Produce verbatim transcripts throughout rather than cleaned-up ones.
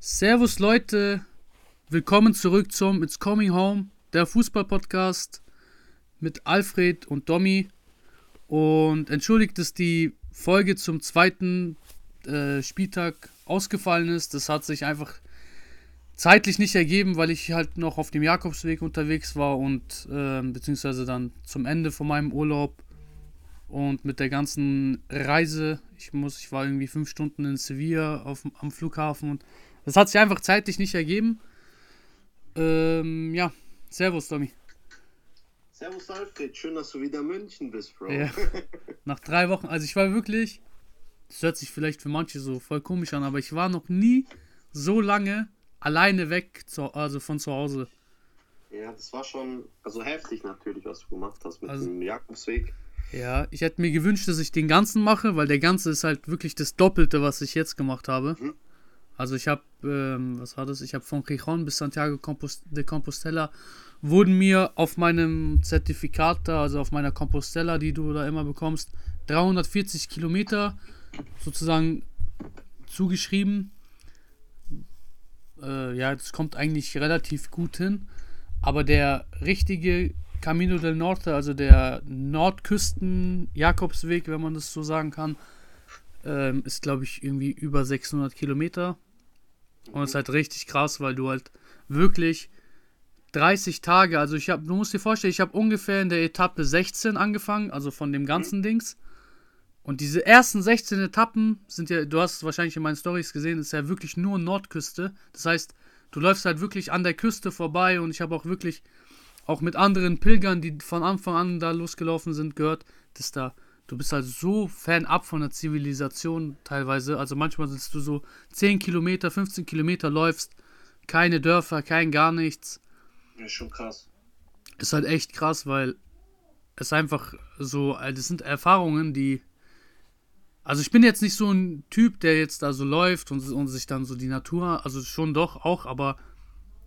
Servus Leute, willkommen zurück zum It's Coming Home, der Fußball-Podcast mit Alfred und Domi. Und entschuldigt, dass die Folge zum zweiten äh, Spieltag ausgefallen ist. Das hat sich einfach zeitlich nicht ergeben, weil ich halt noch auf dem Jakobsweg unterwegs war und äh, beziehungsweise dann zum Ende von meinem Urlaub und mit der ganzen Reise. Ich muss, ich war irgendwie fünf Stunden in Sevilla auf, am Flughafen und das hat sich einfach zeitlich nicht ergeben. Ähm, ja, servus, Tommy. Servus, Alfred. Schön, dass du wieder in München bist, Bro. Ja. Nach drei Wochen, also ich war wirklich, das hört sich vielleicht für manche so voll komisch an, aber ich war noch nie so lange alleine weg, zu, also von zu Hause. Ja, das war schon, also heftig natürlich, was du gemacht hast mit also, dem Jakobsweg. Ja, ich hätte mir gewünscht, dass ich den ganzen mache, weil der ganze ist halt wirklich das Doppelte, was ich jetzt gemacht habe. Mhm. Also ich habe, ähm, was war das? Ich habe von Gijón bis Santiago de Compostela wurden mir auf meinem Zertifikat da, also auf meiner Compostela, die du da immer bekommst, dreihundertvierzig Kilometer sozusagen zugeschrieben. Äh, ja, das kommt eigentlich relativ gut hin. Aber der richtige Camino del Norte, also der Nordküsten-Jakobsweg, wenn man das so sagen kann, ähm, ist, glaube ich, irgendwie über sechshundert Kilometer. Und es ist halt richtig krass, weil du halt wirklich dreißig Tage, also ich habe, du musst dir vorstellen, ich habe ungefähr in der Etappe sechzehn angefangen, also von dem ganzen Dings. Und diese ersten sechzehn Etappen sind ja, du hast es wahrscheinlich in meinen Storys gesehen, ist ja wirklich nur Nordküste. Das heißt, du läufst halt wirklich an der Küste vorbei und ich habe auch wirklich, auch mit anderen Pilgern, die von Anfang an da losgelaufen sind, gehört, dass da, du bist halt so fernab von der Zivilisation teilweise. Also manchmal sitzt du so zehn Kilometer, fünfzehn Kilometer läufst, keine Dörfer, kein gar nichts. Ist schon krass. Ist halt echt krass, weil es einfach so, das sind Erfahrungen, die, also ich bin jetzt nicht so ein Typ, der jetzt da so läuft und, und sich dann so die Natur, also schon doch auch, aber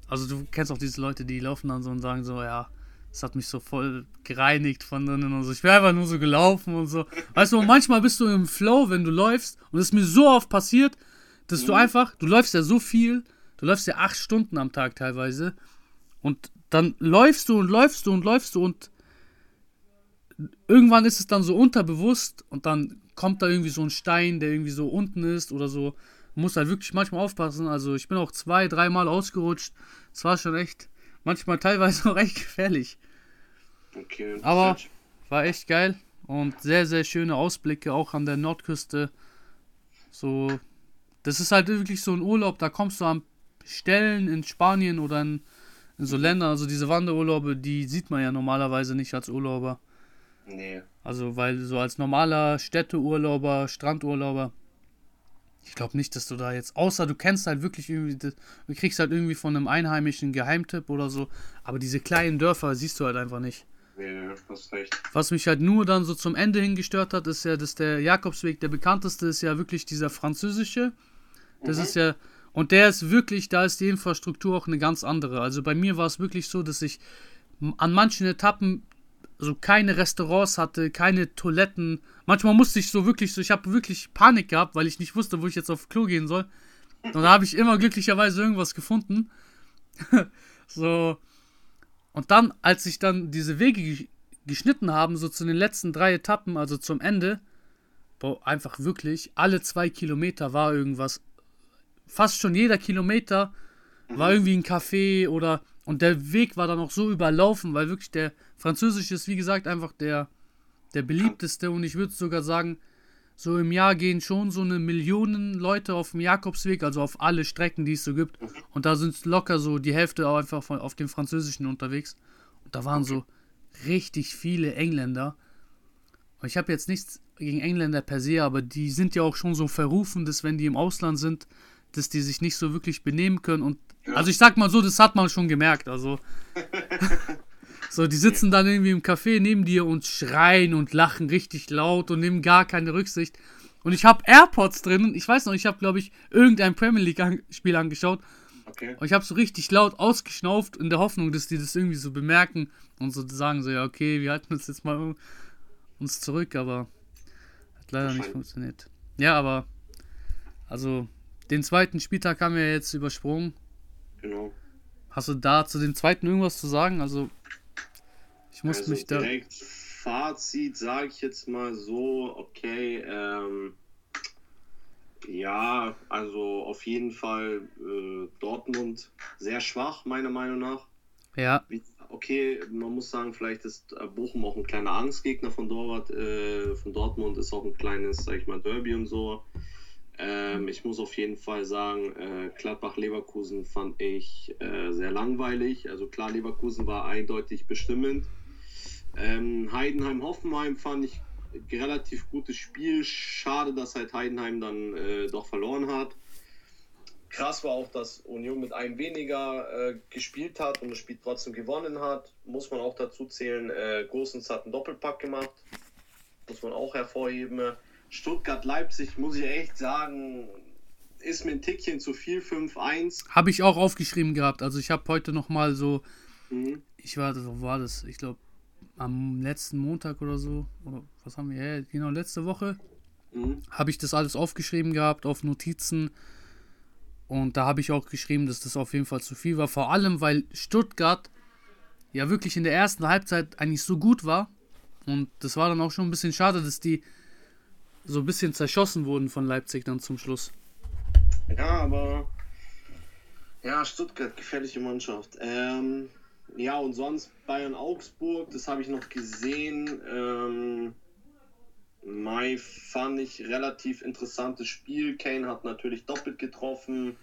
also du kennst auch diese Leute, die laufen dann so und sagen so, ja, das hat mich so voll gereinigt von drinnen und so. Ich bin einfach nur so gelaufen und so. Weißt du, manchmal bist du im Flow, wenn du läufst und es ist mir so oft passiert, dass du einfach, du läufst ja so viel, du läufst ja acht Stunden am Tag teilweise und dann läufst du und läufst du und läufst du und irgendwann ist es dann so unterbewusst und dann kommt da irgendwie so ein Stein, der irgendwie so unten ist oder so. Man muss halt wirklich manchmal aufpassen. Also ich bin auch zwei, dreimal ausgerutscht. Das war schon echt, manchmal teilweise auch echt gefährlich. Okay. Aber war echt geil und sehr, sehr schöne Ausblicke auch an der Nordküste. So, das ist halt wirklich so ein Urlaub, da kommst du an Stellen in Spanien oder in, in so Ländern, also diese Wanderurlaube, die sieht man ja normalerweise nicht als Urlauber. Nee. Also, weil so als normaler Städteurlauber, Strandurlauber, ich glaube nicht, dass du da jetzt, außer du kennst halt wirklich irgendwie, du kriegst halt irgendwie von einem einheimischen Geheimtipp oder so, aber diese kleinen Dörfer siehst du halt einfach nicht. Nee, du hast recht. Was mich halt nur dann so zum Ende hin gestört hat, ist ja, dass der Jakobsweg, der bekannteste, ist ja wirklich dieser französische. Das mhm. ist ja, und der ist wirklich, da ist die Infrastruktur auch eine ganz andere. Also bei mir war es wirklich so, dass ich an manchen Etappen so keine Restaurants hatte, keine Toiletten. Manchmal musste ich so wirklich, so ich habe wirklich Panik gehabt, weil ich nicht wusste, wo ich jetzt auf Klo gehen soll. Und da habe ich immer glücklicherweise irgendwas gefunden. So. Und dann, als ich dann diese Wege geschnitten haben, so zu den letzten drei Etappen, also zum Ende, boah, einfach wirklich, alle zwei Kilometer war irgendwas. Fast schon jeder Kilometer war irgendwie ein Café oder... Und der Weg war dann auch so überlaufen, weil wirklich der Französische ist, wie gesagt, einfach der, der beliebteste. Und ich würde sogar sagen, so im Jahr gehen schon so eine Million Leute auf dem Jakobsweg, also auf alle Strecken, die es so gibt. Und da sind locker so die Hälfte auch einfach von, auf dem Französischen unterwegs. Und da waren so richtig viele Engländer. Und ich habe jetzt nichts gegen Engländer per se, aber die sind ja auch schon so verrufen, dass wenn die im Ausland sind, dass die sich nicht so wirklich benehmen können und ja. Also ich sag mal so, das hat man schon gemerkt, also so, die sitzen dann irgendwie im Café neben dir und schreien und lachen richtig laut und nehmen gar keine Rücksicht und ich habe AirPods drin und ich weiß noch, ich habe glaube ich irgendein Premier League an- Spiel angeschaut okay. und ich habe so richtig laut ausgeschnauft in der Hoffnung, dass die das irgendwie so bemerken und so sagen so, ja okay, wir halten uns jetzt mal uns zurück, aber hat leider nicht funktioniert. Ja, aber also Den zweiten Spieltag haben wir jetzt übersprungen. Genau. Hast du da zu dem zweiten irgendwas zu sagen? Also, ich muss also mich da... Direkt Fazit sage ich jetzt mal so, okay, ähm, ja, also auf jeden Fall äh, Dortmund sehr schwach, meiner Meinung nach. Ja. Okay, man muss sagen, vielleicht ist Bochum auch ein kleiner Angstgegner von Dortmund, äh, von Dortmund ist auch ein kleines, sag ich mal, Derby und so. Ähm, ich muss auf jeden Fall sagen, äh, Gladbach-Leverkusen fand ich äh, sehr langweilig. Also klar, Leverkusen war eindeutig bestimmend. Ähm, Heidenheim-Hoffenheim fand ich relativ gutes Spiel. Schade, dass halt Heidenheim dann äh, doch verloren hat. Krass war auch, dass Union mit einem weniger äh, gespielt hat und das Spiel trotzdem gewonnen hat. Muss man auch dazu zählen, äh, Gosens hat einen Doppelpack gemacht. Muss man auch hervorheben. Stuttgart-Leipzig, muss ich echt sagen, ist mir ein Tickchen zu viel, fünf eins. Habe ich auch aufgeschrieben gehabt. Also ich habe heute nochmal so, mhm. ich war, wo war das? Ich glaube, am letzten Montag oder so, oder was haben wir, ja, genau, letzte Woche, mhm. habe ich das alles aufgeschrieben gehabt, auf Notizen. Und da habe ich auch geschrieben, dass das auf jeden Fall zu viel war. Vor allem, weil Stuttgart ja wirklich in der ersten Halbzeit eigentlich so gut war. Und das war dann auch schon ein bisschen schade, dass die so ein bisschen zerschossen wurden von Leipzig dann zum Schluss. Ja, aber ja, Stuttgart, gefährliche Mannschaft. Ähm, ja, und sonst Bayern Augsburg, das habe ich noch gesehen. Ähm, Mai fand ich relativ interessantes Spiel. Kane hat natürlich doppelt getroffen.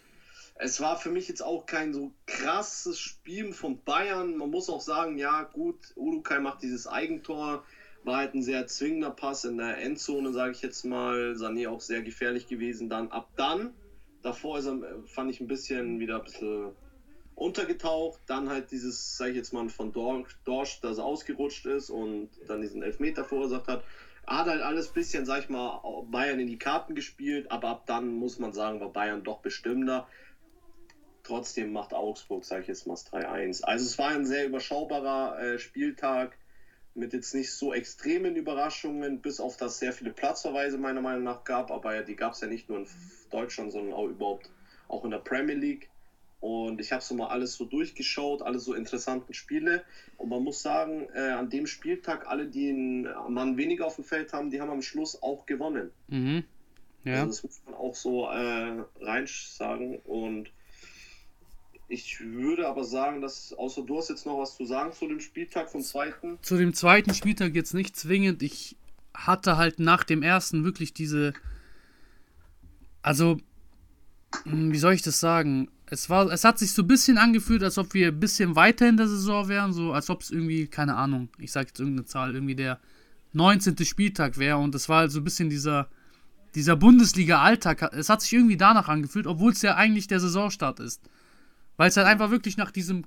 Es war für mich jetzt auch kein so krasses Spiel von Bayern. Man muss auch sagen, ja gut, Ulukay macht dieses Eigentor. War halt ein sehr zwingender Pass in der Endzone, sage ich jetzt mal. Sané auch sehr gefährlich gewesen. Dann ab dann, davor ist er, fand ich ein bisschen wieder ein bisschen untergetaucht. Dann halt dieses, sage ich jetzt mal, von Dorsch, dass er ausgerutscht ist und dann diesen Elfmeter verursacht hat. Hat halt alles ein bisschen, sag ich mal, Bayern in die Karten gespielt. Aber ab dann, muss man sagen, war Bayern doch bestimmender. Trotzdem macht Augsburg, sage ich jetzt mal, das drei eins. Also es war ein sehr überschaubarer äh, Spieltag. Mit jetzt nicht so extremen Überraschungen, bis auf das sehr viele Platzverweise meiner Meinung nach gab, aber die gab es ja nicht nur in Deutschland, sondern auch überhaupt auch in der Premier League. Und ich habe so mal alles so durchgeschaut, alle so interessanten Spiele. Und man muss sagen, äh, an dem Spieltag, alle, die einen Mann weniger auf dem Feld haben, die haben am Schluss auch gewonnen. Mhm. Ja. Also das muss man auch so äh, rein sagen. Und ich würde aber sagen, dass, außer du hast jetzt noch was zu sagen zu dem Spieltag vom zweiten. Zu dem zweiten Spieltag jetzt nicht zwingend. Ich hatte halt nach dem ersten wirklich diese, also, wie soll ich das sagen? Es war, es hat sich so ein bisschen angefühlt, als ob wir ein bisschen weiter in der Saison wären, so als ob es irgendwie, keine Ahnung, ich sage jetzt irgendeine Zahl, irgendwie der neunzehnte Spieltag wäre und es war halt so ein bisschen dieser, dieser Bundesliga-Alltag. Es hat sich irgendwie danach angefühlt, obwohl es ja eigentlich der Saisonstart ist. Weil es halt einfach wirklich nach diesem,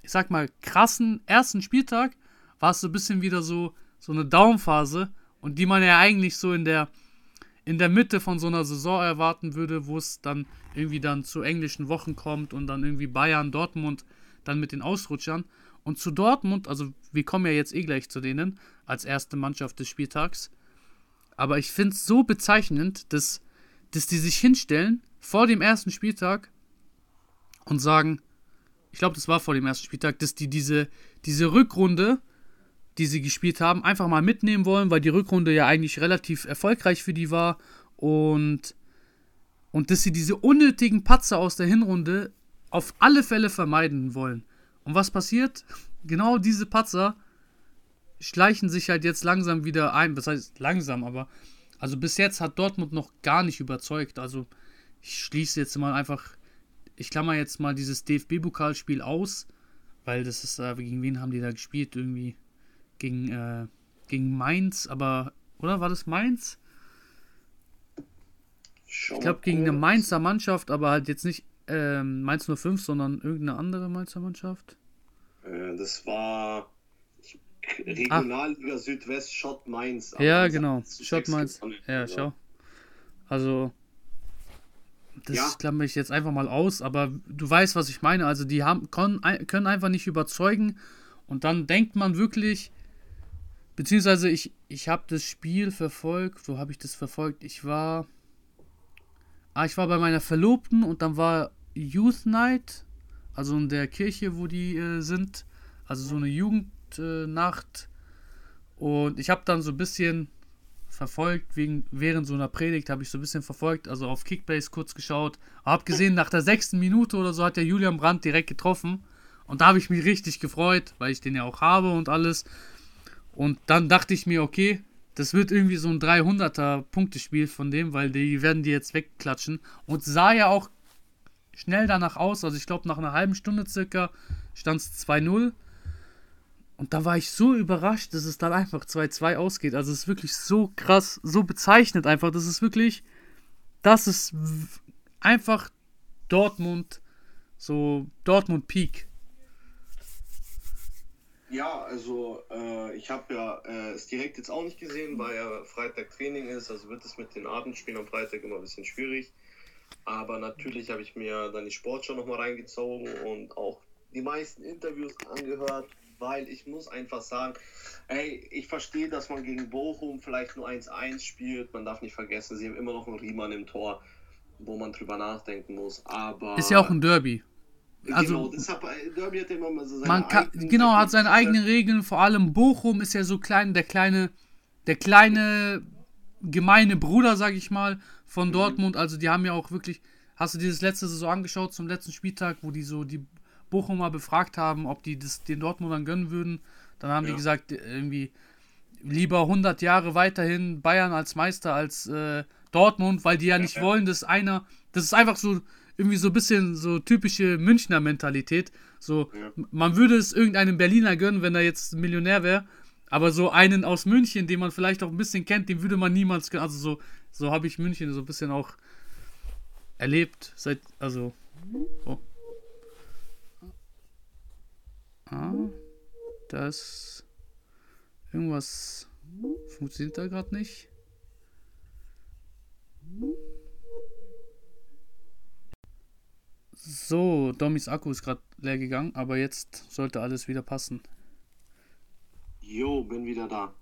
ich sag mal, krassen ersten Spieltag war es so ein bisschen wieder so, so eine Downphase und die man ja eigentlich so in der, in der Mitte von so einer Saison erwarten würde, wo es dann irgendwie dann zu englischen Wochen kommt und dann irgendwie Bayern, Dortmund dann mit den Ausrutschern. Und zu Dortmund, also wir kommen ja jetzt eh gleich zu denen als erste Mannschaft des Spieltags, aber ich finde es so bezeichnend, dass, dass die sich hinstellen vor dem ersten Spieltag und sagen, ich glaube, das war vor dem ersten Spieltag, dass die diese, diese Rückrunde, die sie gespielt haben, einfach mal mitnehmen wollen, weil die Rückrunde ja eigentlich relativ erfolgreich für die war. Und, und dass sie diese unnötigen Patzer aus der Hinrunde auf alle Fälle vermeiden wollen. Und was passiert? Genau diese Patzer schleichen sich halt jetzt langsam wieder ein. Das heißt langsam, aber also bis jetzt hat Dortmund noch gar nicht überzeugt. Also ich schließe jetzt mal einfach... Ich klammer jetzt mal dieses D F B-Pokalspiel aus, weil das ist, äh, gegen wen haben die da gespielt? Irgendwie gegen, äh, gegen Mainz, aber, oder war das Mainz? Ich glaube gegen eine Mainzer Mannschaft, aber halt jetzt nicht äh, Mainz null fünf, sondern irgendeine andere Mainzer Mannschaft. Äh, das war Regionalliga Ach. Südwest, Schott Mainz. Ja, genau, Schott Mainz. Ja, oder? Schau. Also... Das ja. klammere ich jetzt einfach mal aus, aber du weißt, was ich meine. Also die haben, können, können einfach nicht überzeugen und dann denkt man wirklich, beziehungsweise ich, ich habe das Spiel verfolgt, wo habe ich das verfolgt? Ich war Ah, ich war bei meiner Verlobten und dann war Youth Night, also in der Kirche, wo die äh, sind, also so eine Jugendnacht. Äh, und ich habe dann so ein bisschen verfolgt, wegen, während so einer Predigt habe ich so ein bisschen verfolgt, also auf Kickbase kurz geschaut. Habe gesehen, nach der sechsten Minute oder so hat der Julian Brandt direkt getroffen. Und da habe ich mich richtig gefreut, weil ich den ja auch habe und alles. Und dann dachte ich mir, okay, das wird irgendwie so ein dreihunderter-Punkte-Spiel von dem, weil die werden die jetzt wegklatschen. Und sah ja auch schnell danach aus, also ich glaube nach einer halben Stunde circa stand es zwei null. Und da war ich so überrascht, dass es dann einfach zwei zwei ausgeht. Also es ist wirklich so krass, so bezeichnet einfach. Das ist wirklich, das ist einfach Dortmund, so Dortmund Peak. Ja, also äh, ich habe ja äh, es direkt jetzt auch nicht gesehen, weil ja Freitag Training ist, also wird es mit den Abendspielen am Freitag immer ein bisschen schwierig. Aber natürlich habe ich mir dann die Sportschau nochmal reingezogen und auch die meisten Interviews angehört, weil ich muss einfach sagen, ey, ich verstehe, dass man gegen Bochum vielleicht nur eins eins spielt. Man darf nicht vergessen, sie haben immer noch einen Riemann im Tor, wo man drüber nachdenken muss. Aber ist ja auch ein Derby. Also, genau, deshalb, Derby hat immer so seine man kann, eigenen genau, hat seine eigenen Regeln, vor allem Bochum ist ja so klein, der kleine, der kleine gemeine Bruder, sag ich mal, von mhm. Dortmund, also die haben ja auch wirklich, hast du dir das letzte Saison angeschaut, zum letzten Spieltag, wo die so die Bochumer befragt haben, ob die das den Dortmundern gönnen würden, dann haben ja. die gesagt, irgendwie lieber hundert Jahre weiterhin Bayern als Meister als äh, Dortmund, weil die ja nicht ja. wollen, dass einer, das ist einfach so, irgendwie so ein bisschen so typische Münchner Mentalität. So, ja. man würde es irgendeinem Berliner gönnen, wenn er jetzt Millionär wäre, aber so einen aus München, den man vielleicht auch ein bisschen kennt, den würde man niemals gönnen. Also so, so habe ich München so ein bisschen auch erlebt. Seit, also, oh. Ah, das irgendwas funktioniert da gerade nicht. So, Dommys Akku ist gerade leer gegangen, aber jetzt sollte alles wieder passen. Jo, bin wieder da.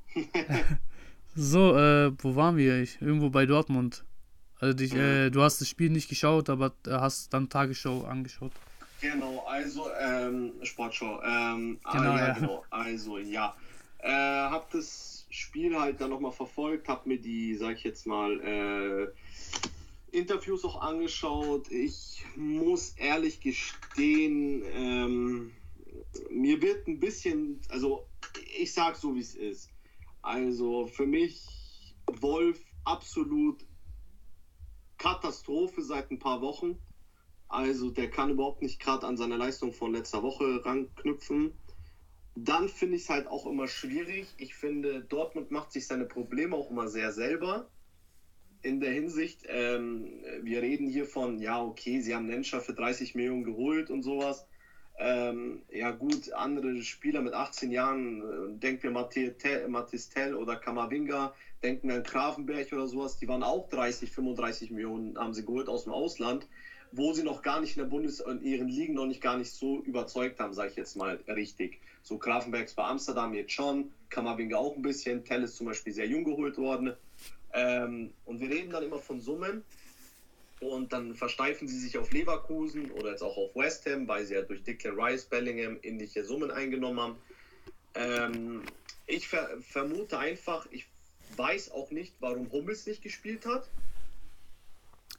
So, äh, wo waren wir? Ich, irgendwo bei Dortmund. Also dich, äh, du hast das Spiel nicht geschaut, aber äh, hast dann Tagesschau angeschaut. Genau, also ähm, Sportschau. Ähm, genau, ah, ja, ja. genau, also ja. Äh, hab das Spiel halt dann nochmal verfolgt, hab mir die, sag ich jetzt mal, äh, Interviews auch angeschaut. Ich muss ehrlich gestehen, ähm, mir wird ein bisschen, also ich sag so wie es ist. Also für mich Wolf absolut Katastrophe seit ein paar Wochen. Also der kann überhaupt nicht gerade an seine Leistung von letzter Woche ranknüpfen. Dann finde ich es halt auch immer schwierig. Ich finde, Dortmund macht sich seine Probleme auch immer sehr selber. In der Hinsicht, ähm, wir reden hier von, ja okay, sie haben Nenscher für dreißig Millionen geholt und sowas. Ähm, ja gut, andere Spieler mit achtzehn Jahren, äh, denken wir Mathis Tell oder Kamavinga, denken wir an Grafenberg oder sowas, die waren auch dreißig, fünfunddreißig Millionen, haben sie geholt aus dem Ausland, wo sie noch gar nicht in der Bundes- und ihren Ligen noch nicht gar nicht so überzeugt haben, sage ich jetzt mal richtig. So Grafenbergs bei Amsterdam jetzt schon, Kamavinga auch ein bisschen, Tell ist zum Beispiel sehr jung geholt worden. Ähm, und wir reden dann immer von Summen und dann versteifen sie sich auf Leverkusen oder jetzt auch auf West Ham, weil sie ja durch Declan Rice, Bellingham ähnliche Summen eingenommen haben. Ähm, ich ver- vermute einfach, ich weiß auch nicht, warum Hummels nicht gespielt hat.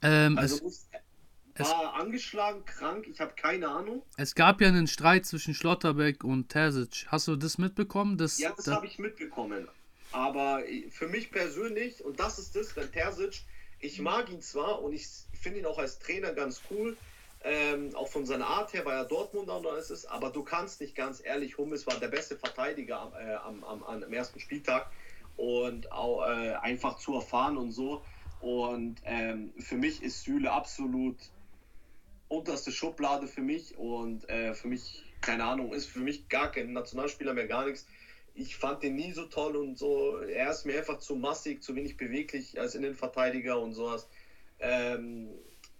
Ähm, also es, war es, angeschlagen, krank, ich habe keine Ahnung. Es gab ja einen Streit zwischen Schlotterbeck und Terzic. Hast du das mitbekommen? Dass, ja, das da- habe ich mitbekommen. Aber für mich persönlich, und das ist das, wenn Terzic, ich mag ihn zwar und ich finde ihn auch als Trainer ganz cool, ähm, auch von seiner Art her, weil er Dortmunder ist, es, aber du kannst nicht, ganz ehrlich, Hummels war der beste Verteidiger am, äh, am, am, am ersten Spieltag und auch, äh, einfach zu erfahren und so. Und ähm, für mich ist Süle absolut unterste Schublade für mich und äh, für mich, keine Ahnung, ist für mich gar kein Nationalspieler mehr, gar nichts. Ich fand den nie so toll und so. Er ist mir einfach zu massig, zu wenig beweglich als Innenverteidiger und sowas. Ähm,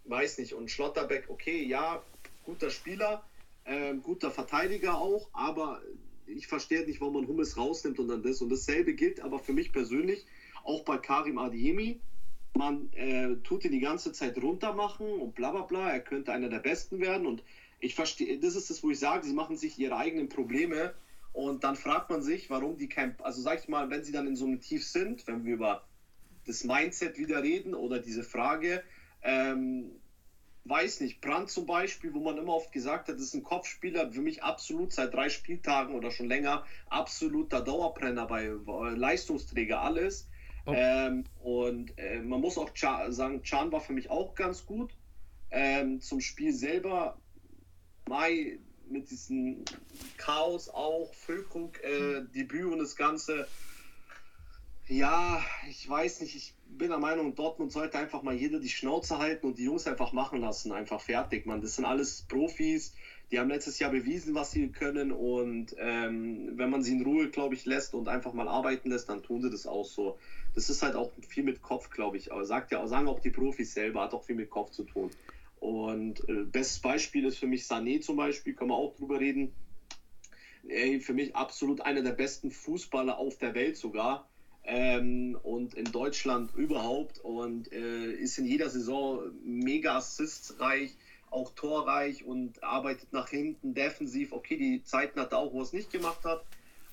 weiß nicht. Und Schlotterbeck, okay, ja, guter Spieler, ähm, guter Verteidiger auch, aber ich verstehe nicht, warum man Hummels rausnimmt und dann das. Und dasselbe gilt aber für mich persönlich auch bei Karim Adeyemi. man äh, tut ihn die ganze Zeit runter machen und bla bla bla, er könnte einer der Besten werden. Und ich verstehe, das ist das, wo ich sage, sie machen sich ihre eigenen Probleme und dann fragt man sich, warum die kein, also sag ich mal, wenn sie dann in so einem Tief sind, wenn wir über das Mindset wieder reden oder diese Frage, ähm, weiß nicht, Brandt zum Beispiel, wo man immer oft gesagt hat, das ist ein Kopfspieler, für mich absolut seit drei Spieltagen oder schon länger, absoluter Dauerbrenner bei Leistungsträger, alles. Oh. Ähm, und äh, man muss auch Can, sagen, Can war für mich auch ganz gut. Ähm, zum Spiel selber, Mai mit diesem Chaos auch, Füllkrug, äh, Debüt und das Ganze. Ja, ich weiß nicht, ich bin der Meinung, Dortmund sollte einfach mal jeder die Schnauze halten und die Jungs einfach machen lassen, einfach fertig, Mann. Das sind alles Profis, die haben letztes Jahr bewiesen, was sie können und ähm, wenn man sie in Ruhe, glaube ich, lässt und einfach mal arbeiten lässt, dann tun sie das auch so. Das ist halt auch viel mit Kopf, glaube ich, aber sagt ja, sagen auch die Profis selber, hat auch viel mit Kopf zu tun. Und äh, bestes Beispiel ist für mich Sané zum Beispiel, kann man auch drüber reden. Ey, für mich absolut einer der besten Fußballer auf der Welt sogar. Ähm, und in Deutschland überhaupt und äh, ist in jeder Saison mega assistreich, auch torreich und arbeitet nach hinten defensiv. Okay, die Zeiten hat er auch, wo er es nicht gemacht hat,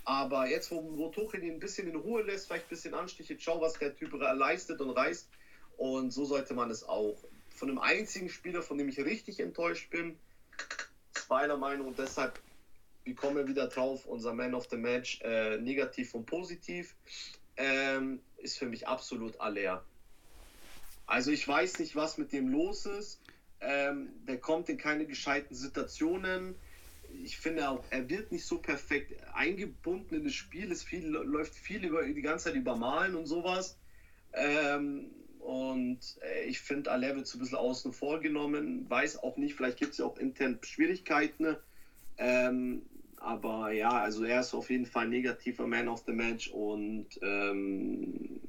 aber jetzt, wo, wo Tuchel ihn ein bisschen in Ruhe lässt, vielleicht ein bisschen anstichelt, schau, was der Typ leistet und reißt und so sollte man es auch. Von dem einzigen Spieler, von dem ich richtig enttäuscht bin, ist meiner Meinung und deshalb wir kommen wieder drauf, unser Man of the Match, äh, negativ und positiv. Ähm, ist für mich absolut aller. Also ich weiß nicht, was mit dem los ist. Ähm, der kommt in keine gescheiten Situationen. Ich finde auch, er wird nicht so perfekt eingebunden in das Spiel. Es viel, läuft viel über die ganze Zeit über Malen und sowas. Ähm, und ich finde, Aller wird so ein bisschen außen vor genommen. Weiß auch nicht, vielleicht gibt es ja auch intern Schwierigkeiten. Ähm, Aber ja, also er ist auf jeden Fall negativer Man of the Match und ähm,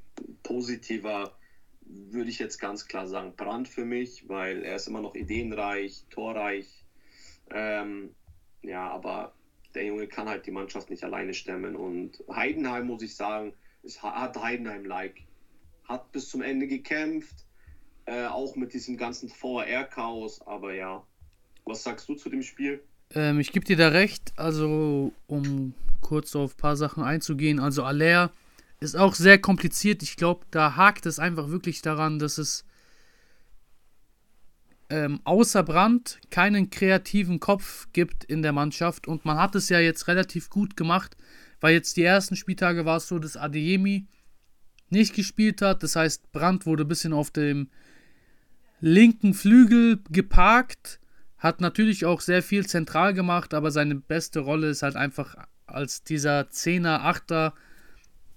positiver würde ich jetzt ganz klar sagen Brandt für mich, weil er ist immer noch ideenreich, torreich. Ähm, ja, aber der Junge kann halt die Mannschaft nicht alleine stemmen und Heidenheim, muss ich sagen, ist, hat Heidenheim-like. Hat bis zum Ende gekämpft, äh, auch mit diesem ganzen V A R-Chaos, aber ja. Was sagst du zu dem Spiel? Ähm, ich gebe dir da recht, also um kurz auf ein paar Sachen einzugehen, also Aller ist auch sehr kompliziert, ich glaube, da hakt es einfach wirklich daran, dass es ähm, außer Brandt keinen kreativen Kopf gibt in der Mannschaft und man hat es ja jetzt relativ gut gemacht, weil jetzt die ersten Spieltage war es so, dass Adeyemi nicht gespielt hat, das heißt, Brandt wurde ein bisschen auf dem linken Flügel geparkt. Hat natürlich auch sehr viel zentral gemacht, aber seine beste Rolle ist halt einfach als dieser Zehner, Achter,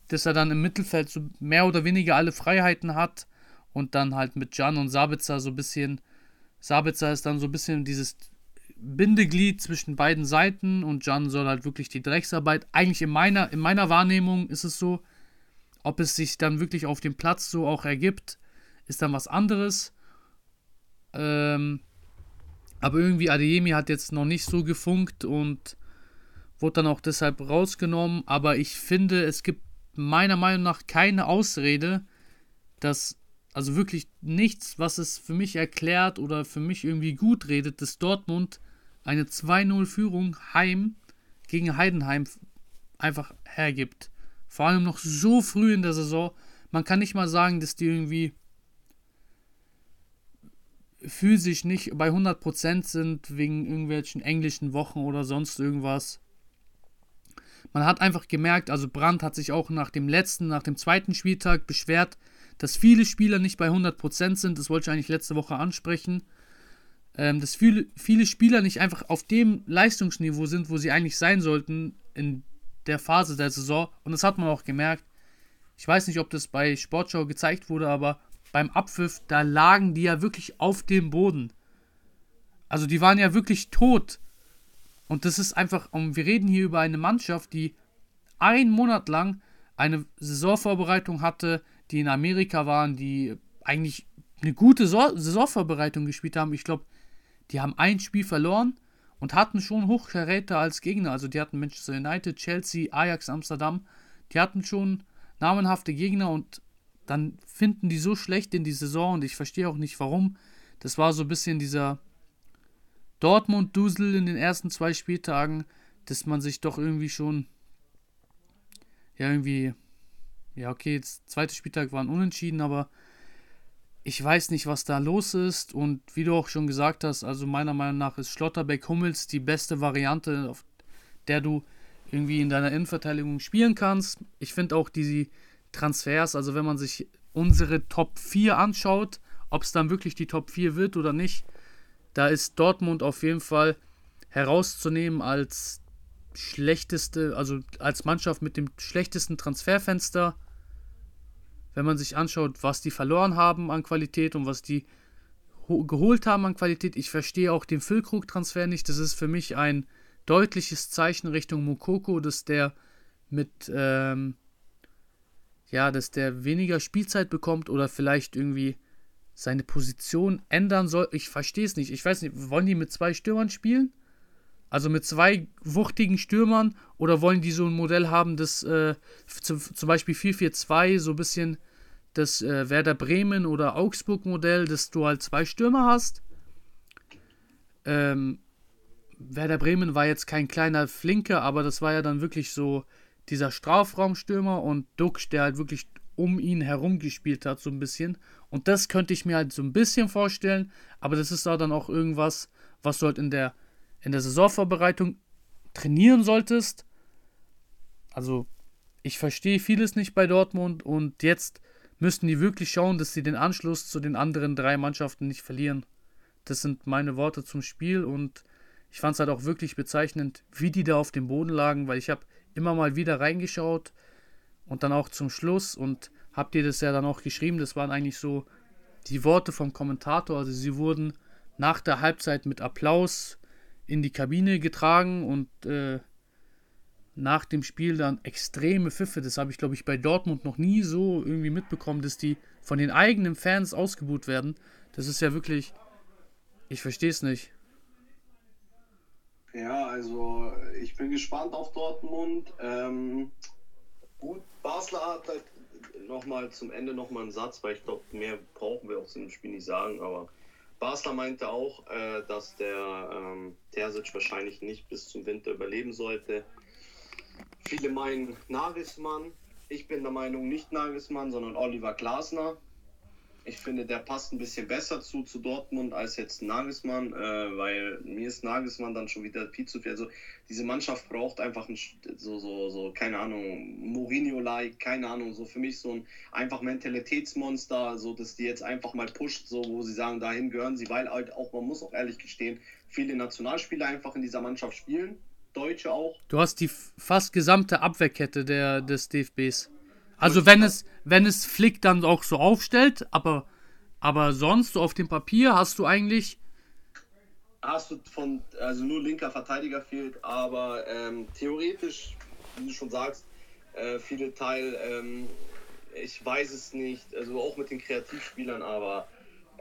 dass er dann im Mittelfeld so mehr oder weniger alle Freiheiten hat und dann halt mit Can und Sabitzer so ein bisschen, Sabitzer ist dann so ein bisschen dieses Bindeglied zwischen beiden Seiten und Can soll halt wirklich die Drecksarbeit, eigentlich in meiner, in meiner Wahrnehmung ist es so, ob es sich dann wirklich auf dem Platz so auch ergibt, ist dann was anderes, ähm, aber irgendwie Adeyemi hat jetzt noch nicht so gefunkt und wurde dann auch deshalb rausgenommen. Aber ich finde, es gibt meiner Meinung nach keine Ausrede, dass, also wirklich nichts, was es für mich erklärt oder für mich irgendwie gut redet, dass Dortmund eine zwei null Führung heim gegen Heidenheim einfach hergibt. Vor allem noch so früh in der Saison. Man kann nicht mal sagen, dass die irgendwie physisch nicht bei hundert Prozent sind wegen irgendwelchen englischen Wochen oder sonst irgendwas. Man hat einfach gemerkt, also Brandt hat sich auch nach dem letzten, nach dem zweiten Spieltag beschwert, dass viele Spieler nicht bei hundert Prozent sind. Das wollte ich eigentlich letzte Woche ansprechen. Ähm, dass viele, viele Spieler nicht einfach auf dem Leistungsniveau sind, wo sie eigentlich sein sollten in der Phase der Saison. Und das hat man auch gemerkt. Ich weiß nicht, ob das bei Sportschau gezeigt wurde, aber beim Abpfiff, da lagen die ja wirklich auf dem Boden. Also die waren ja wirklich tot. Und das ist einfach, und wir reden hier über eine Mannschaft, die einen Monat lang eine Saisonvorbereitung hatte, die in Amerika waren, die eigentlich eine gute Saisonvorbereitung gespielt haben. Ich glaube, die haben ein Spiel verloren und hatten schon Hochkaräter als Gegner. Also die hatten Manchester United, Chelsea, Ajax Amsterdam. Die hatten schon namenhafte Gegner und dann finden die so schlecht in die Saison und ich verstehe auch nicht, warum. Das war so ein bisschen dieser Dortmund-Dusel in den ersten zwei Spieltagen, dass man sich doch irgendwie schon, ja irgendwie, ja okay, jetzt zweiter Spieltag waren unentschieden, aber ich weiß nicht, was da los ist. Und wie du auch schon gesagt hast, also meiner Meinung nach ist Schlotterbeck-Hummels die beste Variante, auf der du irgendwie in deiner Innenverteidigung spielen kannst. Ich finde auch diese Transfers, also wenn man sich unsere Top vier anschaut, ob es dann wirklich die Top vier wird oder nicht, da ist Dortmund auf jeden Fall herauszunehmen als schlechteste, also als Mannschaft mit dem schlechtesten Transferfenster. Wenn man sich anschaut, was die verloren haben an Qualität und was die ho- geholt haben an Qualität. Ich verstehe auch den Füllkrug-Transfer nicht. Das ist für mich ein deutliches Zeichen Richtung Moukoko, dass der mit ähm, ja, dass der weniger Spielzeit bekommt oder vielleicht irgendwie seine Position ändern soll. Ich verstehe es nicht. Ich weiß nicht, wollen die mit zwei Stürmern spielen? Also mit zwei wuchtigen Stürmern? Oder wollen die so ein Modell haben, das äh, zum, zum Beispiel vier vier zwei, so ein bisschen das äh, Werder Bremen oder Augsburg Modell, dass du halt zwei Stürmer hast? Ähm, Werder Bremen war jetzt kein kleiner Flinke, aber das war ja dann wirklich so dieser Strafraumstürmer und Duck, der halt wirklich um ihn herum gespielt hat, so ein bisschen. Und das könnte ich mir halt so ein bisschen vorstellen, aber das ist da dann auch irgendwas, was du halt in der, in der Saisonvorbereitung trainieren solltest. Also, ich verstehe vieles nicht bei Dortmund und jetzt müssten die wirklich schauen, dass sie den Anschluss zu den anderen drei Mannschaften nicht verlieren. Das sind meine Worte zum Spiel und ich fand es halt auch wirklich bezeichnend, wie die da auf dem Boden lagen, weil ich habe immer mal wieder reingeschaut und dann auch zum Schluss und habt ihr das ja dann auch geschrieben, das waren eigentlich so die Worte vom Kommentator, also sie wurden nach der Halbzeit mit Applaus in die Kabine getragen und äh, nach dem Spiel dann extreme Pfiffe, das habe ich glaube ich bei Dortmund noch nie so irgendwie mitbekommen, dass die von den eigenen Fans ausgebuht werden, das ist ja wirklich, ich verstehe es nicht. Ja, also ich bin gespannt auf Dortmund. Ähm, gut, Basler hat halt nochmal zum Ende nochmal einen Satz, weil ich glaube, mehr brauchen wir auch zu dem Spiel nicht sagen, aber Basler meinte auch, äh, dass der ähm, Terzic wahrscheinlich nicht bis zum Winter überleben sollte. Viele meinen Nagelsmann. Ich bin der Meinung, nicht Nagelsmann, sondern Oliver Glasner. Ich finde, der passt ein bisschen besser zu, zu Dortmund als jetzt Nagelsmann, äh, weil mir ist Nagelsmann dann schon wieder viel zu viel. Also diese Mannschaft braucht einfach ein, so, so, so, keine Ahnung, Mourinho-like, keine Ahnung, so für mich so ein einfach Mentalitätsmonster, so dass die jetzt einfach mal pusht, so wo sie sagen, dahin gehören sie, weil halt auch, man muss auch ehrlich gestehen, viele Nationalspieler einfach in dieser Mannschaft spielen, Deutsche auch. Du hast die fast gesamte Abwehrkette der, des D F Bs. Also wenn es, wenn es Flick dann auch so aufstellt, aber, aber sonst so auf dem Papier hast du eigentlich... Hast du von, also nur linker Verteidiger fehlt, aber ähm, theoretisch, wie du schon sagst, äh, viele Teil, ähm, ich weiß es nicht, also auch mit den Kreativspielern, aber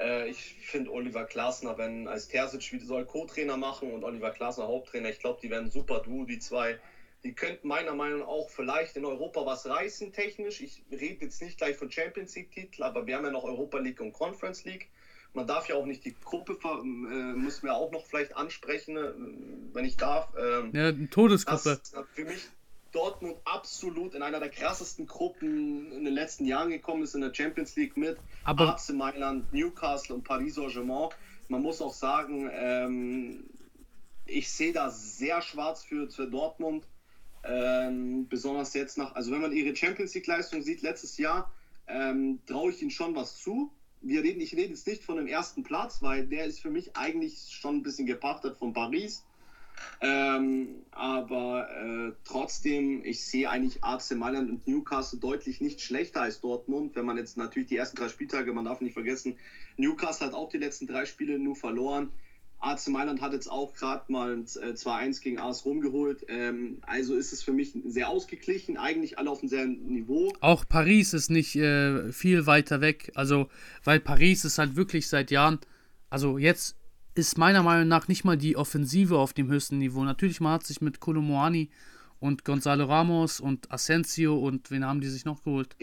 äh, ich finde Oliver Glasner, wenn als Terzic wieder soll Co-Trainer machen und Oliver Glasner Haupttrainer, ich glaube, die werden super Duo, die zwei. Die könnten meiner Meinung nach auch vielleicht in Europa was reißen technisch. Ich rede jetzt nicht gleich von Champions League-Titel, aber wir haben ja noch Europa League und Conference League. Man darf ja auch nicht die Gruppe, ver- äh, müssen wir auch noch vielleicht ansprechen, äh, wenn ich darf. Ähm, ja, eine Todesgruppe. Dass für mich Dortmund absolut in einer der krassesten Gruppen in den letzten Jahren gekommen ist, in der Champions League mit aber A C Mailand, Newcastle und Paris Saint-Germain. Man muss auch sagen, ähm, ich sehe da sehr schwarz für, für Dortmund. Ähm, besonders jetzt nach, also wenn man ihre Champions League Leistung sieht letztes Jahr, ähm, traue ich ihnen schon was zu. Wir reden, ich rede jetzt nicht von dem ersten Platz, weil der ist für mich eigentlich schon ein bisschen gepachtet von Paris. Ähm, aber äh, trotzdem, ich sehe eigentlich A C Mailand und Newcastle deutlich nicht schlechter als Dortmund, wenn man jetzt natürlich die ersten drei Spieltage, man darf nicht vergessen, Newcastle hat auch die letzten drei Spiele nur verloren. A C Mailand hat jetzt auch gerade mal zwei eins gegen A S Rom geholt. Ähm, also ist es für mich sehr ausgeglichen, eigentlich alle auf demselben Niveau. Auch Paris ist nicht äh, viel weiter weg. Also, weil Paris ist halt wirklich seit Jahren, also jetzt ist meiner Meinung nach nicht mal die Offensive auf dem höchsten Niveau. Natürlich, man hat sich mit Kolo Muani und Gonzalo Ramos und Asensio und wen haben die sich noch geholt?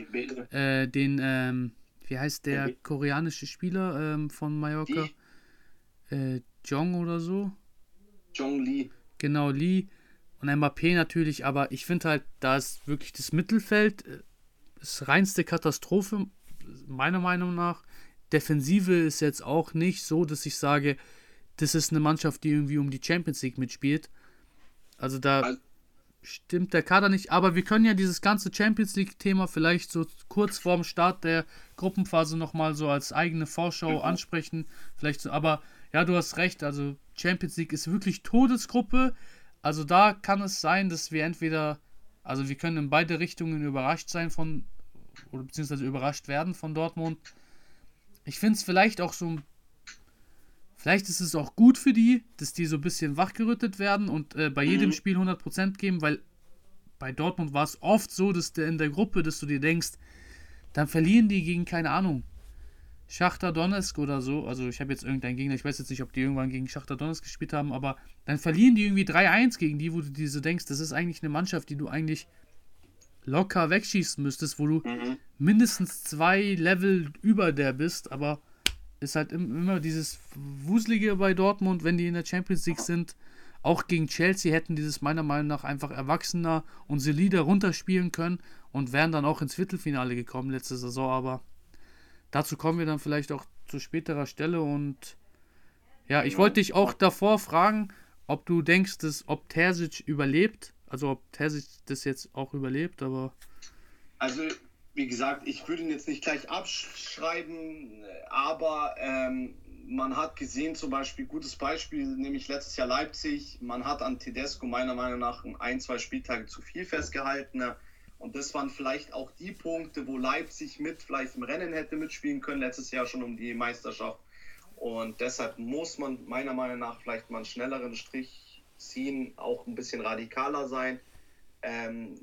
Äh, den, ähm, wie heißt der koreanische Spieler ähm, von Mallorca? Äh, Jong oder so? Jong Lee. Genau, Lee. Und Mbappé natürlich, aber ich finde halt, da ist wirklich das Mittelfeld das reinste Katastrophe, meiner Meinung nach. Defensive ist jetzt auch nicht so, dass ich sage, das ist eine Mannschaft, die irgendwie um die Champions League mitspielt. Also da also, stimmt der Kader nicht, aber wir können ja dieses ganze Champions League-Thema vielleicht so kurz vorm Start der Gruppenphase nochmal so als eigene Vorschau ansprechen. Vielleicht so, aber ja, du hast recht, also Champions League ist wirklich Todesgruppe. Also da kann es sein, dass wir entweder, also wir können in beide Richtungen überrascht sein von, oder beziehungsweise überrascht werden von Dortmund. Ich finde es vielleicht auch so, vielleicht ist es auch gut für die, dass die so ein bisschen wachgerüttelt werden und äh, bei mhm. jedem Spiel hundert Prozent geben, weil bei Dortmund war es oft so, dass der in der Gruppe, dass du dir denkst, dann verlieren die gegen, keine Ahnung, Schachtar Donetsk oder so, also ich habe jetzt irgendeinen Gegner, ich weiß jetzt nicht, ob die irgendwann gegen Schachtar Donetsk gespielt haben, aber dann verlieren die irgendwie drei eins gegen die, wo du dir so denkst, das ist eigentlich eine Mannschaft, die du eigentlich locker wegschießen müsstest, wo du mhm. mindestens zwei Level über der bist, aber ist halt immer dieses Wuselige bei Dortmund, wenn die in der Champions League sind, auch gegen Chelsea hätten dieses meiner Meinung nach einfach erwachsener und solider runterspielen können und wären dann auch ins Viertelfinale gekommen letzte Saison, aber dazu kommen wir dann vielleicht auch zu späterer Stelle und ja, ich wollte dich auch davor fragen, ob du denkst, dass, ob Terzic überlebt, also ob Terzic das jetzt auch überlebt, aber... Also, wie gesagt, ich würde ihn jetzt nicht gleich abschreiben, aber ähm, man hat gesehen, zum Beispiel, gutes Beispiel, nämlich letztes Jahr Leipzig, man hat an Tedesco meiner Meinung nach ein, zwei Spieltage zu viel festgehalten, ne? Und das waren vielleicht auch die Punkte, wo Leipzig mit vielleicht im Rennen hätte mitspielen können, letztes Jahr schon um die Meisterschaft. Und deshalb muss man meiner Meinung nach vielleicht mal einen schnelleren Strich ziehen, auch ein bisschen radikaler sein. Ähm,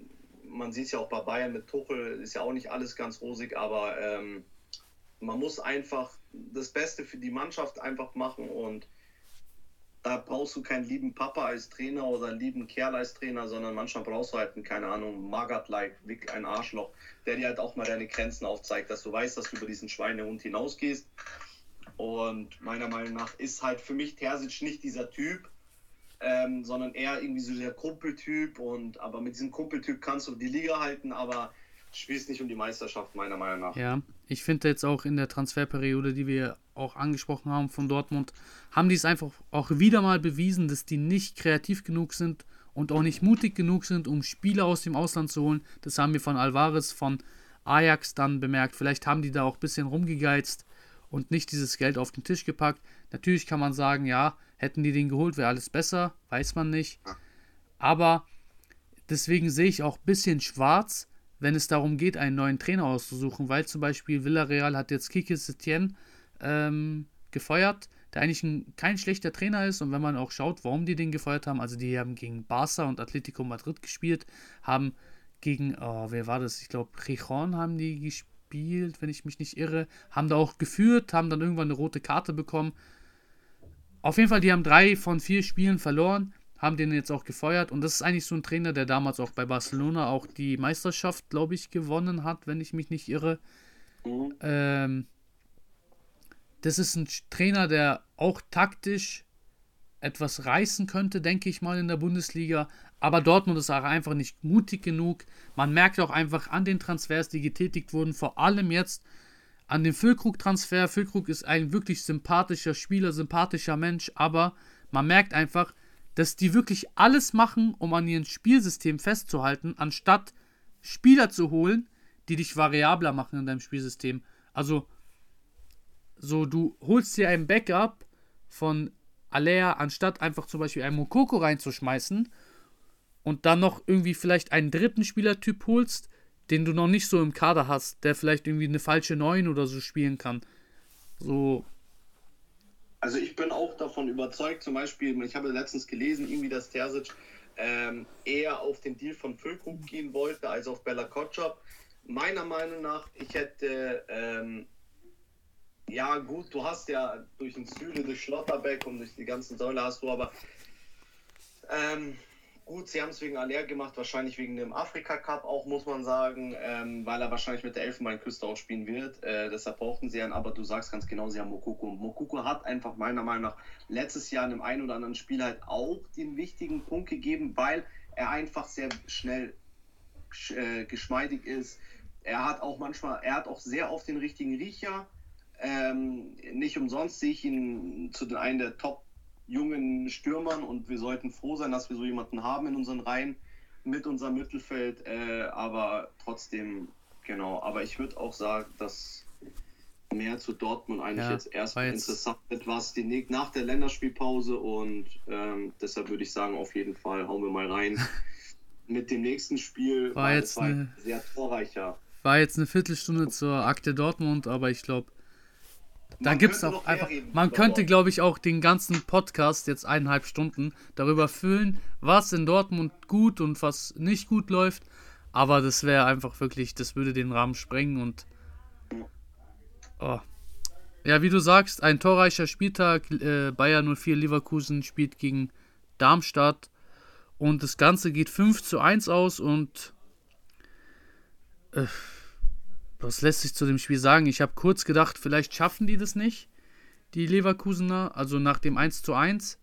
man sieht es ja auch bei Bayern mit Tuchel, ist ja auch nicht alles ganz rosig, aber ähm, man muss einfach das Beste für die Mannschaft einfach machen und da brauchst du keinen lieben Papa als Trainer oder einen lieben Kerl als Trainer, sondern manchmal brauchst du halt einen, keine Ahnung, Magath-like, Wick, ein Arschloch, der dir halt auch mal deine Grenzen aufzeigt, dass du weißt, dass du über diesen Schweinehund hinausgehst. Und meiner Meinung nach ist halt für mich Terzic nicht dieser Typ, ähm, sondern eher irgendwie so der Kumpeltyp. Und, aber mit diesem Kumpeltyp kannst du die Liga halten, aber spielst nicht um die Meisterschaft, meiner Meinung nach. Ja, ich finde jetzt auch in der Transferperiode, die wir auch angesprochen haben von Dortmund, haben die es einfach auch wieder mal bewiesen, dass die nicht kreativ genug sind und auch nicht mutig genug sind, um Spieler aus dem Ausland zu holen. Das haben wir von Alvarez, von Ajax dann bemerkt. Vielleicht haben die da auch ein bisschen rumgegeizt und nicht dieses Geld auf den Tisch gepackt. Natürlich kann man sagen, ja, hätten die den geholt, wäre alles besser, weiß man nicht. Aber deswegen sehe ich auch ein bisschen schwarz, wenn es darum geht, einen neuen Trainer auszusuchen, weil zum Beispiel Villarreal hat jetzt Quique Setién ähm, gefeuert, der eigentlich ein, kein schlechter Trainer ist und wenn man auch schaut, warum die den gefeuert haben, also die haben gegen Barca und Atletico Madrid gespielt, haben gegen, oh, wer war das, ich glaube Gijón haben die gespielt, wenn ich mich nicht irre, haben da auch geführt, haben dann irgendwann eine rote Karte bekommen. Auf jeden Fall, die haben drei von vier Spielen verloren, haben den jetzt auch gefeuert und das ist eigentlich so ein Trainer, der damals auch bei Barcelona auch die Meisterschaft, glaube ich, gewonnen hat, wenn ich mich nicht irre. Mhm. Ähm, das ist ein Trainer, der auch taktisch etwas reißen könnte, denke ich mal, in der Bundesliga, aber Dortmund ist auch einfach nicht mutig genug. Man merkt auch einfach an den Transfers, die getätigt wurden, vor allem jetzt an dem Füllkrug-Transfer. Füllkrug ist ein wirklich sympathischer Spieler, sympathischer Mensch, aber man merkt einfach, dass die wirklich alles machen, um an ihrem Spielsystem festzuhalten, anstatt Spieler zu holen, die dich variabler machen in deinem Spielsystem. Also, so du holst dir ein Backup von Alea, anstatt einfach zum Beispiel einen Mokoko reinzuschmeißen und dann noch irgendwie vielleicht einen dritten Spielertyp holst, den du noch nicht so im Kader hast, der vielleicht irgendwie eine falsche neun oder so spielen kann. So... Also ich bin auch davon überzeugt, zum Beispiel, ich habe letztens gelesen, irgendwie, dass Terzic ähm, eher auf den Deal von Füllkrug gehen wollte, als auf Bella Kotschap. Meiner Meinung nach, ich hätte, ähm, ja gut, du hast ja durch den Süle, durch Schlotterbeck und durch die ganzen Säule hast du, aber ähm, gut, sie haben es wegen Aller gemacht, wahrscheinlich wegen dem Afrika-Cup auch, muss man sagen, ähm, weil er wahrscheinlich mit der Elfenbeinküste auch spielen wird. Äh, deshalb brauchten sie ihn, aber du sagst ganz genau, sie haben Mokoko. Und Mokoko hat einfach meiner Meinung nach letztes Jahr in dem einen oder anderen Spiel halt auch den wichtigen Punkt gegeben, weil er einfach sehr schnell äh, geschmeidig ist. Er hat auch manchmal, er hat auch sehr oft den richtigen Riecher. Ähm, nicht umsonst sehe ich ihn zu den einen der Top jungen Stürmern und wir sollten froh sein, dass wir so jemanden haben in unseren Reihen mit unserem Mittelfeld, äh, aber trotzdem, genau, aber ich würde auch sagen, dass mehr zu Dortmund eigentlich ja, jetzt erst jetzt interessant wird, was die, nach der Länderspielpause und ähm, deshalb würde ich sagen, auf jeden Fall hauen wir mal rein mit dem nächsten Spiel, war, war jetzt eine, sehr torreicher. War jetzt eine Viertelstunde zur Akte Dortmund, aber ich glaube, da gibt's auch einfach, man könnte, glaube ich, auch den ganzen Podcast jetzt eineinhalb Stunden darüber füllen, was in Dortmund gut und was nicht gut läuft. Aber das wäre einfach wirklich, das würde den Rahmen sprengen. Und oh. Ja, wie du sagst, ein torreicher Spieltag. Äh, Bayer null vier Leverkusen spielt gegen Darmstadt. Und das Ganze geht fünf zu eins aus. Und Äh, was lässt sich zu dem Spiel sagen? Ich habe kurz gedacht, vielleicht schaffen die das nicht, die Leverkusener, also nach dem eins zu eins.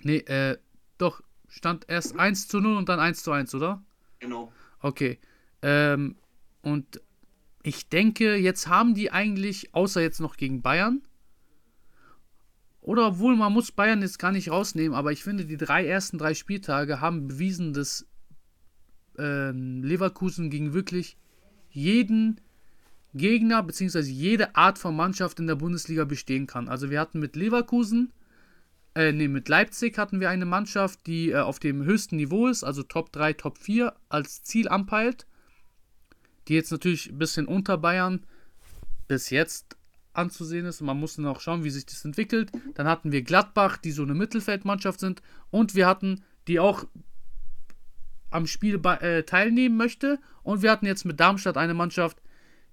Nee, äh, doch, stand erst eins zu null und dann eins zu eins, oder? Genau. Okay, ähm, und ich denke, jetzt haben die eigentlich, außer jetzt noch gegen Bayern, oder obwohl man muss Bayern jetzt gar nicht rausnehmen, aber ich finde, die drei ersten drei Spieltage haben bewiesen, dass äh, Leverkusen gegen wirklich jeden Gegner bzw. jede Art von Mannschaft in der Bundesliga bestehen kann. Also wir hatten mit Leverkusen, äh, nee, mit Leipzig hatten wir eine Mannschaft, die äh, auf dem höchsten Niveau ist, also Top drei, Top vier als Ziel anpeilt, die jetzt natürlich ein bisschen unter Bayern bis jetzt anzusehen ist. Und man muss dann auch schauen, wie sich das entwickelt. Dann hatten wir Gladbach, die so eine Mittelfeldmannschaft sind und wir hatten, die auch am Spiel bei, äh, teilnehmen möchte. Und wir hatten jetzt mit Darmstadt eine Mannschaft,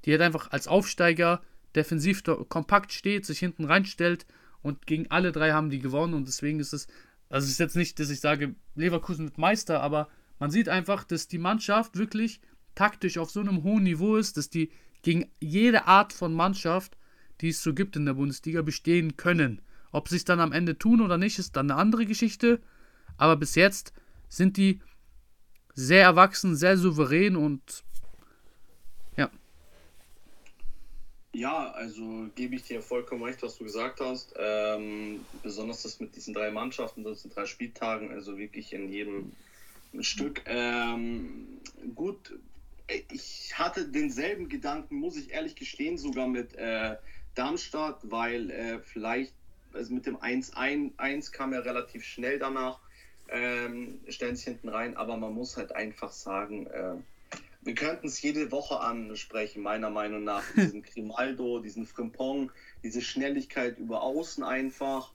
die halt einfach als Aufsteiger defensiv do- kompakt steht, sich hinten reinstellt und gegen alle drei haben die gewonnen. Und deswegen ist es, also es ist jetzt nicht, dass ich sage, Leverkusen wird Meister, aber man sieht einfach, dass die Mannschaft wirklich taktisch auf so einem hohen Niveau ist, dass die gegen jede Art von Mannschaft, die es so gibt in der Bundesliga, bestehen können. Ob sie es dann am Ende tun oder nicht, ist dann eine andere Geschichte. Aber bis jetzt sind die sehr erwachsen, sehr souverän und ja. Ja, also gebe ich dir vollkommen recht, was du gesagt hast. Ähm, besonders das mit diesen drei Mannschaften, das sind drei Spieltagen, also wirklich in jedem Stück. Ähm, gut, ich hatte denselben Gedanken, muss ich ehrlich gestehen, sogar mit äh, Darmstadt, weil äh, vielleicht, also mit dem eins eins kam ja relativ schnell danach. Ähm, stellen es hinten rein, aber man muss halt einfach sagen, äh, wir könnten es jede Woche ansprechen, meiner Meinung nach, diesen Grimaldo, diesen Frimpong, diese Schnelligkeit über Außen einfach,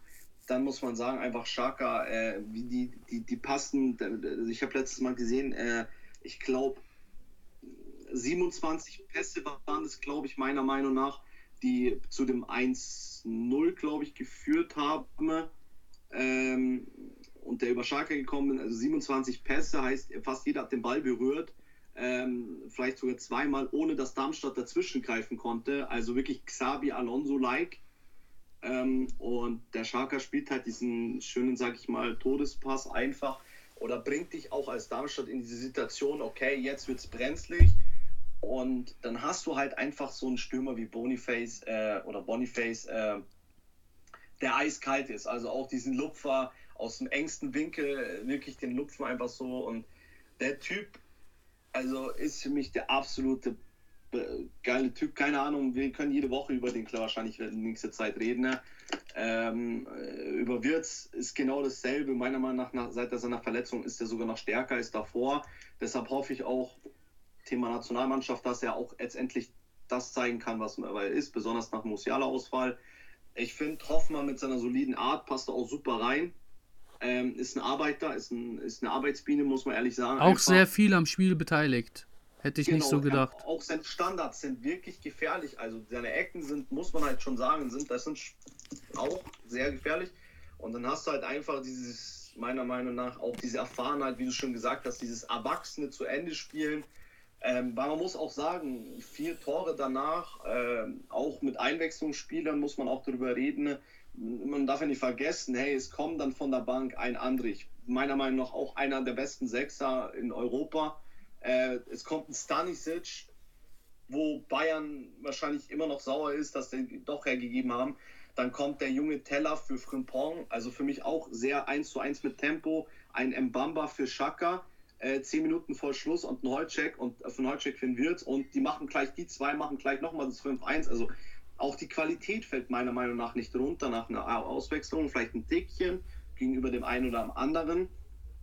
dann muss man sagen, einfach Xhaka, äh, die, die, die passen, ich habe letztes Mal gesehen, äh, ich glaube, siebenundzwanzig Pässe waren es, glaube ich, meiner Meinung nach, die zu dem eins null, glaube ich, geführt haben, ähm, und der über Xhaka gekommen, also siebenundzwanzig Pässe, heißt fast jeder hat den Ball berührt, ähm, vielleicht sogar zweimal, ohne dass Darmstadt dazwischen greifen konnte, also wirklich Xabi Alonso-like, ähm, und der Xhaka spielt halt diesen schönen, sag ich mal, Todespass einfach oder bringt dich auch als Darmstadt in diese Situation, okay, jetzt wird's brenzlig und dann hast du halt einfach so einen Stürmer wie Boniface äh, oder Boniface, äh, der eiskalt ist, also auch diesen Lupfer aus dem engsten Winkel, wirklich den Lupfen einfach so. Und der Typ, also ist für mich der absolute äh, geile Typ. Keine Ahnung, wir können jede Woche über den klar, wahrscheinlich in nächster Zeit reden. Ne? Ähm, über Wirtz ist genau dasselbe. Meiner Meinung nach, nach seit seiner Verletzung ist er sogar noch stärker als davor. Deshalb hoffe ich auch, Thema Nationalmannschaft, dass er auch letztendlich das zeigen kann, was er ist, besonders nach Musiala-Ausfall. Ich finde, Hoffmann mit seiner soliden Art passt da auch super rein. Ähm, ist ein Arbeiter, ist, ein, ist eine Arbeitsbiene, muss man ehrlich sagen. Auch einfach sehr viel am Spiel beteiligt. Hätte ich genau, nicht so gedacht. Auch seine Standards sind wirklich gefährlich. Also seine Ecken sind, muss man halt schon sagen, sind das sind auch sehr gefährlich. Und dann hast du halt einfach dieses, meiner Meinung nach, auch diese Erfahrenheit, wie du schon gesagt hast, dieses Erwachsene zu Ende spielen. Ähm, weil man muss auch sagen, vier Tore danach, ähm, auch mit Einwechslungsspielern muss man auch darüber reden. Man darf ja nicht vergessen, hey, es kommt dann von der Bank ein Andrich. Meiner Meinung nach auch einer der besten Sechser in Europa. Äh, es kommt ein Stanisic, wo Bayern wahrscheinlich immer noch sauer ist, dass den doch hergegeben haben. Dann kommt der junge Teller für Frimpong, also für mich auch sehr eins zu eins mit Tempo. Ein Mbamba für Xhaka, äh, zehn Minuten vor Schluss und ein Holcek und äh, von Holcek für den Wirtz. Und die machen gleich, die zwei machen gleich nochmal das fünf eins. Also auch die Qualität fällt meiner Meinung nach nicht runter nach einer Auswechslung. Vielleicht ein Tickchen gegenüber dem einen oder anderen.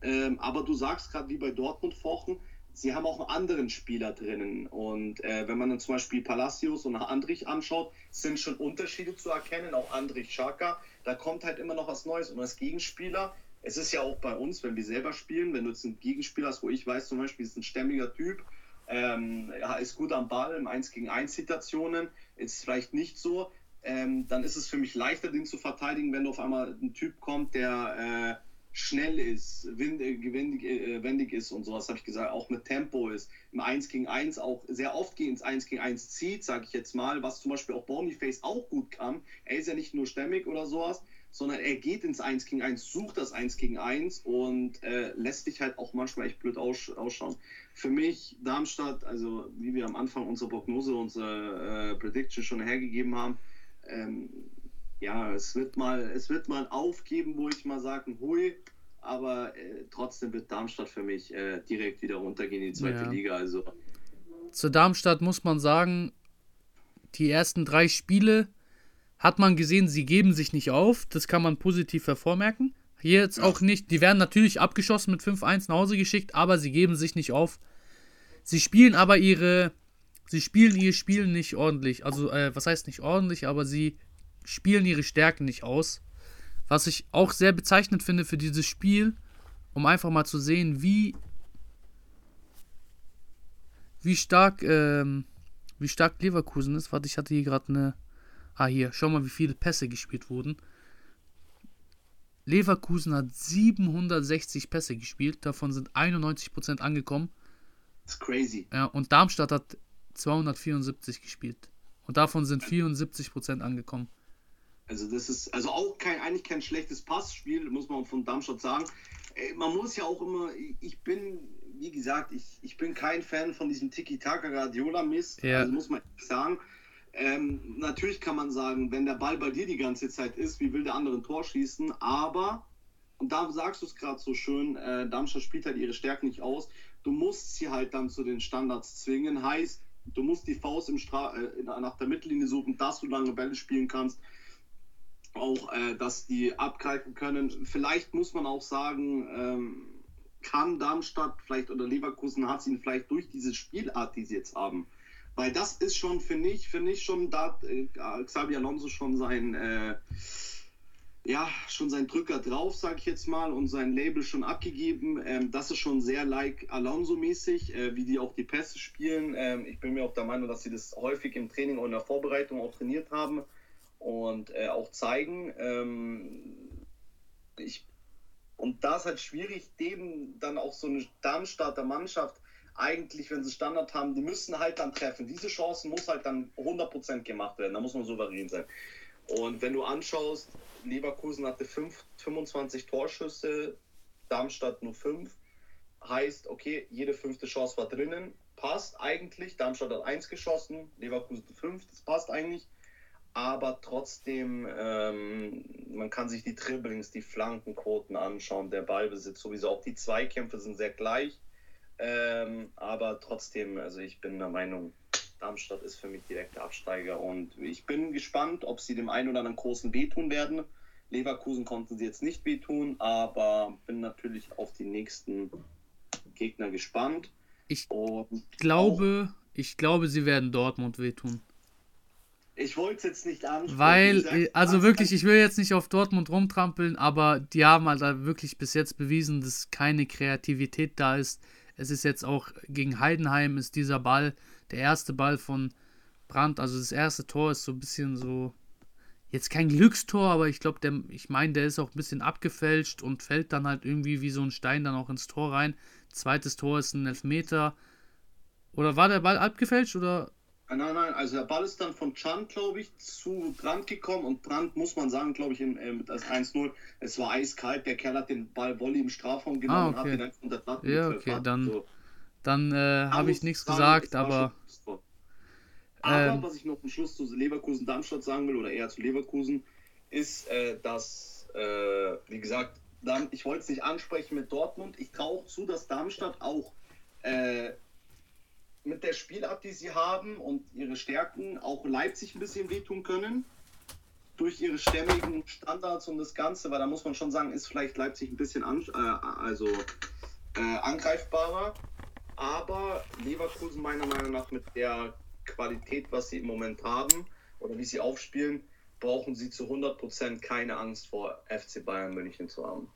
Ähm, aber du sagst gerade, wie bei Dortmund vorhin, sie haben auch einen anderen Spieler drinnen. Und äh, wenn man dann zum Beispiel Palacios und Andrich anschaut, sind schon Unterschiede zu erkennen. Auch Andrich, Xhaka, da kommt halt immer noch was Neues. Und als Gegenspieler, es ist ja auch bei uns, wenn wir selber spielen, wenn du jetzt einen Gegenspieler hast, wo ich weiß zum Beispiel, ist ein stämmiger Typ, ähm, ist gut am Ball im eins gegen eins Situationen, ist vielleicht nicht so, ähm, dann ist es für mich leichter, den zu verteidigen, wenn du auf einmal ein Typ kommt, der... Äh, schnell ist, wind, äh, wendig, äh, wendig ist und sowas, habe ich gesagt, auch mit Tempo ist, im eins gegen eins auch sehr oft ins eins gegen eins zieht, sage ich jetzt mal, was zum Beispiel auch Boniface auch gut kann. Er ist ja nicht nur stämmig oder sowas, sondern er geht ins eins gegen eins, sucht das eins gegen eins und äh, lässt dich halt auch manchmal echt blöd aus- ausschauen. Für mich Darmstadt, also wie wir am Anfang unsere Prognose, unsere äh, Prediction schon hergegeben haben, ähm, ja, es wird mal, es wird mal aufgeben, wo ich mal sage, hui, aber äh, trotzdem wird Darmstadt für mich äh, direkt wieder runtergehen in die zweite ja. Liga. Also zu Darmstadt muss man sagen, die ersten drei Spiele hat man gesehen, sie geben sich nicht auf. Das kann man positiv hervormerken. Hier jetzt auch nicht, die werden natürlich abgeschossen mit fünf eins nach Hause geschickt, aber sie geben sich nicht auf. Sie spielen aber ihre, sie spielen ihr Spiel nicht ordentlich. Also, äh, was heißt nicht ordentlich, aber sie spielen ihre Stärken nicht aus. Was ich auch sehr bezeichnend finde für dieses Spiel, um einfach mal zu sehen, wie wie stark ähm, wie stark Leverkusen ist. Warte, ich hatte hier gerade eine... Ah, hier, schau mal, wie viele Pässe gespielt wurden. Leverkusen hat siebenhundertsechzig Pässe gespielt, davon sind einundneunzig Prozent angekommen. Das ist crazy. Ja, und Darmstadt hat zweihundertvierundsiebzig gespielt. Und davon sind vierundsiebzig Prozent angekommen. Also das ist also auch kein, eigentlich kein schlechtes Passspiel, muss man von Darmstadt sagen. Man muss ja auch immer, ich bin, wie gesagt, ich, ich bin kein Fan von diesem Tiki-Taka-Guardiola-Mist, ja. Also muss man sagen. Ähm, natürlich kann man sagen, wenn der Ball bei dir die ganze Zeit ist, wie will der andere ein Tor schießen, aber, und da sagst du es gerade so schön, äh, Darmstadt spielt halt ihre Stärken nicht aus, du musst sie halt dann zu den Standards zwingen, heißt, du musst die Faust im Stra- äh, nach der Mittellinie suchen, dass du lange Bälle spielen kannst, auch, äh, dass die abgreifen können. Vielleicht muss man auch sagen, ähm, kann Darmstadt vielleicht oder Leverkusen hat sie vielleicht durch diese Spielart, die sie jetzt haben. Weil das ist schon, finde ich, finde ich schon, da äh, Xabi Alonso schon sein, äh, ja, schon sein Drücker drauf, sag ich jetzt mal, und sein Label schon abgegeben. Ähm, das ist schon sehr like Alonso-mäßig, äh, wie die auch die Pässe spielen. Ähm, ich bin mir auch der Meinung, dass sie das häufig im Training und in der Vorbereitung auch trainiert haben und äh, auch zeigen. Ähm, ich, und da ist halt schwierig, dem dann auch so eine Darmstadter Mannschaft, eigentlich, wenn sie Standard haben, die müssen halt dann treffen. Diese Chancen muss halt dann hundert Prozent gemacht werden. Da muss man souverän sein. Und wenn du anschaust, Leverkusen hatte fünf, fünfundzwanzig Torschüsse, Darmstadt nur fünf. Heißt, okay, jede fünfte Chance war drinnen. Passt eigentlich. Darmstadt hat eins geschossen, Leverkusen fünf. Das passt eigentlich. Aber trotzdem, ähm, man kann sich die Dribblings, die Flankenquoten anschauen, der Ballbesitz sowieso. Auch die Zweikämpfe sind sehr gleich. Ähm, aber trotzdem, also ich bin der Meinung, Darmstadt ist für mich direkter Absteiger und ich bin gespannt, ob sie dem einen oder anderen großen wehtun werden. Leverkusen konnten sie jetzt nicht wehtun, aber bin natürlich auf die nächsten Gegner gespannt. Ich und glaube, ich glaube, sie werden Dortmund wehtun. Ich wollte es jetzt nicht ansprechen. Weil, gesagt, also wirklich, ich will jetzt nicht auf Dortmund rumtrampeln, aber die haben halt wirklich bis jetzt bewiesen, dass keine Kreativität da ist. Es ist jetzt auch gegen Heidenheim ist dieser Ball, der erste Ball von Brandt, also das erste Tor ist so ein bisschen so, jetzt kein Glückstor, aber ich glaube, der, ich meine, der ist auch ein bisschen abgefälscht und fällt dann halt irgendwie wie so ein Stein dann auch ins Tor rein. Zweites Tor ist ein Elfmeter. Oder war der Ball abgefälscht oder? Nein, nein, also der Ball ist dann von Can, glaube ich, zu Brandt gekommen und Brandt, muss man sagen, glaube ich, in, äh, als eins null, es war eiskalt, der Kerl hat den Ball Volley im Strafraum genommen ah, okay. und hat ihn dann unter Platten Ja, okay, hat. dann, so. dann äh, habe ich nichts gesagt, aber... Aber ähm, was ich noch zum Schluss zu Leverkusen-Darmstadt sagen will, oder eher zu Leverkusen, ist, äh, dass, äh, wie gesagt, dann, ich wollte es nicht ansprechen mit Dortmund, ich traue auch zu, dass Darmstadt auch... Äh, mit der Spielart, die sie haben und ihre Stärken auch Leipzig ein bisschen wehtun können durch ihre stämmigen Standards und das Ganze, weil da muss man schon sagen, ist vielleicht Leipzig ein bisschen an, äh, also, äh, angreifbarer, aber Leverkusen meiner Meinung nach mit der Qualität, was sie im Moment haben oder wie sie aufspielen, brauchen sie zu hundert Prozent keine Angst vor F C Bayern München zu haben.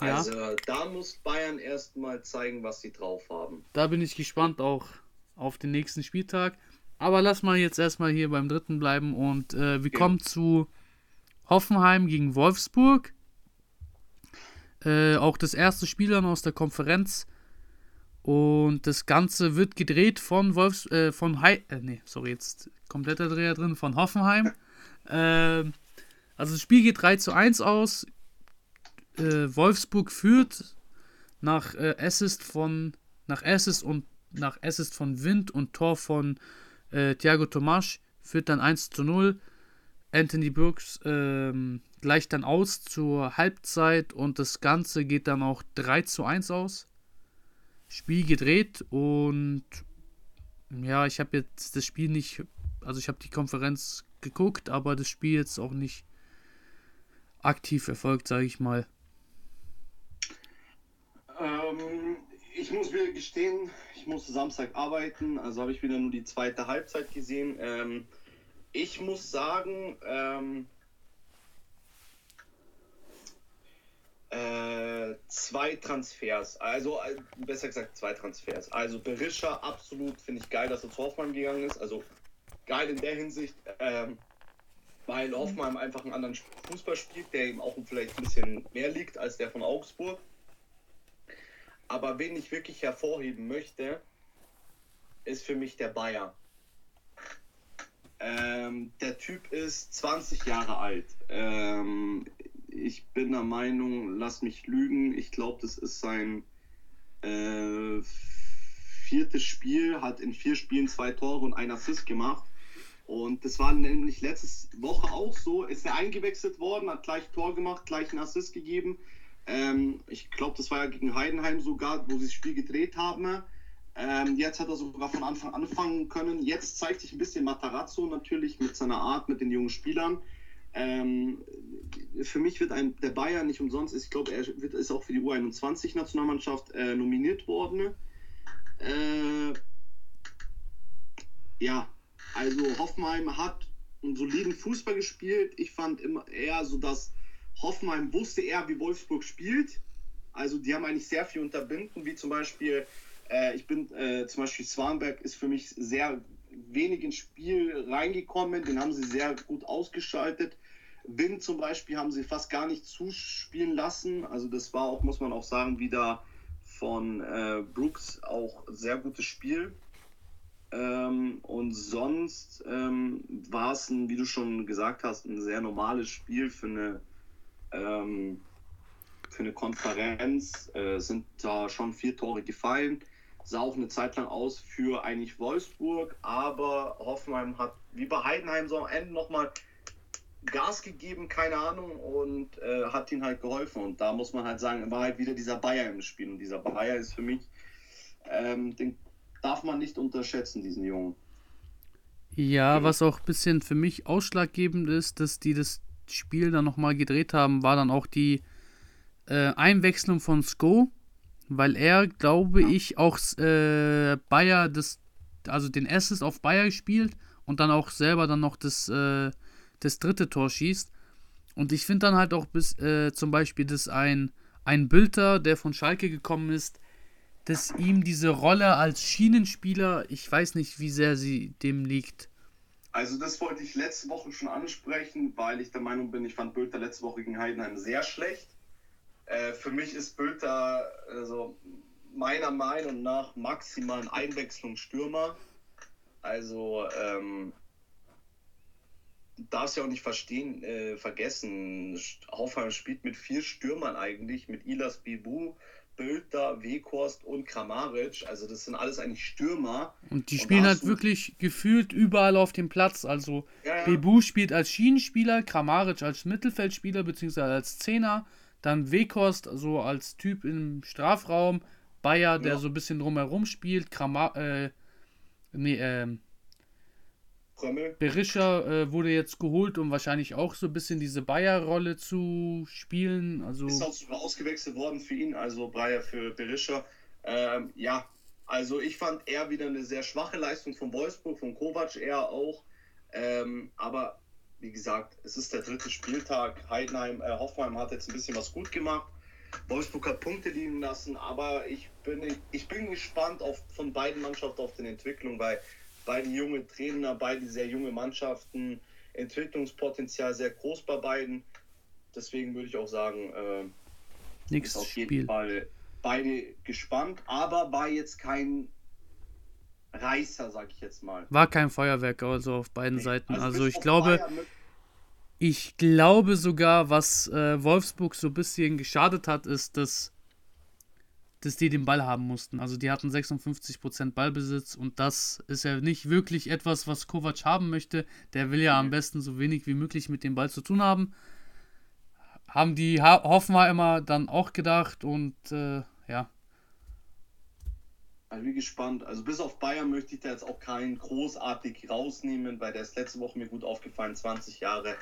Ja. Also da muss Bayern erstmal zeigen, was sie drauf haben. Da bin ich gespannt auch auf den nächsten Spieltag. Aber lass mal jetzt erstmal hier beim dritten bleiben und äh, wir okay. kommen zu Hoffenheim gegen Wolfsburg. Äh, auch das erste Spiel dann aus der Konferenz. Und das Ganze wird gedreht von Wolfs äh, von He- äh, nee, sorry, jetzt kompletter Dreher drin von Hoffenheim. äh, also das Spiel geht drei zu eins aus. Äh, Wolfsburg führt nach äh, Assist von nach Assist und nach Assist von Wind und Tor von äh, Thiago Tomasch, führt dann eins zu null. Anthony Brooks ähm, gleicht dann aus zur Halbzeit und das Ganze geht dann auch drei zu eins aus. Spiel gedreht und ja, ich habe jetzt das Spiel nicht, also ich habe die Konferenz geguckt, aber das Spiel jetzt auch nicht aktiv verfolgt, sage ich mal. Ich muss wieder gestehen, ich musste Samstag arbeiten, also habe ich wieder nur die zweite Halbzeit gesehen. Ähm, ich muss sagen, ähm, äh, zwei Transfers, also äh, besser gesagt zwei Transfers. Also Berisha, absolut, finde ich geil, dass er zu Hoffenheim gegangen ist. Also geil in der Hinsicht, ähm, weil Hoffenheim einfach einen anderen Fußball spielt, der ihm auch vielleicht ein bisschen mehr liegt als der von Augsburg. Aber wen ich wirklich hervorheben möchte, ist für mich der Bayer. Ähm, der Typ ist zwanzig Jahre alt. Ähm, ich bin der Meinung, lass mich lügen, ich glaube, das ist sein äh, viertes Spiel, hat in vier Spielen zwei Tore und einen Assist gemacht. Und das war nämlich letzte Woche auch so, ist er eingewechselt worden, hat gleich Tor gemacht, gleich einen Assist gegeben. Ähm, ich glaube, das war ja gegen Heidenheim sogar, wo sie das Spiel gedreht haben. Ähm, jetzt hat er sogar von Anfang an anfangen können. Jetzt zeigt sich ein bisschen Matarazzo natürlich mit seiner Art, mit den jungen Spielern. Ähm, für mich wird ein, der Bayer nicht umsonst, ich glaube, er wird, ist auch für die U einundzwanzig-Nationalmannschaft äh, nominiert worden. Äh, ja, also Hoffenheim hat einen soliden Fußball gespielt. Ich fand immer eher so, dass Hoffenheim wusste eher, wie Wolfsburg spielt. Also die haben eigentlich sehr viel unterbinden, wie zum Beispiel, äh, ich bin äh, zum Beispiel Swanberg ist für mich sehr wenig ins Spiel reingekommen, den haben sie sehr gut ausgeschaltet. Wind zum Beispiel haben sie fast gar nicht zuspielen lassen. Also das war auch, muss man auch sagen, wieder von äh, Brooks auch sehr gutes Spiel. Ähm, und sonst ähm, war es, ein, wie du schon gesagt hast, ein sehr normales Spiel für eine Ähm, für eine Konferenz äh, sind da schon vier Tore gefallen, sah auch eine Zeit lang aus für eigentlich Wolfsburg, aber Hoffenheim hat wie bei Heidenheim so am Ende nochmal Gas gegeben, keine Ahnung, und äh, hat ihnen halt geholfen und da muss man halt sagen, war halt wieder dieser Bayer im Spiel und dieser Bayer ist für mich, ähm, den darf man nicht unterschätzen, diesen Jungen. Ja, was auch ein bisschen für mich ausschlaggebend ist, dass die das Spiel dann nochmal gedreht haben, war dann auch die äh, Einwechslung von Sko, weil er, glaube ich, auch äh, Bayer, das, also den Assist auf Bayer gespielt und dann auch selber dann noch das, äh, das dritte Tor schießt. Und ich finde dann halt auch bis, äh, zum Beispiel, dass ein, ein Bülter, der von Schalke gekommen ist, dass ihm diese Rolle als Schienenspieler, ich weiß nicht, wie sehr sie dem liegt. Also das wollte ich letzte Woche schon ansprechen, weil ich der Meinung bin, ich fand Bülter letzte Woche gegen Heidenheim sehr schlecht. Äh, für mich ist Bülter also meiner Meinung nach maximal ein Einwechslungsstürmer. Also ähm, darfst ja auch nicht verstehen, äh, vergessen, Hoffenheim spielt mit vier Stürmern eigentlich, mit Ilas Bibu, Bülter, Weghorst und Kramaric, also das sind alles eigentlich Stürmer. Und die spielen und halt wirklich gefühlt überall auf dem Platz, also ja, ja. Bebu spielt als Schienenspieler, Kramaric als Mittelfeldspieler bzw. als Zehner, dann Weghorst so als Typ im Strafraum, Bayer, der ja. so ein bisschen drumherum spielt, Kramar, äh, nee, ähm, Berisha äh, wurde jetzt geholt, um wahrscheinlich auch so ein bisschen diese Bayer-Rolle zu spielen. Also ist auch sogar ausgewechselt worden für ihn, also Bayer für Berisha. Ähm, ja, also ich fand eher wieder eine sehr schwache Leistung von Wolfsburg, von Kovac eher auch. Ähm, aber wie gesagt, es ist der dritte Spieltag. Heidenheim, äh, Hoffenheim hat jetzt ein bisschen was gut gemacht. Wolfsburg hat Punkte liegen lassen, aber ich bin, ich bin gespannt auf, von beiden Mannschaften auf die Entwicklung, weil beide junge Trainer, beide sehr junge Mannschaften, Entwicklungspotenzial sehr groß bei beiden. Deswegen würde ich auch sagen, äh, ist auf jeden Spiel. Fall beide gespannt, aber war jetzt kein Reißer, sag ich jetzt mal. War kein Feuerwerk, also auf beiden nee. Seiten. Also, also ich glaube, Bayern. ich glaube sogar, was äh, Wolfsburg so ein bisschen geschadet hat, ist, dass, dass die den Ball haben mussten. Also die hatten sechsundfünfzig Prozent Ballbesitz und das ist ja nicht wirklich etwas, was Kovac haben möchte. Der will ja am besten so wenig wie möglich mit dem Ball zu tun haben. Haben die Hoffenheimer dann auch gedacht und äh, ja. Also wie gespannt. Also bis auf Bayern möchte ich da jetzt auch keinen großartig rausnehmen, weil der ist letzte Woche mir gut aufgefallen, zwanzig Jahre.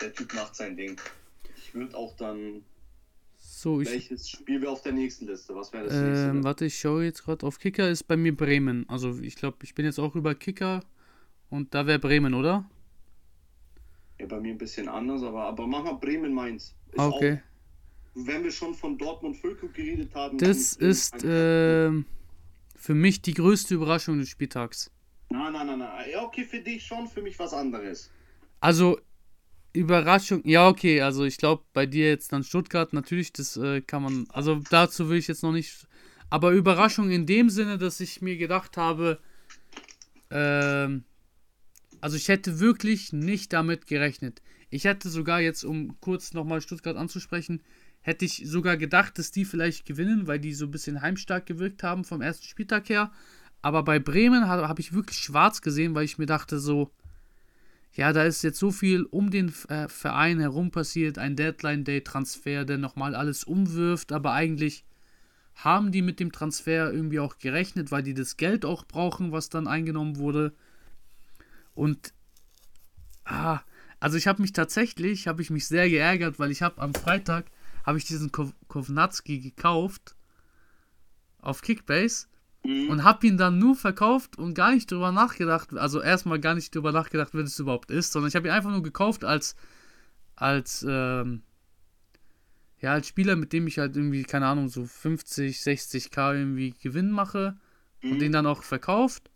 Der Typ macht sein Ding. Ich würde auch dann... So, ich, welches Spiel wäre auf der nächsten Liste? Was wäre das ähm, nächste? Warte, ich schaue jetzt gerade auf Kicker, ist bei mir Bremen. Also ich glaube, ich bin jetzt auch über Kicker und da wäre Bremen, oder? Ja, bei mir ein bisschen anders, aber, aber mach mal Bremen-Mainz. Ist okay. Auch, wenn wir schon von Dortmund-Völkow geredet haben... Das ist äh, für mich die größte Überraschung des Spieltags. Nein, nein, nein, nein. Ja, okay, für dich schon, für mich was anderes. Also... Überraschung, ja okay, also ich glaube bei dir jetzt dann Stuttgart, natürlich, das äh, kann man, also dazu will ich jetzt noch nicht, aber Überraschung in dem Sinne, dass ich mir gedacht habe, ähm, also ich hätte wirklich nicht damit gerechnet. Ich hätte sogar jetzt, um kurz nochmal Stuttgart anzusprechen, hätte ich sogar gedacht, dass die vielleicht gewinnen, weil die so ein bisschen heimstark gewirkt haben vom ersten Spieltag her, aber bei Bremen habe hab ich wirklich schwarz gesehen, weil ich mir dachte so, ja, da ist jetzt so viel um den äh, Verein herum passiert, ein Deadline-Day-Transfer, der nochmal alles umwirft, aber eigentlich haben die mit dem Transfer irgendwie auch gerechnet, weil die das Geld auch brauchen, was dann eingenommen wurde. Und, ah, also ich habe mich tatsächlich, habe ich mich sehr geärgert, weil ich habe am Freitag, habe ich diesen Ko- Kovnatski gekauft auf Kickbase. Und hab ihn dann nur verkauft und gar nicht drüber nachgedacht, also erstmal gar nicht drüber nachgedacht, wenn es überhaupt ist, sondern ich habe ihn einfach nur gekauft als, als, ähm, ja, als Spieler, mit dem ich halt irgendwie, keine Ahnung, so fünfzig, sechzig K irgendwie Gewinn mache und mhm. den dann auch verkauft.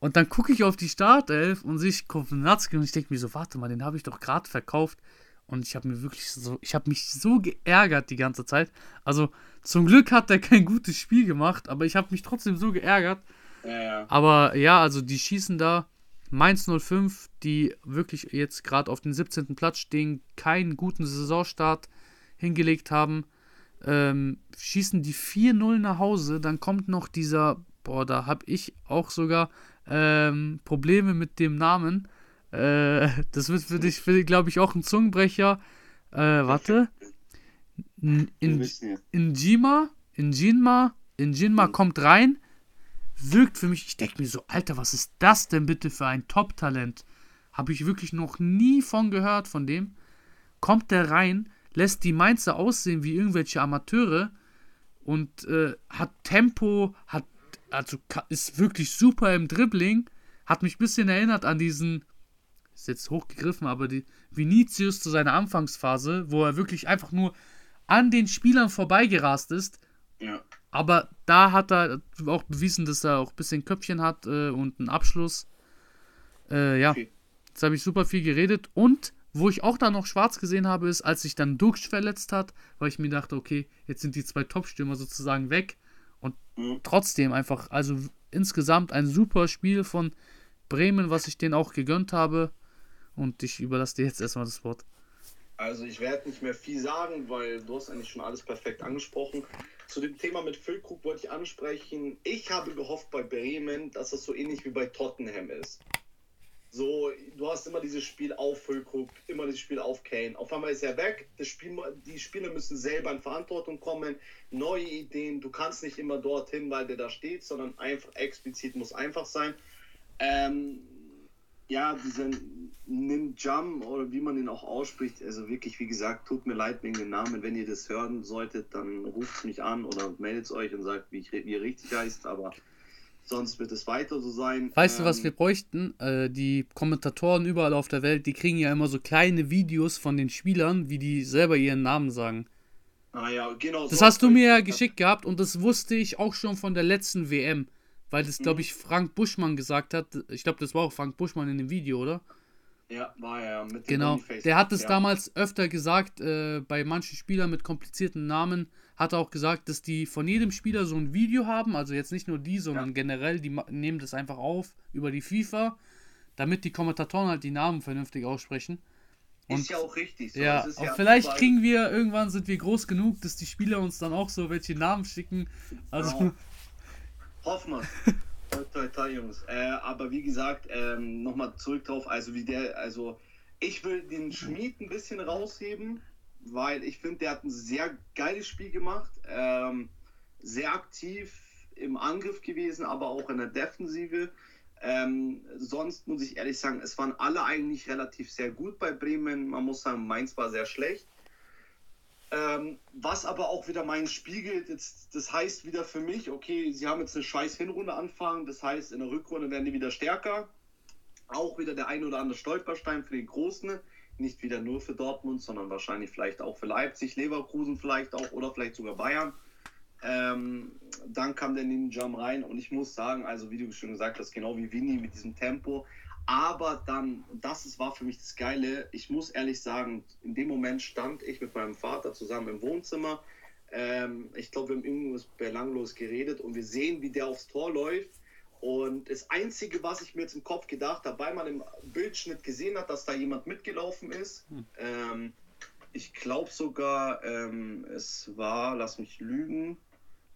Und dann gucke ich auf die Startelf und sehe ich Kovnatski und ich denke mir so, warte mal, den habe ich doch gerade verkauft. Und ich habe mir wirklich so, ich habe mich so geärgert die ganze Zeit. Also zum Glück hat er kein gutes Spiel gemacht, aber ich habe mich trotzdem so geärgert. Ja, ja. Aber ja, also die schießen da Mainz null fünf, die wirklich jetzt gerade auf den siebzehnten Platz stehen, keinen guten Saisonstart hingelegt haben. Ähm, schießen die vier null nach Hause, dann kommt noch dieser, boah, da habe ich auch sogar ähm, Probleme mit dem Namen. Das wird für dich, glaube ich, auch ein Zungenbrecher. Äh, warte. In, in, Injima, Injinma, Injinma kommt rein, wirkt für mich, ich denke mir so, Alter, was ist das denn bitte für ein Top-Talent? Habe ich wirklich noch nie von gehört, von dem. Kommt der rein, lässt die Mainzer aussehen wie irgendwelche Amateure und äh, hat Tempo, hat, also ist wirklich super im Dribbling, hat mich ein bisschen erinnert an diesen, ist jetzt hochgegriffen, aber die Vinicius zu seiner Anfangsphase, wo er wirklich einfach nur an den Spielern vorbeigerast ist. Ja. Aber da hat er auch bewiesen, dass er auch ein bisschen Köpfchen hat äh, und einen Abschluss. Äh, ja, okay. Jetzt habe ich super viel geredet. Und wo ich auch da noch schwarz gesehen habe, ist, als sich dann Dukic verletzt hat, weil ich mir dachte, okay, jetzt sind die zwei Top-Stürmer sozusagen weg. Und mhm. trotzdem einfach, also insgesamt ein super Spiel von Bremen, was ich denen auch gegönnt habe. Und ich überlasse dir jetzt erstmal das Wort. Also ich werde nicht mehr viel sagen, weil du hast eigentlich schon alles perfekt angesprochen. Zu dem Thema mit Füllkrug wollte ich ansprechen. Ich habe gehofft bei Bremen, dass das so ähnlich wie bei Tottenham ist. So, du hast immer dieses Spiel auf Füllkrug, immer dieses Spiel auf Kane. Auf einmal ist er weg. Das Spiel, die Spieler müssen selber in Verantwortung kommen. Neue Ideen. Du kannst nicht immer dorthin, weil der da steht, sondern einfach explizit muss einfach sein. Ähm, ja, diesen Ninjam oder wie man ihn auch ausspricht, also wirklich, wie gesagt, tut mir leid wegen dem Namen. Wenn ihr das hören solltet, dann ruft mich an oder meldet euch und sagt, wie, wie ihr richtig heißt, aber sonst wird es weiter so sein. Weißt ähm, du, was wir bräuchten? Äh, die Kommentatoren überall auf der Welt, die kriegen ja immer so kleine Videos von den Spielern, wie die selber ihren Namen sagen. Ah ja, genau. Das so hast du mir ja geschickt gehabt und das wusste ich auch schon von der letzten W M. Weil das, glaube ich, Frank Buschmann gesagt hat. Ich glaube, das war auch Frank Buschmann in dem Video, oder? Ja, war er. Mit dem genau, der hat es ja. damals öfter gesagt, äh, bei manchen Spielern mit komplizierten Namen, hat er auch gesagt, dass die von jedem Spieler so ein Video haben, also jetzt nicht nur die, sondern ja. generell, die nehmen das einfach auf über die FIFA, damit die Kommentatoren halt die Namen vernünftig aussprechen. Und ist ja auch richtig. So. Ja, ist ja vielleicht super. Kriegen wir, irgendwann sind wir groß genug, dass die Spieler uns dann auch so welche Namen schicken. Also... Genau. Hoffen wir. Toi, toi, toi, Jungs. Äh, aber wie gesagt, ähm, nochmal zurück drauf. Also, wie der, also, ich will den Schmied ein bisschen rausheben, weil ich finde, der hat ein sehr geiles Spiel gemacht. Ähm, sehr aktiv im Angriff gewesen, aber auch in der Defensive. Ähm, sonst muss ich ehrlich sagen, es waren alle eigentlich relativ sehr gut bei Bremen. Man muss sagen, Mainz war sehr schlecht. Ähm, was aber auch wieder mein spiegelt, jetzt, das heißt wieder für mich, okay, sie haben jetzt eine scheiß Hinrunde anfangen, das heißt, in der Rückrunde werden die wieder stärker, auch wieder der ein oder andere Stolperstein für die Großen, nicht wieder nur für Dortmund, sondern wahrscheinlich vielleicht auch für Leipzig, Leverkusen vielleicht auch oder vielleicht sogar Bayern. Ähm, dann kam der Ninjam rein und ich muss sagen, also wie du schon gesagt hast, genau wie Vinny mit diesem Tempo, aber dann, das ist, war für mich das Geile, ich muss ehrlich sagen, in dem Moment stand ich mit meinem Vater zusammen im Wohnzimmer. Ähm, ich glaube, wir haben irgendwas belanglos geredet und wir sehen, wie der aufs Tor läuft. Und das Einzige, was ich mir jetzt im Kopf gedacht habe, weil man im Bildschnitt gesehen hat, dass da jemand mitgelaufen ist. Hm. Ähm, ich glaube sogar, ähm, es war, lass mich lügen,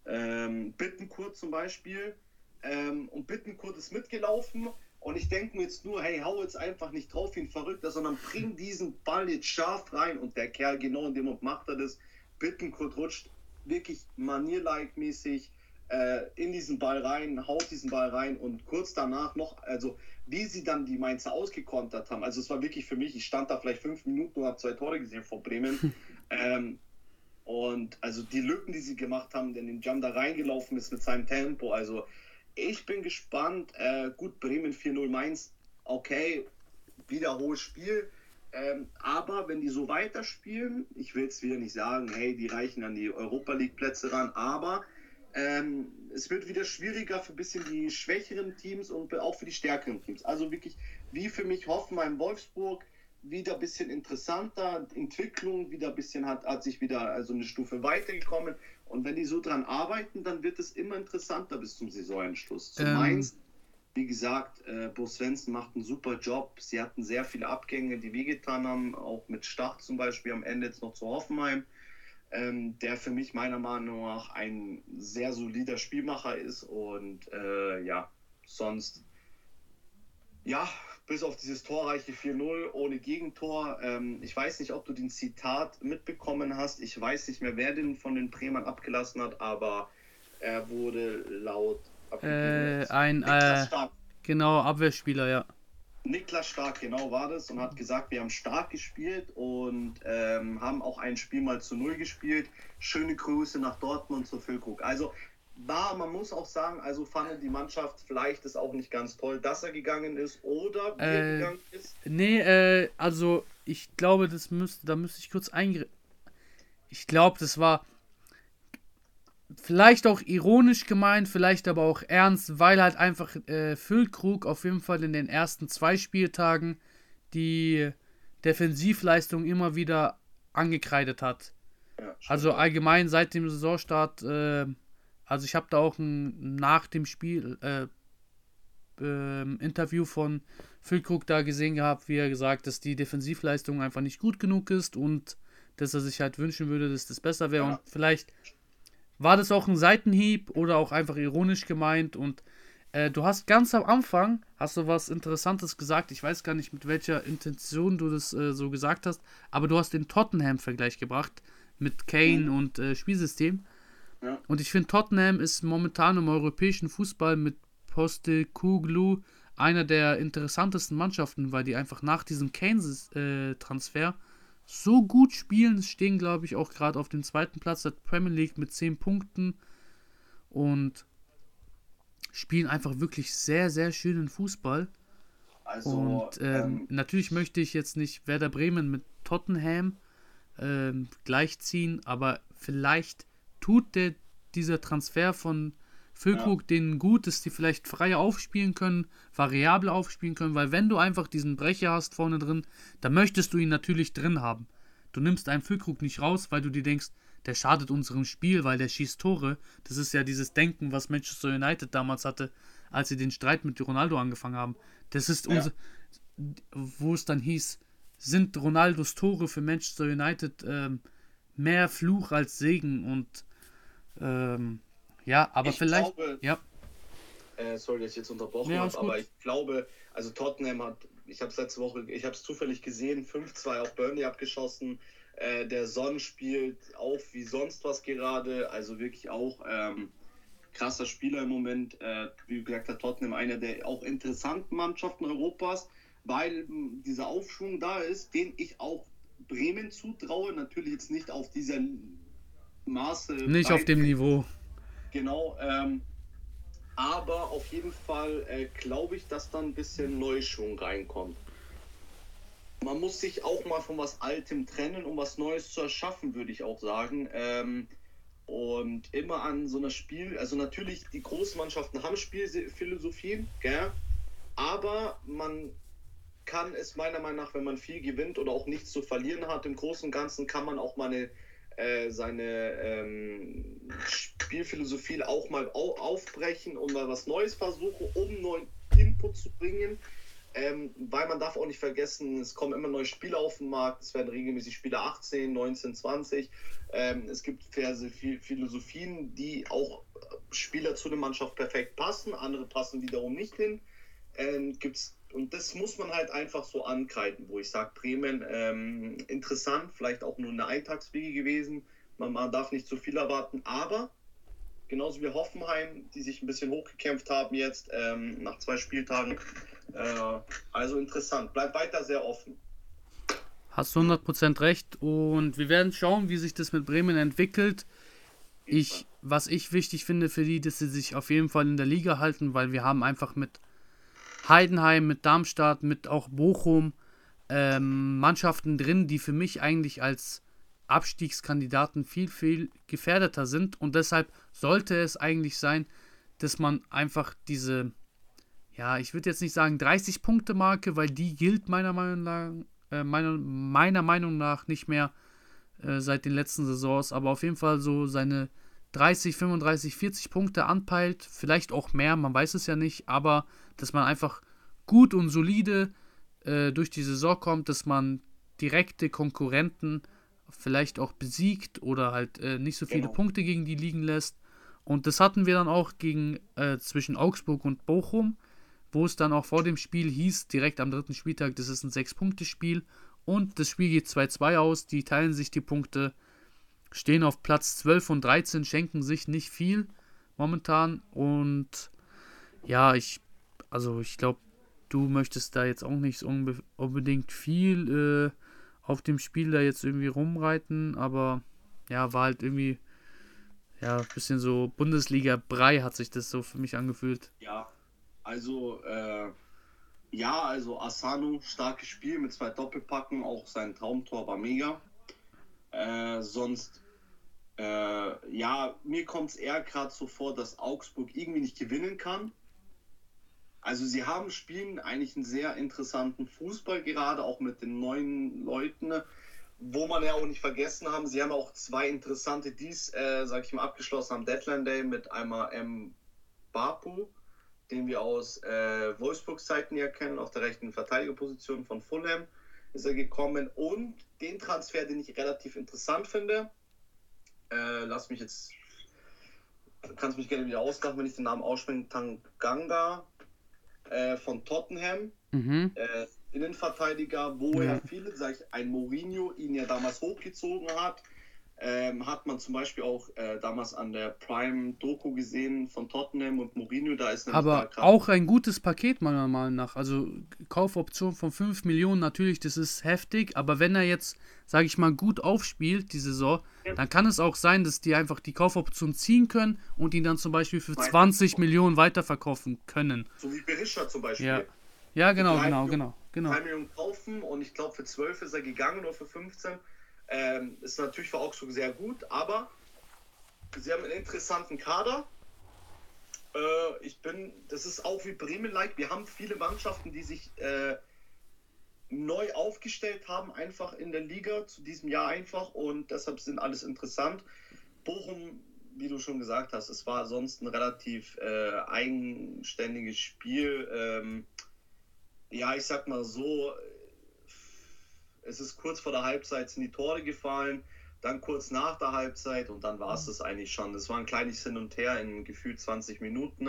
ähm, Bittencourt zum Beispiel. Ähm, und Bittencourt ist mitgelaufen. Und ich denke mir jetzt nur, hey, hau jetzt einfach nicht drauf wie ein Verrückter, sondern bring diesen Ball jetzt scharf rein. Und der Kerl, genau in dem Moment macht er das. Bittencourt rutscht wirklich manierleitmäßig äh, in diesen Ball rein, haut diesen Ball rein. Und kurz danach noch, also wie sie dann die Mainzer ausgekontert haben. Also es war wirklich für mich, ich stand da vielleicht fünf Minuten und habe zwei Tore gesehen vor Bremen. ähm, und also die Lücken, die sie gemacht haben, denn den Jam da reingelaufen ist mit seinem Tempo, also... Ich bin gespannt. Äh, gut, Bremen vier null Mainz, okay, wieder hohes Spiel. Ähm, aber wenn die so weiterspielen, ich will jetzt wieder nicht sagen, hey, die reichen an die Europa League Plätze ran, aber ähm, es wird wieder schwieriger für ein bisschen die schwächeren Teams und auch für die stärkeren Teams. Also wirklich, wie für mich Hoffenheim, Wolfsburg, wieder ein bisschen interessanter, Entwicklung, wieder ein bisschen hat, hat sich wieder also eine Stufe weitergekommen. Und wenn die so dran arbeiten, dann wird es immer interessanter bis zum Saisonschluss. Zu ähm. Mainz, wie gesagt, äh, Bo Svensson macht einen super Job. Sie hatten sehr viele Abgänge, die wehgetan haben, auch mit Stach zum Beispiel am Ende jetzt noch zu Hoffenheim, ähm, der für mich meiner Meinung nach ein sehr solider Spielmacher ist. Und äh, ja, sonst, ja, bis auf dieses torreiche vier null ohne Gegentor. Ähm, ich weiß nicht, ob du den Zitat mitbekommen hast. Ich weiß nicht mehr, wer den von den Bremern abgelassen hat, aber er wurde laut abgegeben. Äh, ein äh, Stark. Genau, Abwehrspieler, ja. Niklas Stark, genau war das, und hat gesagt, wir haben stark gespielt und ähm, haben auch ein Spiel mal zu Null gespielt. Schöne Grüße nach Dortmund zu Füllkrug. Also war, man muss auch sagen, also fand die Mannschaft vielleicht ist auch nicht ganz toll, dass er gegangen ist oder wie er äh, gegangen ist. Nee, äh, also ich glaube, das müsste, da müsste ich kurz eingreifen. Ich glaube, das war Vielleicht auch ironisch gemeint, vielleicht aber auch ernst, weil halt einfach äh, Füllkrug auf jeden Fall in den ersten zwei Spieltagen die Defensivleistung immer wieder angekreidet hat. Ja, also allgemein seit dem Saisonstart, äh, also ich habe da auch ein, nach dem Spiel äh, äh, Interview von Füllkrug da gesehen gehabt, wie er gesagt, dass die Defensivleistung einfach nicht gut genug ist und dass er sich halt wünschen würde, dass das besser wäre. Ja. Und vielleicht war das auch ein Seitenhieb oder auch einfach ironisch gemeint. Und äh, du hast ganz am Anfang, hast du was Interessantes gesagt, ich weiß gar nicht, mit welcher Intention du das äh, so gesagt hast, aber du hast den Tottenham-Vergleich gebracht mit Kane mhm. und äh, Spielsystem. Ja. Und ich finde, Tottenham ist momentan im europäischen Fußball mit Postecoglou einer der interessantesten Mannschaften, weil die einfach nach diesem Kane-Transfer äh, so gut spielen, stehen, glaube ich, auch gerade auf dem zweiten Platz der Premier League mit zehn Punkten und spielen einfach wirklich sehr, sehr schönen Fußball. Also, und ähm, ähm, natürlich möchte ich jetzt nicht Werder Bremen mit Tottenham ähm, gleichziehen, aber vielleicht tut der, dieser Transfer von Füllkrug ja. denen gut, dass die vielleicht frei aufspielen können, variabel aufspielen können, weil wenn du einfach diesen Brecher hast vorne drin, dann möchtest du ihn natürlich drin haben. Du nimmst einen Füllkrug nicht raus, weil du dir denkst, der schadet unserem Spiel, weil der schießt Tore. Das ist ja dieses Denken, was Manchester United damals hatte, als sie den Streit mit Ronaldo angefangen haben. Das ist ja. unser, wo es dann hieß, sind Ronaldos Tore für Manchester United ähm, mehr Fluch als Segen und ähm, ja, aber ich vielleicht. Glaube, ja. Äh, sorry, dass ich jetzt unterbrochen ja, habe, aber ich glaube, also Tottenham hat, ich habe es letzte Woche, ich habe es zufällig gesehen, fünf zwei auf Burnley abgeschossen. Äh, der Son spielt auf wie sonst was gerade, also wirklich auch ähm, krasser Spieler im Moment. Äh, wie gesagt, hat Tottenham eine der auch interessanten Mannschaften Europas, weil mh, dieser Aufschwung da ist, den ich auch Bremen zutraue. Natürlich jetzt nicht auf dieser Maße. Nicht auf dem Niveau. Genau, ähm, aber auf jeden Fall äh, glaube ich, dass da ein bisschen Neuschwung reinkommt. Man muss sich auch mal von was Altem trennen, um was Neues zu erschaffen, würde ich auch sagen. Ähm, und immer an so einer Spiel, also natürlich, die Großmannschaften haben Spielphilosophien, gell? Aber man kann es meiner Meinung nach, wenn man viel gewinnt oder auch nichts zu verlieren hat, im Großen und Ganzen kann man auch mal eine seine ähm, Spielphilosophie auch mal au- aufbrechen und mal was Neues versuchen, um neuen Input zu bringen, ähm, weil man darf auch nicht vergessen, es kommen immer neue Spieler auf den Markt, es werden regelmäßig Spieler achtzehn, neunzehn, zwanzig, ähm, es gibt diverse Philosophien, die auch Spieler zu der Mannschaft perfekt passen, andere passen wiederum nicht hin, ähm, gibt's und das muss man halt einfach so ankreiden, wo ich sage, Bremen, ähm, interessant, vielleicht auch nur eine Eintagsfliege gewesen, man, man darf nicht zu viel erwarten, aber genauso wie Hoffenheim, die sich ein bisschen hochgekämpft haben jetzt, ähm, nach zwei Spieltagen, äh, also interessant, bleibt weiter sehr offen. Hast du hundert Prozent recht und wir werden schauen, wie sich das mit Bremen entwickelt. Ich, was ich wichtig finde für die, dass sie sich auf jeden Fall in der Liga halten, weil wir haben einfach mit Heidenheim, mit Darmstadt, mit auch Bochum, ähm, Mannschaften drin, die für mich eigentlich als Abstiegskandidaten viel, viel gefährdeter sind. Und deshalb sollte es eigentlich sein, dass man einfach diese, ja, ich würde jetzt nicht sagen dreißig-Punkte-Marke, weil die gilt meiner Meinung nach, äh, meiner, meiner Meinung nach nicht mehr äh, seit den letzten Saisons, aber auf jeden Fall so seine dreißig, fünfunddreißig, vierzig Punkte anpeilt, vielleicht auch mehr, man weiß es ja nicht, aber dass man einfach gut und solide äh, durch die Saison kommt, dass man direkte Konkurrenten vielleicht auch besiegt oder halt äh, nicht so viele genau. Punkte gegen die liegen lässt. Und das hatten wir dann auch gegen äh, zwischen Augsburg und Bochum, wo es dann auch vor dem Spiel hieß, direkt am dritten Spieltag, das ist ein sechs-Punkte-Spiel und das Spiel geht zwei zwei aus, die teilen sich die Punkte, stehen auf Platz zwölf und dreizehn, schenken sich nicht viel momentan und ja, ich also ich glaube, du möchtest da jetzt auch nicht unbe- unbedingt viel äh, auf dem Spiel da jetzt irgendwie rumreiten, aber ja, war halt irgendwie ja, ein bisschen so Bundesliga-Brei hat sich das so für mich angefühlt. Ja, also äh, ja, also Asano, starkes Spiel mit zwei Doppelpacken, auch sein Traumtor war mega. Äh, sonst Äh, ja, mir kommt es eher gerade so vor, dass Augsburg irgendwie nicht gewinnen kann. Also sie haben spielen eigentlich einen sehr interessanten Fußball, gerade auch mit den neuen Leuten, wo man ja auch nicht vergessen haben, sie haben auch zwei interessante, die es, äh, sag ich mal, abgeschlossen haben, Deadline Day mit einmal Mbappé, den wir aus äh, Wolfsburgs Zeiten ja kennen, auf der rechten Verteidigerposition von Fulham ist er gekommen, und den Transfer, den ich relativ interessant finde, äh, lass mich jetzt, kannst mich gerne wieder auslachen, wenn ich den Namen ausspreche, Tanganga, von Tottenham, mhm. äh, Innenverteidiger, wo ja. er viele, sag ich, ein Mourinho ihn ja damals hochgezogen hat, ähm, hat man zum Beispiel auch äh, damals an der Prime-Doku gesehen von Tottenham und Mourinho, da ist... Aber da auch ein gutes Paket meiner Meinung nach, also Kaufoption von fünf Millionen, natürlich, das ist heftig, aber wenn er jetzt, sage ich mal, gut aufspielt die Saison, ja. dann kann es auch sein, dass die einfach die Kaufoption ziehen können und ihn dann zum Beispiel für zwanzig Millionen weiterverkaufen können. So wie Berisha zum Beispiel. Ja, ja genau, genau, Millionen, genau. drei Millionen kaufen und ich glaube für zwölf ist er gegangen oder für fünfzehn. Ähm, ist natürlich für Augsburg sehr gut, aber sie haben einen interessanten Kader. Äh, ich bin, das ist auch wie Bremen-like, wir haben viele Mannschaften, die sich äh, neu aufgestellt haben, einfach in der Liga, zu diesem Jahr einfach, und deshalb sind alles interessant. Bochum, wie du schon gesagt hast, es war sonst ein relativ äh, eigenständiges Spiel. Ähm, ja, ich sag mal so, es ist kurz vor der Halbzeit, sind die Tore gefallen, dann kurz nach der Halbzeit und dann war es das eigentlich schon. Das war ein kleines Hin und Her in gefühlt zwanzig Minuten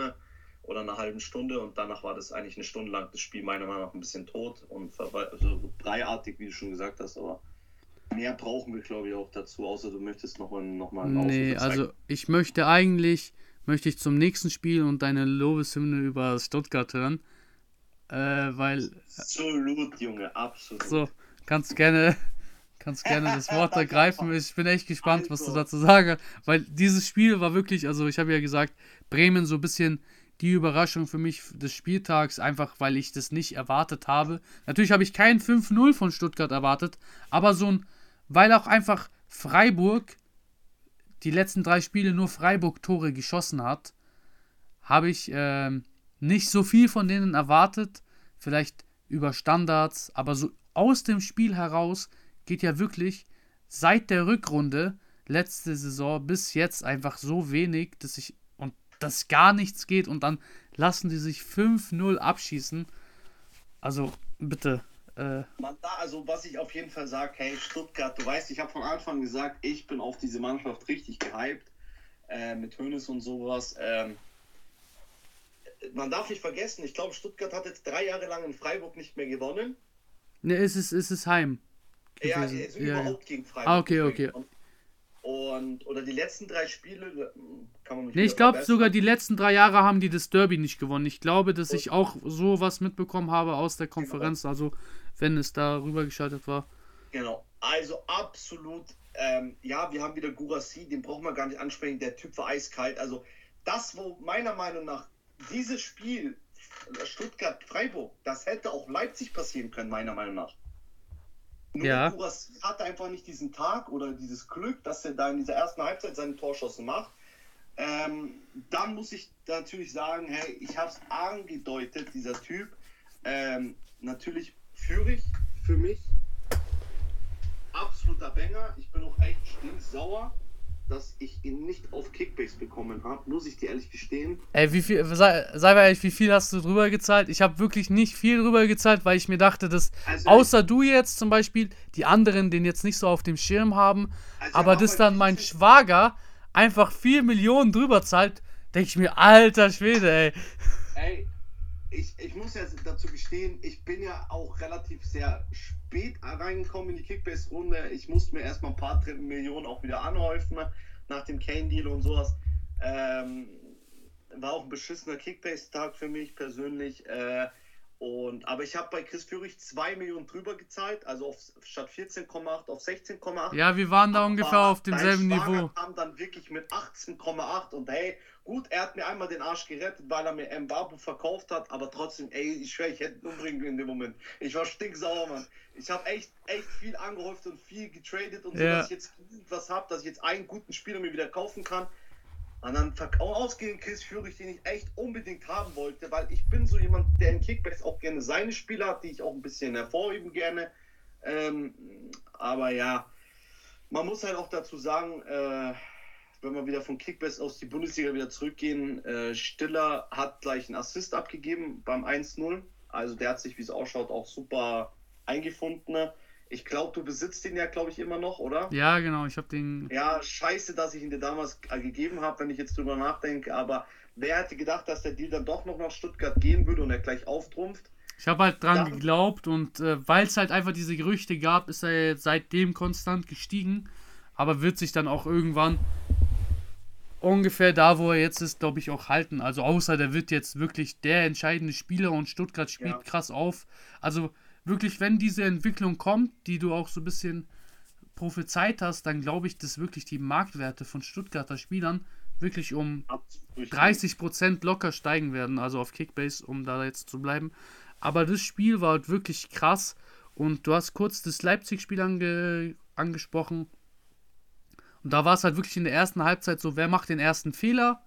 oder einer halben Stunde, und danach war das eigentlich eine Stunde lang das Spiel meiner Meinung nach ein bisschen tot und breiartig, wie du schon gesagt hast, aber mehr brauchen wir, glaube ich, auch dazu, außer du möchtest nochmal nochmal einen Aufruf zeigen. Nee, also ich möchte eigentlich, möchte ich zum nächsten Spiel und deine Lobeshymne über Stuttgart hören, äh, weil... Absolut, Junge, absolut. So. Kannst gerne, kannst gerne das Wort ergreifen. Ich bin echt gespannt, was du dazu sagen hast. Weil dieses Spiel war wirklich, also ich habe ja gesagt, Bremen so ein bisschen die Überraschung für mich des Spieltags, einfach weil ich das nicht erwartet habe. Natürlich habe ich kein fünf null von Stuttgart erwartet, aber so ein, weil auch einfach Freiburg die letzten drei Spiele nur Freiburg-Tore geschossen hat, habe ich äh, nicht so viel von denen erwartet. Vielleicht über Standards, aber so aus dem Spiel heraus geht ja wirklich seit der Rückrunde letzte Saison bis jetzt einfach so wenig, dass ich und dass gar nichts geht, und dann lassen die sich fünf null abschießen. Also bitte. Äh. Man da, also was ich auf jeden Fall sage, hey Stuttgart, du weißt, ich habe von Anfang gesagt, ich bin auf diese Mannschaft richtig gehypt, äh, mit Hoeneß und sowas. Ähm, man darf nicht vergessen, ich glaube, Stuttgart hat jetzt drei Jahre lang in Freiburg nicht mehr gewonnen. Ne, es ist, es ist Heim. Ja, also ja, überhaupt ja. gegen Freiburg. Ah, okay, okay. Und, oder die letzten drei Spiele, kann man nicht nee, ich glaube sogar die letzten drei Jahre haben die das Derby nicht gewonnen. Ich glaube, dass und ich auch sowas mitbekommen habe aus der Konferenz, genau. Also wenn es da rübergeschaltet war. Genau, also absolut, ähm, ja, wir haben wieder Guirassy, den braucht man gar nicht ansprechen, der Typ war eiskalt. Also das, wo meiner Meinung nach dieses Spiel Stuttgart-Freiburg, das hätte auch Leipzig passieren können, meiner Meinung nach. Nur ja. Guirassy hatte einfach nicht diesen Tag oder dieses Glück, dass er da in dieser ersten Halbzeit seine Torschüsse macht. Ähm, dann muss ich natürlich sagen, hey, ich habe es angedeutet, dieser Typ. Ähm, natürlich führe ich für mich absoluter Banger. Ich bin auch echt stinksauer, dass ich ihn nicht auf Kickbase bekommen habe, muss ich dir ehrlich gestehen. Ey, wie viel, sei, sei mal ehrlich, wie viel hast du drüber gezahlt? Ich habe wirklich nicht viel drüber gezahlt, weil ich mir dachte, dass, also, außer du jetzt zum Beispiel, die anderen den jetzt nicht so auf dem Schirm haben, also, aber dass dann mein Schwager einfach vier Millionen drüber zahlt, denke ich mir, alter Schwede, ey. Ey, ich, ich muss ja dazu gestehen, ich bin ja auch relativ sehr spät reingekommen in die Kickbase-Runde. Ich musste mir erstmal ein paar Millionen auch wieder anhäufen nach dem Kane-Deal und sowas. Ähm, war auch ein beschissener Kickbase-Tag für mich persönlich. Äh, Und, aber ich habe bei Chris Führig zwei Millionen drüber gezahlt, also auf, statt vierzehn Komma acht auf sechzehn Komma acht. Ja, wir waren da aber ungefähr auf demselben Niveau. Kam dann wirklich mit achtzehn Komma acht und hey, gut, er hat mir einmal den Arsch gerettet, weil er mir Mbappé verkauft hat, aber trotzdem, ey, ich schwöre, ich hätte ihn umbringen können in dem Moment. Ich war stinksauer, Mann. Ich habe echt, echt viel angehäuft und viel getradet und so, ja. Dass ich jetzt was habe, dass ich jetzt einen guten Spieler mir wieder kaufen kann. Und dann ausgehend Chris Führig, den ich echt unbedingt haben wollte, weil ich bin so jemand, der in Kickbase auch gerne seine Spieler hat, die ich auch ein bisschen hervorheben gerne. Ähm, aber ja, man muss halt auch dazu sagen, äh, wenn wir wieder von Kickbase aus die Bundesliga wieder zurückgehen, äh, Stiller hat gleich einen Assist abgegeben beim eins null. Also der hat sich, wie es ausschaut, auch super eingefunden. Ich glaube, du besitzt den ja, glaube ich, immer noch, oder? Ja, genau, ich habe den... Ja, scheiße, dass ich ihn dir damals gegeben habe, wenn ich jetzt drüber nachdenke, aber wer hätte gedacht, dass der Deal dann doch noch nach Stuttgart gehen würde und er gleich auftrumpft? Ich habe halt dran dann geglaubt und äh, weil es halt einfach diese Gerüchte gab, ist er seitdem konstant gestiegen, aber wird sich dann auch irgendwann ungefähr da, wo er jetzt ist, glaube ich, auch halten. Also außer der wird jetzt wirklich der entscheidende Spieler und Stuttgart spielt ja krass auf. Also... Wirklich, wenn diese Entwicklung kommt, die du auch so ein bisschen prophezeit hast, dann glaube ich, dass wirklich die Marktwerte von Stuttgarter Spielern wirklich um dreißig Prozent locker steigen werden, also auf Kickbase, um da jetzt zu bleiben. Aber das Spiel war halt wirklich krass und du hast kurz das Leipzig-Spiel ange- angesprochen und da war es halt wirklich in der ersten Halbzeit so, wer macht den ersten Fehler,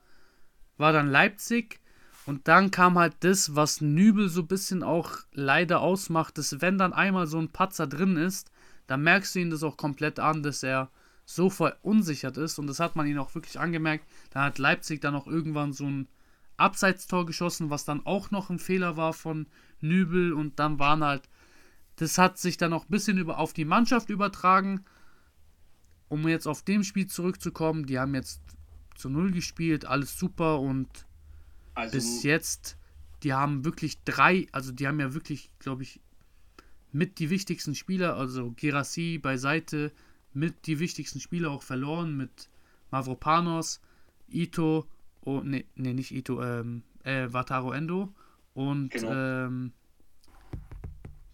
war dann Leipzig. Und dann kam halt das, was Nübel so ein bisschen auch leider ausmacht, dass wenn dann einmal so ein Patzer drin ist, dann merkst du ihn das auch komplett an, dass er so verunsichert ist. Und das hat man ihn auch wirklich angemerkt. Dann hat Leipzig dann auch irgendwann so ein Abseitstor geschossen, was dann auch noch ein Fehler war von Nübel. Und dann waren halt, das hat sich dann auch ein bisschen über, auf die Mannschaft übertragen. Um jetzt auf dem Spiel zurückzukommen, die haben jetzt zu Null gespielt, alles super und... Also, bis jetzt, die haben wirklich drei, also die haben ja wirklich, glaube ich, mit die wichtigsten Spieler, also Guirassy beiseite, mit die wichtigsten Spieler auch verloren, mit Mavropanos, Ito, oh, ne, nee, nicht Ito, ähm, äh, Wataru Endo und, genau. ähm,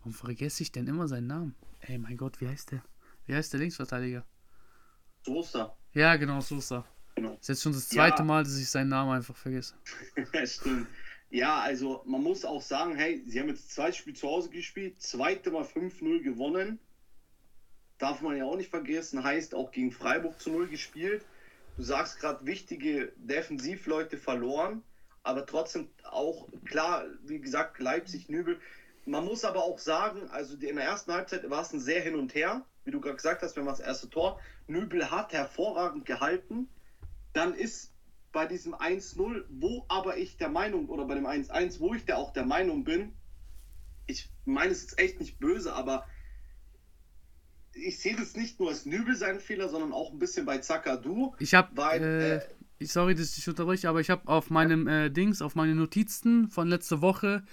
warum vergesse ich denn immer seinen Namen? Ey, mein Gott, wie heißt der? Wie heißt der Linksverteidiger? Sosa. Ja, genau, Sosa. Genau. Das ist jetzt schon das zweite ja. Mal, dass ich seinen Namen einfach vergesse. Stimmt. Ja, also man muss auch sagen, hey, sie haben jetzt zwei Spiele zu Hause gespielt, zweite Mal fünf null gewonnen. Darf man ja auch nicht vergessen, heißt auch gegen Freiburg zu null gespielt. Du sagst gerade, wichtige Defensivleute verloren, aber trotzdem auch, klar, wie gesagt, Leipzig-Nübel. Man muss aber auch sagen, also in der ersten Halbzeit war es ein sehr hin und her, wie du gerade gesagt hast, wenn man das erste Tor, Nübel hat hervorragend gehalten. Dann ist bei diesem eins null, wo aber ich der Meinung, oder bei dem eins eins, wo ich da auch der Meinung bin, ich meine es jetzt echt nicht böse, aber ich sehe das nicht nur als Nübel seinen Fehler, sondern auch ein bisschen bei Zagadou. Ich habe, äh, äh, sorry, dass ich unterbreche, aber ich habe auf meinem äh, Dings, auf meine Notizen von letzter Woche,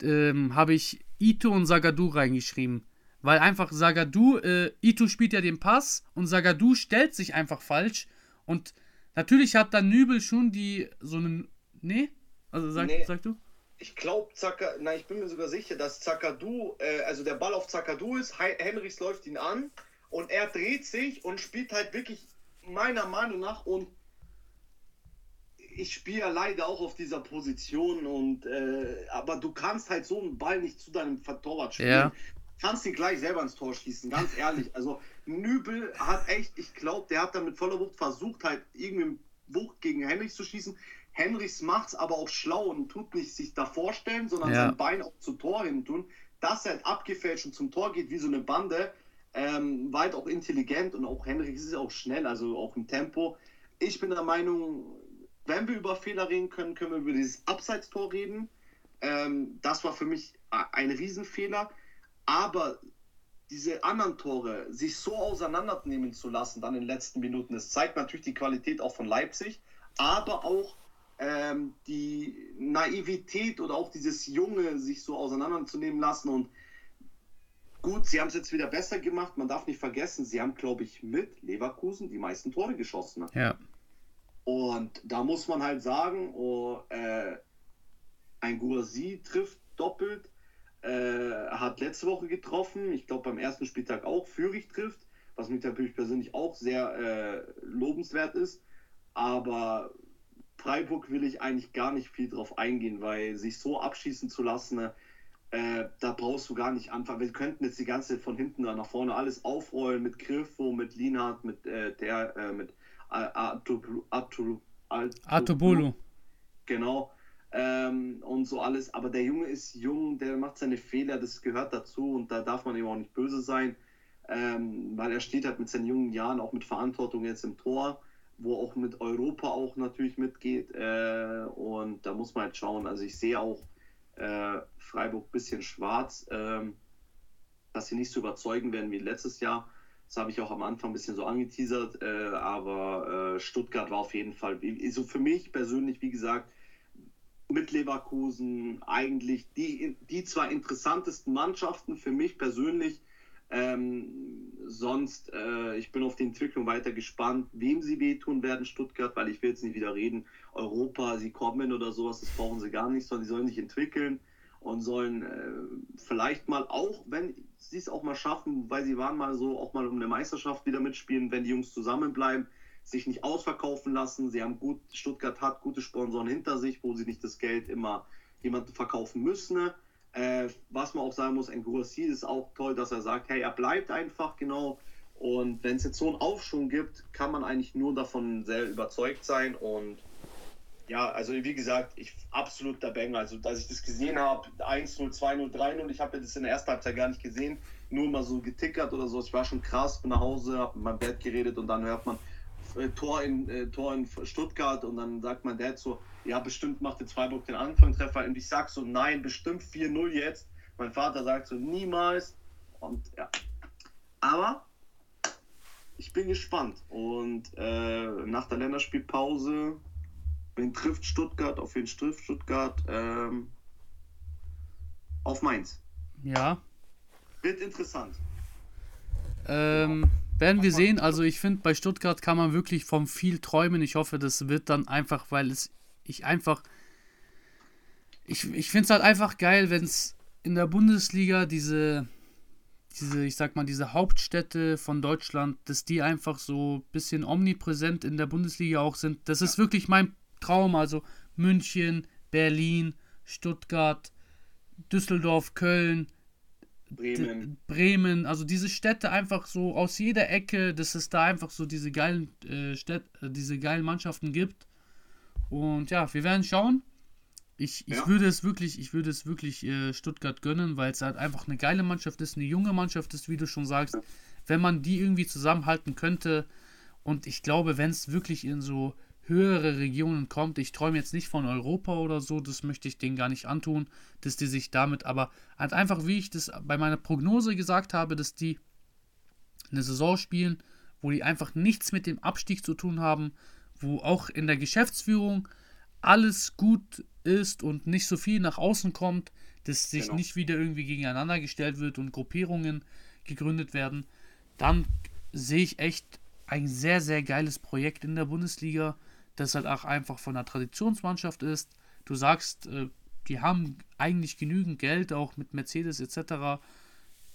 ja. ähm, habe ich Ito und Zagadou reingeschrieben. Weil einfach Zagadou, äh, Ito spielt ja den Pass und Zagadou stellt sich einfach falsch und natürlich hat dann Nübel schon die, so einen, nee? Also sag, nee. sag du? Ich glaube, Zaka, nein, ich bin mir sogar sicher, dass Zagadou, äh, also der Ball auf Zagadou ist, He- Henrichs läuft ihn an und er dreht sich und spielt halt wirklich meiner Meinung nach und ich spiele ja leider auch auf dieser Position und, äh, aber du kannst halt so einen Ball nicht zu deinem Torwart spielen. Ja. Kannst ihn gleich selber ins Tor schießen, ganz ehrlich. Also Nübel hat echt, ich glaube, der hat dann mit voller Wucht versucht, halt irgendwie Wucht gegen Henrichs zu schießen. Henrichs macht's aber auch schlau und tut nicht sich da vorstellen, sondern ja. sein Bein auch zum Tor hin tun. Dass er halt abgefälscht und zum Tor geht wie so eine Bande, ähm, war halt auch intelligent und auch Henrichs ist auch schnell, also auch im Tempo. Ich bin der Meinung, wenn wir über Fehler reden können, können wir über dieses Abseitstor reden. Ähm, das war für mich ein Riesenfehler. Aber diese anderen Tore, sich so auseinandernehmen zu lassen dann in den letzten Minuten, das zeigt natürlich die Qualität auch von Leipzig, aber auch ähm, die Naivität oder auch dieses Junge, sich so auseinanderzunehmen lassen. Und gut, sie haben es jetzt wieder besser gemacht. Man darf nicht vergessen, sie haben, glaube ich, mit Leverkusen die meisten Tore geschossen. Ja. Und da muss man halt sagen, oh, äh, ein Guirassy trifft doppelt. Äh, er hat letzte Woche getroffen, ich glaube beim ersten Spieltag auch. Führig trifft, was mich natürlich persönlich auch sehr äh, lobenswert ist. Aber Freiburg will ich eigentlich gar nicht viel drauf eingehen, weil sich so abschießen zu lassen, äh, da brauchst du gar nicht anfangen. Wir könnten jetzt die ganze Zeit von hinten nach vorne alles aufrollen mit Grifo, mit Lienhardt, mit äh, der, äh, mit Atobolu. Genau. Ähm, und so alles. Aber der Junge ist jung, der macht seine Fehler, das gehört dazu und da darf man eben auch nicht böse sein, ähm, weil er steht halt mit seinen jungen Jahren auch mit Verantwortung jetzt im Tor, wo auch mit Europa auch natürlich mitgeht, äh, und da muss man halt schauen. Also ich sehe auch äh, Freiburg ein bisschen schwarz, ähm, dass sie nicht so überzeugen werden wie letztes Jahr. Das habe ich auch am Anfang ein bisschen so angeteasert, äh, aber äh, Stuttgart war auf jeden Fall, so für mich persönlich, wie gesagt, mit Leverkusen eigentlich die, die zwei interessantesten Mannschaften für mich persönlich. Ähm, sonst, äh, ich bin auf die Entwicklung weiter gespannt, wem sie wehtun werden, Stuttgart, weil ich will jetzt nicht wieder reden, Europa, sie kommen oder sowas, das brauchen sie gar nicht, sondern sie sollen sich entwickeln und sollen äh, vielleicht mal auch, wenn sie es auch mal schaffen, weil sie waren mal so, auch mal um eine Meisterschaft wieder mitspielen, wenn die Jungs zusammenbleiben, sich nicht ausverkaufen lassen, sie haben gut, Stuttgart hat gute Sponsoren hinter sich, wo sie nicht das Geld immer jemandem verkaufen müssen. Äh, was man auch sagen muss, ein Guirassy ist auch toll, dass er sagt, hey, er bleibt einfach, genau. Und wenn es jetzt so einen Aufschwung gibt, kann man eigentlich nur davon sehr überzeugt sein. Und ja, also wie gesagt, ich absoluter Banger. Also, als ich das gesehen habe, eins null, zwei null, drei null, ich habe das in der ersten Halbzeit gar nicht gesehen, nur mal so getickert oder so. Ich war schon krass, bin nach Hause, habe mit meinem Dad geredet und dann hört man äh, Tor, in, äh, Tor in Stuttgart und dann sagt mein Dad so, ja, bestimmt macht jetzt Freiburg den Anfangtreffer. Und ich sag so, nein, bestimmt vier null jetzt. Mein Vater sagt so, niemals. Und ja. Aber ich bin gespannt. Und äh, nach der Länderspielpause, wen trifft Stuttgart? Auf wen trifft Stuttgart? Ähm, auf Mainz. Ja. Wird interessant. Ähm. Werden wir sehen. Also ich finde, bei Stuttgart kann man wirklich vom viel träumen. Ich hoffe, das wird dann einfach, weil es ich einfach... Ich, ich finde es halt einfach geil, wenn es in der Bundesliga diese, diese, ich sag mal, diese Hauptstädte von Deutschland, dass die einfach so ein bisschen omnipräsent in der Bundesliga auch sind. Das ist wirklich mein Traum. Also München, Berlin, Stuttgart, Düsseldorf, Köln, Bremen. Bremen, also diese Städte einfach so aus jeder Ecke, dass es da einfach so diese geilen äh, Städte, diese geilen Mannschaften gibt. Und ja, wir werden schauen. Ich, ich ja. würde es wirklich, ich würde es wirklich äh, Stuttgart gönnen, weil es halt einfach eine geile Mannschaft ist, eine junge Mannschaft ist, wie du schon sagst. Wenn man die irgendwie zusammenhalten könnte, und ich glaube, wenn es wirklich in so höhere Regionen kommt, ich träume jetzt nicht von Europa oder so, das möchte ich denen gar nicht antun, dass die sich damit, aber halt einfach, wie ich das bei meiner Prognose gesagt habe, dass die eine Saison spielen, wo die einfach nichts mit dem Abstieg zu tun haben, wo auch in der Geschäftsführung alles gut ist und nicht so viel nach außen kommt, dass sich genau. nicht wieder irgendwie gegeneinander gestellt wird und Gruppierungen gegründet werden, dann sehe ich echt ein sehr, sehr geiles Projekt in der Bundesliga, das halt auch einfach von einer Traditionsmannschaft ist. Du sagst, die haben eigentlich genügend Geld, auch mit Mercedes et cetera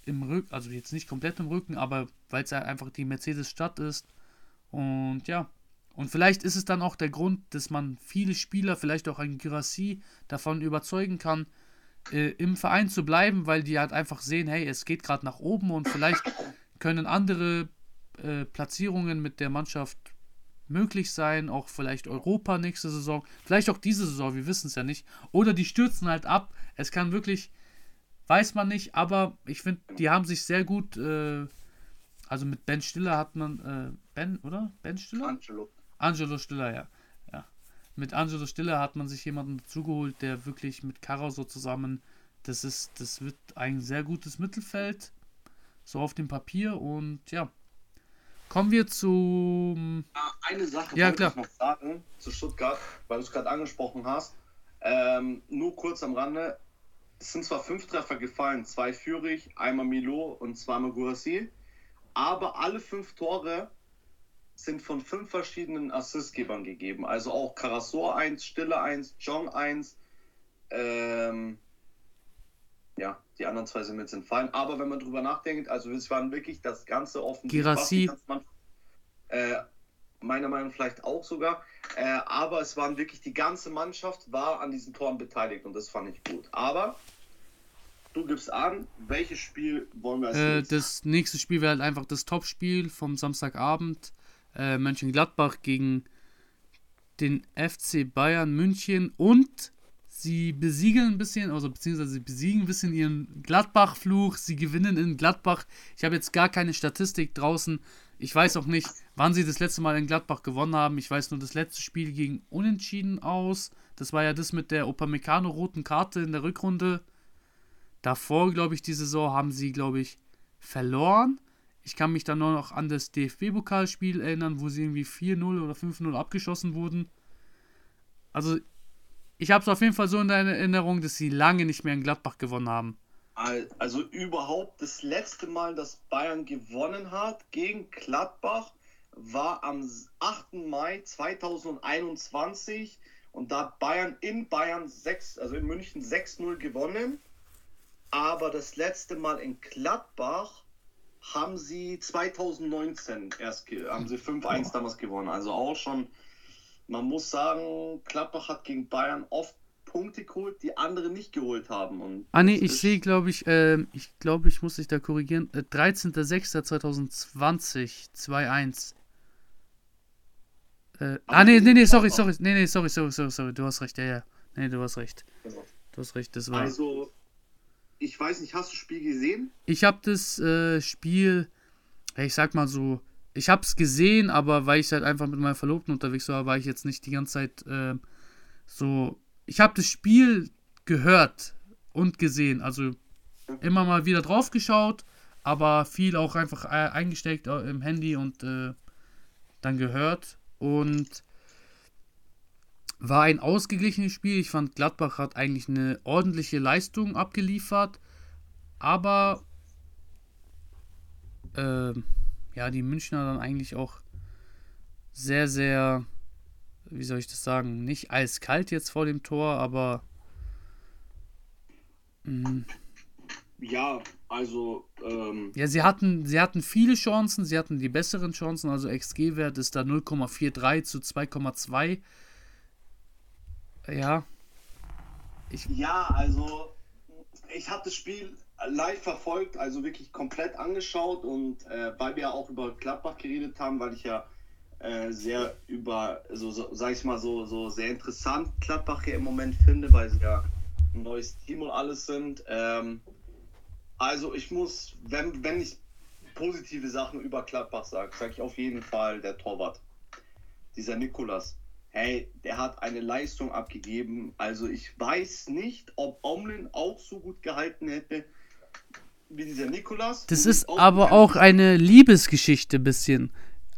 im Rücken, also jetzt nicht komplett im Rücken, aber weil es halt einfach die Mercedes-Stadt ist. Und ja, und vielleicht ist es dann auch der Grund, dass man viele Spieler, vielleicht auch ein Guirassy, davon überzeugen kann, äh, im Verein zu bleiben, weil die halt einfach sehen, hey, es geht gerade nach oben und vielleicht können andere äh, Platzierungen mit der Mannschaft möglich sein, auch vielleicht Europa nächste Saison, vielleicht auch diese Saison, wir wissen es ja nicht, oder die stürzen halt ab, es kann wirklich, weiß man nicht, aber ich finde, die haben sich sehr gut, äh, also mit Ben Stiller hat man, äh, Ben, oder? Ben Stiller? Angelo. Angelo Stiller, ja. ja. Mit Angelo Stiller hat man sich jemanden dazugeholt, der wirklich mit Carasso zusammen, das ist, das wird ein sehr gutes Mittelfeld, so auf dem Papier, und ja, kommen wir zu... Eine Sache ja, wollte ich noch sagen zu Stuttgart, weil du es gerade angesprochen hast. Ähm, nur kurz am Rande. Es sind zwar fünf Treffer gefallen, zwei Führig, einmal Milo und zweimal Guirassy. Aber alle fünf Tore sind von fünf verschiedenen Assistgebern gegeben. Also auch Carasso eins, Stille eins, John eins, ähm, ja, die anderen zwei sind jetzt entfallen. Aber wenn man drüber nachdenkt, also es waren wirklich das ganze Offensiv, äh, meiner Meinung nach vielleicht auch sogar, äh, aber es waren wirklich, die ganze Mannschaft war an diesen Toren beteiligt und das fand ich gut. Aber du gibst an, welches Spiel wollen wir als äh, nächstes? Das nächste Spiel wäre halt einfach das Topspiel vom Samstagabend. Äh, Mönchengladbach gegen den F C Bayern München und sie besiegeln ein bisschen, also beziehungsweise sie besiegen ein bisschen ihren Gladbach-Fluch. Sie gewinnen in Gladbach. Ich habe jetzt gar keine Statistik draußen. Ich weiß auch nicht, wann sie das letzte Mal in Gladbach gewonnen haben. Ich weiß nur, das letzte Spiel ging unentschieden aus. Das war ja das mit der Upamecano-roten Karte in der Rückrunde. Davor, glaube ich, die Saison haben sie, glaube ich, verloren. Ich kann mich dann nur noch an das D F B-Pokalspiel erinnern, wo sie irgendwie vier null oder fünf null abgeschossen wurden. Also, ich habe es auf jeden Fall so in der Erinnerung, dass sie lange nicht mehr in Gladbach gewonnen haben. Also überhaupt das letzte Mal, dass Bayern gewonnen hat gegen Gladbach, war am achter Mai zweitausendeinundzwanzig. Und da hat Bayern in Bayern sechs, also in München sechs null gewonnen. Aber das letzte Mal in Gladbach haben sie zweitausendneunzehn erst, ge- haben sie fünf eins damals gewonnen. Also auch schon, man muss sagen, Gladbach hat gegen Bayern oft Punkte geholt, die andere nicht geholt haben. Und ah ne, ich sehe, glaube ich, äh, ich glaube, ich muss dich da korrigieren, äh, dreizehnter sechster zweitausendzwanzig, zwei eins. Äh, ah ne, nee, nee, sorry, sorry, nee, nee, sorry, sorry, sorry, sorry, du hast recht, ja, ja, nee, du hast recht. Du hast recht, das war... Also, ich weiß nicht, hast du das Spiel gesehen? Ich habe das äh, Spiel, ich sag mal so, ich habe es gesehen, aber weil ich halt einfach mit meiner Verlobten unterwegs war, war ich jetzt nicht die ganze Zeit äh, so. Ich habe das Spiel gehört und gesehen, also immer mal wieder drauf geschaut, aber viel auch einfach eingesteckt im Handy und äh, dann gehört und war ein ausgeglichenes Spiel. Ich fand, Gladbach hat eigentlich eine ordentliche Leistung abgeliefert. Aber äh, ja, die Münchner dann eigentlich auch sehr, sehr, wie soll ich das sagen, nicht eiskalt jetzt vor dem Tor, aber mh. Ja, also ähm ja, sie hatten, sie hatten viele Chancen, sie hatten die besseren Chancen. Also X G-Wert ist da null Komma dreiundvierzig zu zwei Komma zwei. Ja. Ich ja, also ich habe das Spiel live verfolgt, also wirklich komplett angeschaut und äh, weil wir ja auch über Gladbach geredet haben, weil ich ja äh, sehr über, so, so sag ich mal so, so sehr interessant Gladbach hier im Moment finde, weil sie ja ein neues Team und alles sind. Ähm, also ich muss, wenn, wenn ich positive Sachen über Gladbach sage, sage ich auf jeden Fall der Torwart, dieser Nikolas. Hey, der hat eine Leistung abgegeben. Also ich weiß nicht, ob Omlin auch so gut gehalten hätte wie dieser Nikolas. Das ist auch aber auch eine Liebesgeschichte ein bisschen.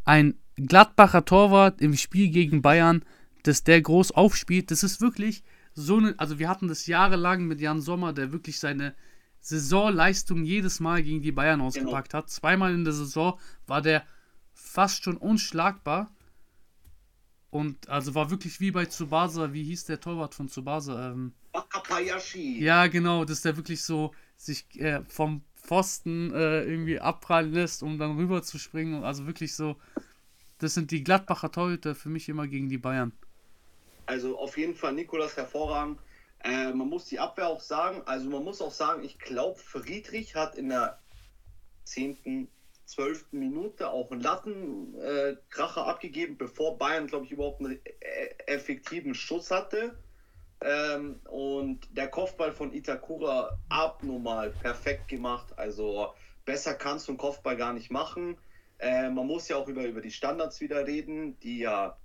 Ein Gladbacher Torwart im Spiel gegen Bayern, dass der groß aufspielt, das ist wirklich so eine... Also wir hatten das jahrelang mit Jan Sommer, der wirklich seine Saisonleistung jedes Mal gegen die Bayern ausgepackt genau. hat. Zweimal in der Saison war der fast schon unschlagbar. Und also war wirklich wie bei Tsubasa, wie hieß der Torwart von Tsubasa? Ähm, Wakabayashi. Ja, genau, dass der wirklich so sich äh, vom Pfosten äh, irgendwie abprallen lässt, um dann rüber zu springen. Also wirklich so, das sind die Gladbacher Torhüter für mich immer gegen die Bayern. Also auf jeden Fall Nikolas hervorragend. Äh, man muss die Abwehr auch sagen, also man muss auch sagen, ich glaube, Friedrich hat in der zehnten zwölften Minute auch einen Lattenkracher äh, abgegeben, bevor Bayern, glaube ich, überhaupt einen effektiven Schuss hatte. Ähm, und der Kopfball von Itakura abnormal perfekt gemacht. Also besser kannst du einen Kopfball gar nicht machen. Äh, man muss ja auch über, über die Standards wieder reden, die ja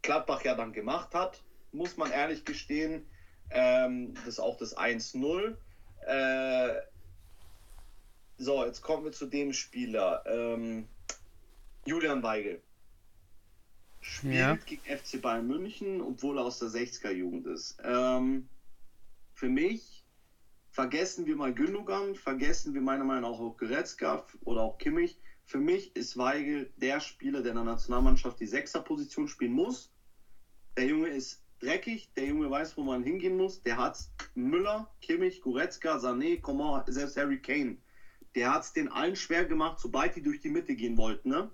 Gladbach ja dann gemacht hat, muss man ehrlich gestehen. Ähm, das ist auch das eins null. Äh, So, jetzt kommen wir zu dem Spieler. Ähm, Julian Weigl. Spielt ja. gegen F C Bayern München, obwohl er aus der sechziger-Jugend ist. Ähm, für mich vergessen wir mal Gündogan, vergessen wir meiner Meinung nach auch Goretzka oder auch Kimmich. Für mich ist Weigl der Spieler, der in der Nationalmannschaft die Sechser-Position spielen muss. Der Junge ist dreckig, der Junge weiß, wo man hingehen muss, der hat's Müller, Kimmich, Goretzka, Sané, Coman, selbst Harry Kane, der hat's den allen schwer gemacht, sobald die durch die Mitte gehen wollten, ne?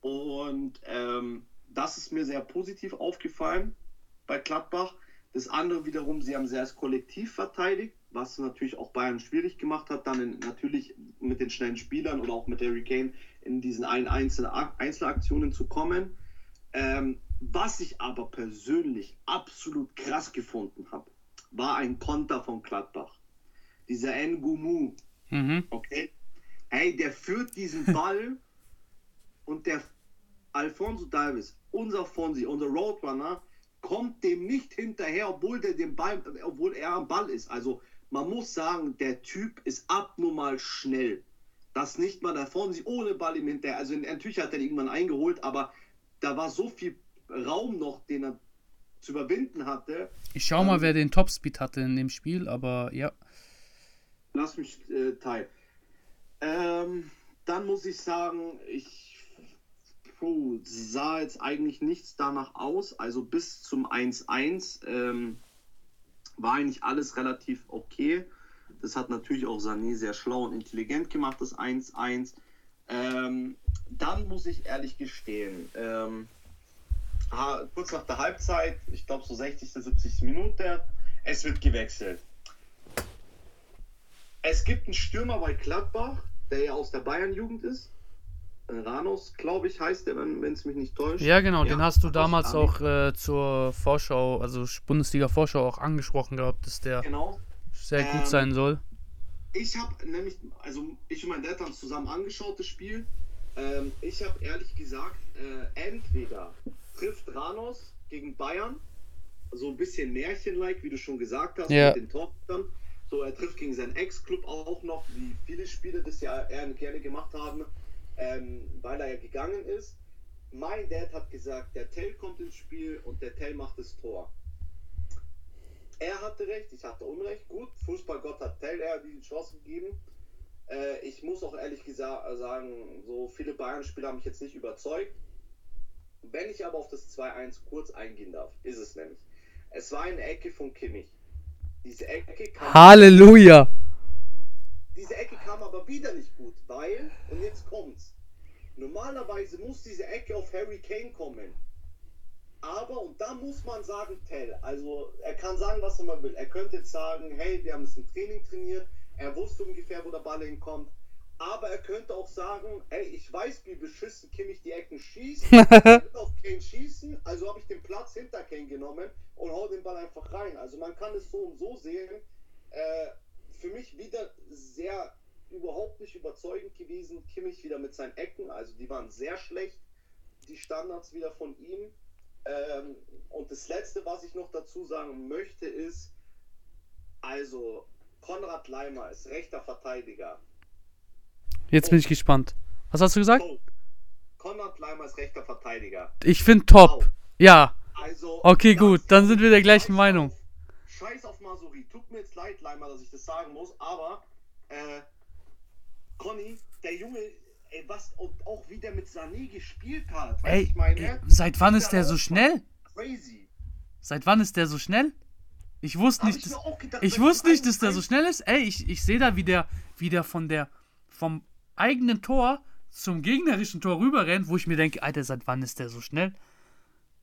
Und ähm, das ist mir sehr positiv aufgefallen bei Gladbach. Das andere wiederum, sie haben sehr als Kollektiv verteidigt, was natürlich auch Bayern schwierig gemacht hat, dann in, natürlich mit den schnellen Spielern oder auch mit Harry Kane in diesen einen Einzel- Einzelaktionen zu kommen. Ähm, was ich aber persönlich absolut krass gefunden habe, war ein Konter von Gladbach. Dieser Ngumu. Mhm. Okay. Hey, der führt diesen Ball und der Alphonso Davies, unser Fonsi, unser Roadrunner, kommt dem nicht hinterher, obwohl, der den Ball, obwohl er am Ball ist. Also man muss sagen, der Typ ist abnormal schnell. Dass nicht mal der Fonsi ohne Ball ihm hinterher, also natürlich hat er ihn irgendwann eingeholt, aber da war so viel Raum noch, den er zu überwinden hatte. Ich schau mal, ähm, wer den Topspeed hatte in dem Spiel, aber ja. Lass mich äh, teilen. Ähm, dann muss ich sagen, ich puh, sah jetzt eigentlich nichts danach aus. Also bis zum eins eins ähm, war eigentlich alles relativ okay. Das hat natürlich auch Sané sehr schlau und intelligent gemacht, das eins eins. Ähm, dann muss ich ehrlich gestehen, ähm, ha, kurz nach der Halbzeit, ich glaube so sechzigste, siebzigste Minute, es wird gewechselt. Es gibt einen Stürmer bei Gladbach, der ja aus der Bayern-Jugend ist. Ranos, glaube ich, heißt der, wenn es mich nicht täuscht. Ja, genau, ja, den hast du damals auch äh, zur Vorschau, also Bundesliga-Vorschau auch angesprochen gehabt, dass der genau. sehr ähm, gut sein soll. Ich habe nämlich, also ich und mein Dad haben zusammen angeschaut, das Spiel. Ähm, ich habe ehrlich gesagt, äh, entweder trifft Ranos gegen Bayern, so ein bisschen Märchen-like, wie du schon gesagt hast, ja. mit den Tochtern. So, er trifft gegen seinen Ex-Club auch noch, wie viele Spiele das ja eher gerne gemacht haben. Ähm, weil er ja gegangen ist. Mein Dad hat gesagt, der Tell kommt ins Spiel und der Tell macht das Tor. Er hatte recht, ich hatte Unrecht. Gut, Fußballgott hat Tell eher die Chance gegeben. Äh, ich muss auch ehrlich gesagt sagen, so viele Bayern-Spieler haben mich jetzt nicht überzeugt. Wenn ich aber auf das zwei eins kurz eingehen darf, ist es nämlich. Es war eine Ecke von Kimmich. Diese Ecke kam... Halleluja! Diese Ecke kam aber wieder nicht gut, weil, und jetzt kommt's, normalerweise muss diese Ecke auf Harry Kane kommen. Aber, und da muss man sagen, Tell, also er kann sagen, was er mal will. Er könnte jetzt sagen, hey, wir haben es im Training trainiert, er wusste ungefähr, wo der Ball hinkommt. Aber er könnte auch sagen, ey, ich weiß, wie beschissen Kimmich die Ecken schießt, ich will auf Kane schießen, also habe ich den Platz hinter Kane genommen und hau den Ball einfach rein. Also man kann es so und so sehen, äh, für mich wieder sehr überhaupt nicht überzeugend gewesen. Kimmich wieder mit seinen Ecken, also die waren sehr schlecht, die Standards wieder von ihm. Ähm, und das Letzte, was ich noch dazu sagen möchte, ist, also Konrad Leimer ist rechter Verteidiger. Jetzt oh. bin ich gespannt. Was hast du gesagt? Oh. Konrad Leimer ist rechter Verteidiger. Ich finde top. Wow. Ja. Also, okay, gut, dann sind wir der gleichen Meinung. Scheiß auf Masuri. Tut mir jetzt leid, Leimer, dass ich das sagen muss, aber äh, Conny, der Junge, ey, was auch wie der mit Sané gespielt hat. Ey, ich meine, ey, seit wann ist der, der so schnell? Crazy. Seit wann ist der so schnell? Ich wusste nicht, ich dass, gedacht, ich wusste nicht dass der so schnell ist. Ey, ich, ich sehe da, wie der, wie der von der vom eigenen Tor zum gegnerischen Tor rüberrennt, wo ich mir denke, Alter, seit wann ist der so schnell?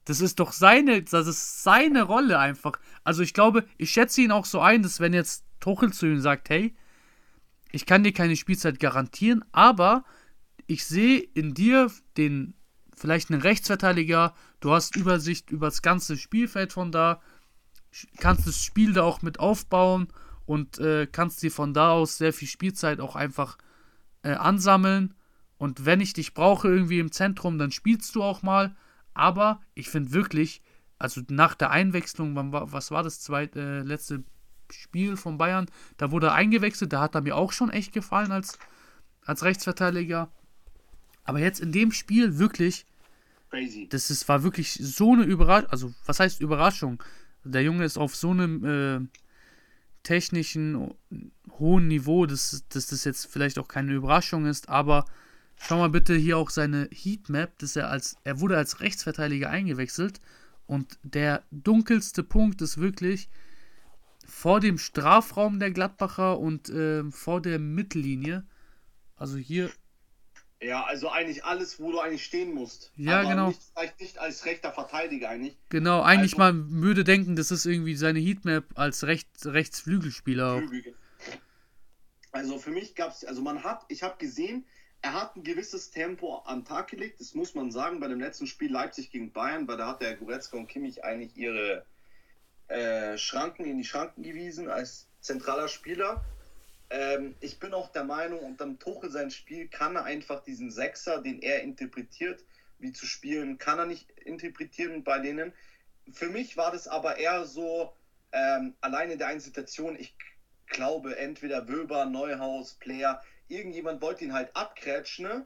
Das ist doch seine, das ist seine Rolle einfach. Also ich glaube, ich schätze ihn auch so ein, dass wenn jetzt Tuchel zu ihm sagt, hey, ich kann dir keine Spielzeit garantieren, aber ich sehe in dir den, vielleicht einen Rechtsverteidiger, du hast Übersicht über das ganze Spielfeld von da, kannst das Spiel da auch mit aufbauen und äh, kannst dir von da aus sehr viel Spielzeit auch einfach äh, ansammeln. Und wenn ich dich brauche irgendwie im Zentrum, dann spielst du auch mal. Aber ich finde wirklich, also nach der Einwechslung, wann war, was war das zweite, äh, letzte Spiel von Bayern, da wurde er eingewechselt, da hat er mir auch schon echt gefallen als, als Rechtsverteidiger. Aber jetzt in dem Spiel wirklich, crazy. Das ist, war wirklich so eine Überraschung, also was heißt Überraschung? Der Junge ist auf so einem äh, technischen, hohen Niveau, dass, dass das jetzt vielleicht auch keine Überraschung ist, aber... Schau mal bitte hier auch seine Heatmap, dass er als er wurde als Rechtsverteidiger eingewechselt Und der dunkelste Punkt ist wirklich vor dem Strafraum der Gladbacher und äh, vor der Mittellinie. Also hier... Ja, also eigentlich alles, wo du eigentlich stehen musst. Ja, aber genau. Nicht, vielleicht nicht als rechter Verteidiger eigentlich. Genau, eigentlich also, man würde denken, das ist irgendwie seine Heatmap als rechts, Rechtsflügelspieler. Flügel. Also für mich gab es, also man hat, ich habe gesehen, er hat ein gewisses Tempo am Tag gelegt, das muss man sagen, bei dem letzten Spiel Leipzig gegen Bayern, weil da hat der Goretzka und Kimmich eigentlich ihre äh, Schranken in die Schranken gewiesen als zentraler Spieler. Ähm, ich bin auch der Meinung, unterm Tuchel sein Spiel kann er einfach diesen Sechser, den er interpretiert, wie zu spielen, kann er nicht interpretieren bei denen. Für mich war das aber eher so, ähm, alleine in der einen Situation, ich glaube, entweder Wöber, Neuhaus, Player, irgendjemand wollte ihn halt abkrätschen, ne?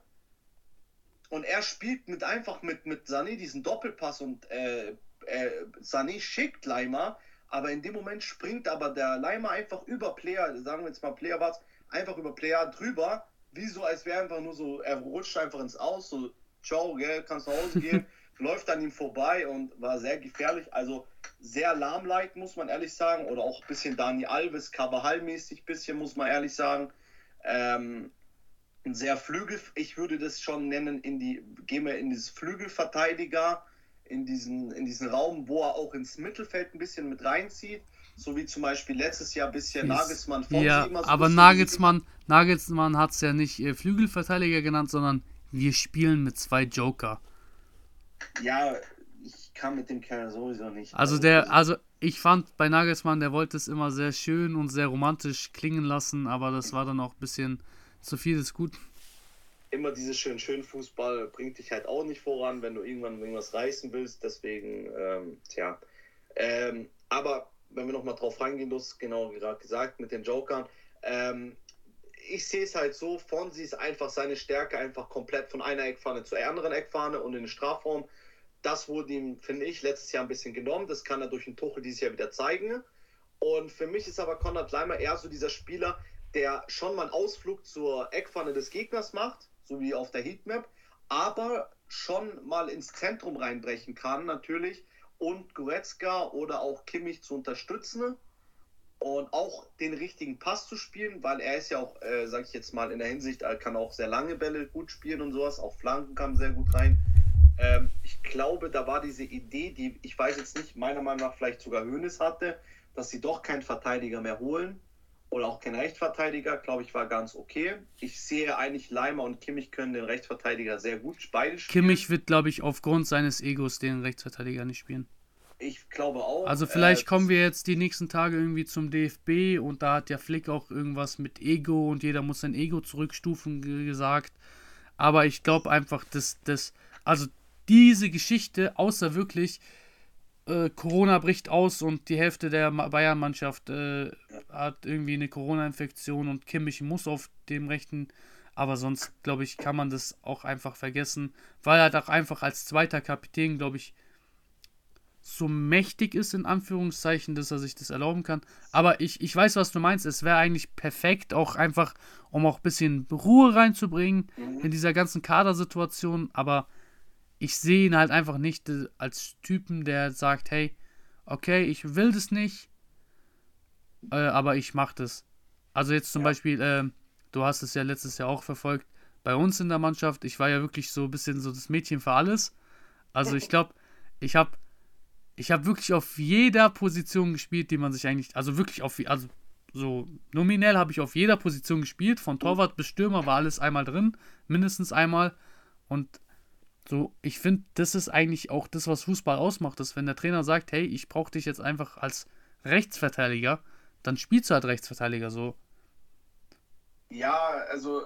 Und er spielt mit einfach mit, mit Sané diesen Doppelpass und äh, äh, Sané schickt Leimer. Aber in dem Moment springt aber der Leimer einfach über Player, sagen wir jetzt mal Player war's, einfach über Player drüber, wie so, als wäre einfach nur so, er rutscht einfach ins Aus, so, ciao, gell, kannst nach Hause gehen, läuft an ihm vorbei und war sehr gefährlich, also sehr lahmleitend, muss man ehrlich sagen, oder auch ein bisschen Dani Alves, Carvajal-mäßig bisschen, muss man ehrlich sagen, ähm, sehr Flügel, ich würde das schon nennen, in die, gehen wir in dieses Flügelverteidiger, in diesen, in diesen Raum, wo er auch ins Mittelfeld ein bisschen mit reinzieht, so wie zum Beispiel letztes Jahr ein bisschen Nagelsmann vor ja, immer so. Aber Nagelsmann, Nagelsmann hat es ja nicht äh, Flügelverteidiger genannt, sondern wir spielen mit zwei Joker. Ja, ich kann mit dem Kerl sowieso nicht. Also der, also ich fand bei Nagelsmann, der wollte es immer sehr schön und sehr romantisch klingen lassen, aber das war dann auch ein bisschen zu viel des Guten. Immer dieses schön schön Fußball bringt dich halt auch nicht voran, wenn du irgendwann irgendwas reißen willst, deswegen, ähm, tja. Ähm, aber, wenn wir nochmal drauf reingehen, du hast genau gerade gesagt, mit den Jokern, ähm, ich sehe es halt so, Fonsi ist einfach seine Stärke, einfach komplett von einer Eckfahne zur anderen Eckfahne und in den Strafraum, das wurde ihm, finde ich, letztes Jahr ein bisschen genommen, das kann er durch den Tuchel dieses Jahr wieder zeigen und für mich ist aber Konrad Leimer eher so dieser Spieler, der schon mal einen Ausflug zur Eckfahne des Gegners macht, so wie auf der Heatmap, aber schon mal ins Zentrum reinbrechen kann natürlich und Goretzka oder auch Kimmich zu unterstützen und auch den richtigen Pass zu spielen, weil er ist ja auch, äh, sag ich jetzt mal in der Hinsicht, er kann auch sehr lange Bälle gut spielen und sowas, auch Flanken kamen sehr gut rein. Ähm, ich glaube, da war diese Idee, die, ich weiß jetzt nicht, meiner Meinung nach vielleicht sogar Hoeneß hatte, dass sie doch keinen Verteidiger mehr holen, oder auch kein Rechtsverteidiger, glaube ich, war ganz okay. Ich sehe eigentlich, Leimer und Kimmich können den Rechtsverteidiger sehr gut beide spielen. Kimmich wird, glaube ich, aufgrund seines Egos den Rechtsverteidiger nicht spielen. Ich glaube auch. Also vielleicht äh, kommen wir jetzt die nächsten Tage irgendwie zum D F B und da hat ja Flick auch irgendwas mit Ego und jeder muss sein Ego zurückstufen gesagt. Aber ich glaube einfach, dass das, also diese Geschichte, außer wirklich Corona bricht aus und die Hälfte der Bayern-Mannschaft äh, hat irgendwie eine Corona-Infektion und Kimmich muss auf dem rechten, aber sonst, glaube ich, kann man das auch einfach vergessen, weil er doch einfach als zweiter Kapitän, glaube ich, so mächtig ist, in Anführungszeichen, dass er sich das erlauben kann, aber ich, ich weiß, was du meinst, es wäre eigentlich perfekt, auch einfach, um auch ein bisschen Ruhe reinzubringen in dieser ganzen Kadersituation, aber ich sehe ihn halt einfach nicht als Typen, der sagt, hey, okay, ich will das nicht, äh, aber ich mach das. Also jetzt zum ja. Beispiel, äh, du hast es ja letztes Jahr auch verfolgt, bei uns in der Mannschaft, ich war ja wirklich so ein bisschen so das Mädchen für alles. Also ich glaube, ich habe ich hab wirklich auf jeder Position gespielt, die man sich eigentlich, also wirklich auf, also so nominell habe ich auf jeder Position gespielt, von Torwart bis Stürmer war alles einmal drin, mindestens einmal und so, ich finde, das ist eigentlich auch das, was Fußball ausmacht, dass wenn der Trainer sagt, hey, ich brauche dich jetzt einfach als Rechtsverteidiger, dann spielst du halt Rechtsverteidiger so. Ja, also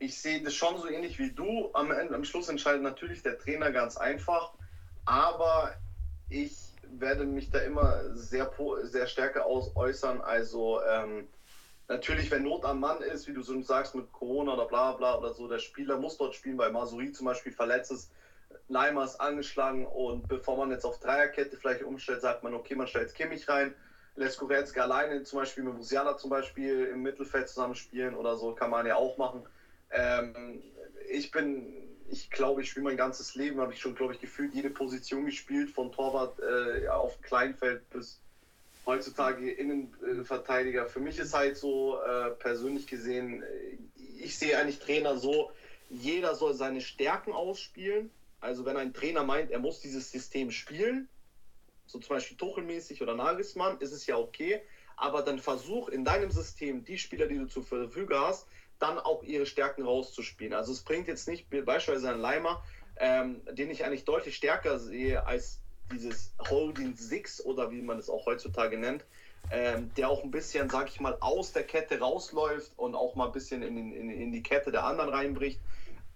ich sehe das schon so ähnlich wie du. Am, am Schluss entscheidet natürlich der Trainer ganz einfach, aber ich werde mich da immer sehr, sehr stärker aus äußern. Also ähm, natürlich, wenn Not am Mann ist, wie du so sagst, mit Corona oder bla bla oder so, der Spieler muss dort spielen, weil Masuri zum Beispiel verletzt ist, Leimer ist angeschlagen und bevor man jetzt auf Dreierkette vielleicht umstellt, sagt man, okay, man stellt jetzt Kimmich rein, lässt Goretzka alleine zum Beispiel mit Musiala zum Beispiel im Mittelfeld zusammenspielen oder so, kann man ja auch machen. Ähm, ich bin, ich glaube, ich spiele mein ganzes Leben, habe ich schon, glaube ich, gefühlt jede Position gespielt, von Torwart äh, auf dem Kleinfeld bis heutzutage Innenverteidiger. Für mich ist halt so, äh, persönlich gesehen, ich sehe eigentlich Trainer so, jeder soll seine Stärken ausspielen. Also wenn ein Trainer meint, er muss dieses System spielen, so zum Beispiel Tuchel-mäßig oder Nagelsmann, ist es ja okay. Aber dann versuch in deinem System, die Spieler, die du zur Verfügung hast, dann auch ihre Stärken rauszuspielen. Also es bringt jetzt nicht beispielsweise einen Leimer, ähm, den ich eigentlich deutlich stärker sehe als dieses Holding Six oder wie man es auch heutzutage nennt, ähm, der auch ein bisschen, sag ich mal, aus der Kette rausläuft und auch mal ein bisschen in, den, in, in die Kette der anderen reinbricht.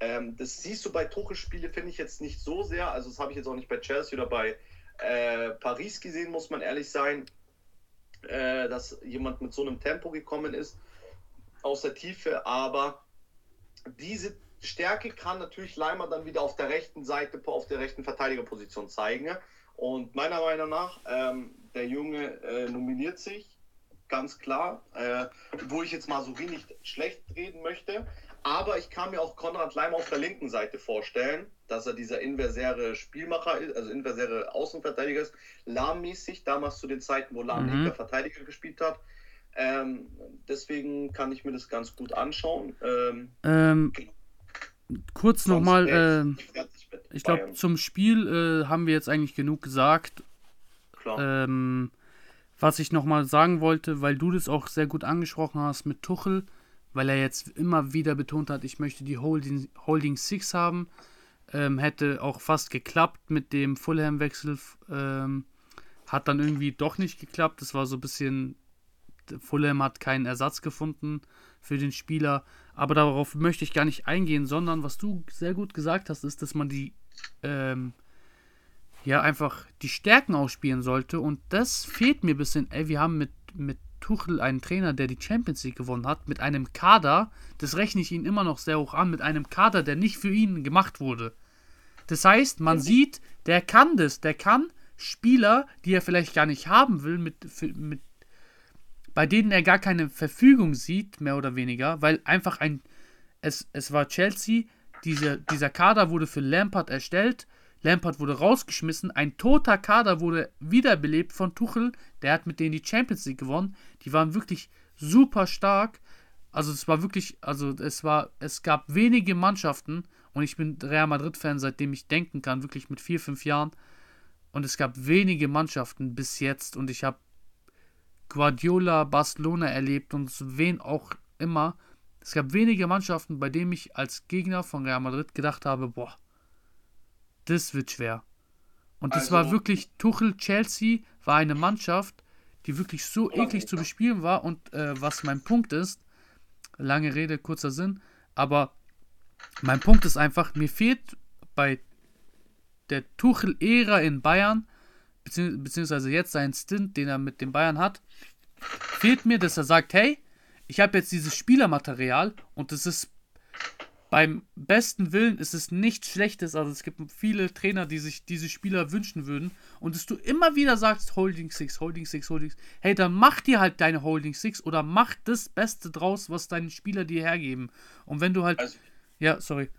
Ähm, das siehst du bei Tuchel-Spiele, finde ich, jetzt nicht so sehr. Also das habe ich jetzt auch nicht bei Chelsea oder bei äh, Paris gesehen, muss man ehrlich sein, äh, dass jemand mit so einem Tempo gekommen ist aus der Tiefe, aber diese Stärke kann natürlich Leimer dann wieder auf der rechten Seite, auf der rechten Verteidigerposition zeigen. Und meiner Meinung nach, ähm, der Junge äh, nominiert sich, ganz klar, äh, wo ich jetzt Masuri nicht schlecht reden möchte, aber ich kann mir auch Konrad Leimer auf der linken Seite vorstellen, dass er dieser inversäre Spielmacher ist, also inversäre Außenverteidiger ist, Lahm-mäßig, damals zu den Zeiten, wo Lahm mhm. linker Verteidiger gespielt hat. Ähm, deswegen kann ich mir das ganz gut anschauen. Ähm, ähm, kurz nochmal, äh, ich glaube, zum Spiel äh, haben wir jetzt eigentlich genug gesagt. Klar. Ähm, was ich nochmal sagen wollte, weil du das auch sehr gut angesprochen hast mit Tuchel, weil er jetzt immer wieder betont hat, ich möchte die Holding, Holding Six haben. Ähm, hätte auch fast geklappt mit dem Fulham-Wechsel. Ähm, hat dann irgendwie doch nicht geklappt. Das war so ein bisschen... Fulham hat keinen Ersatz gefunden für den Spieler, aber darauf möchte ich gar nicht eingehen, sondern was du sehr gut gesagt hast, ist, dass man die ähm, ja einfach die Stärken ausspielen sollte, und das fehlt mir ein bisschen. Ey, wir haben mit, mit Tuchel einen Trainer, der die Champions League gewonnen hat, mit einem Kader, das rechne ich ihn immer noch sehr hoch an, mit einem Kader, der nicht für ihn gemacht wurde. Das heißt, man sieht, der kann das, der kann Spieler, die er vielleicht gar nicht haben will, mit, für, mit bei denen er gar keine Verfügung sieht, mehr oder weniger, weil einfach ein, es, es war Chelsea, diese, dieser Kader wurde für Lampard erstellt, Lampard wurde rausgeschmissen, ein toter Kader wurde wiederbelebt von Tuchel, der hat mit denen die Champions League gewonnen, die waren wirklich super stark, also es war wirklich, also es war, es gab wenige Mannschaften, und ich bin Real Madrid-Fan, seitdem ich denken kann, wirklich mit vier, fünf Jahren, und es gab wenige Mannschaften bis jetzt, und ich habe Guardiola, Barcelona erlebt und wen auch immer. Es gab wenige Mannschaften, bei denen ich als Gegner von Real Madrid gedacht habe, boah, das wird schwer. Und das also, war wirklich, Tuchel, Chelsea war eine Mannschaft, die wirklich so eklig zu bespielen war, und äh, was mein Punkt ist, lange Rede, kurzer Sinn, aber mein Punkt ist einfach, mir fehlt bei der Tuchel-Ära in Bayern, beziehungsweise jetzt seinen Stint, den er mit den Bayern hat, fehlt mir, dass er sagt, hey, ich habe jetzt dieses Spielermaterial, und das ist beim besten Willen, ist es nichts Schlechtes, also es gibt viele Trainer, die sich diese Spieler wünschen würden, und dass du immer wieder sagst, Holding Six, Holding Six, Holding Six, hey, dann mach dir halt deine Holding Six oder mach das Beste draus, was deine Spieler dir hergeben, und wenn du halt, also, ja, sorry.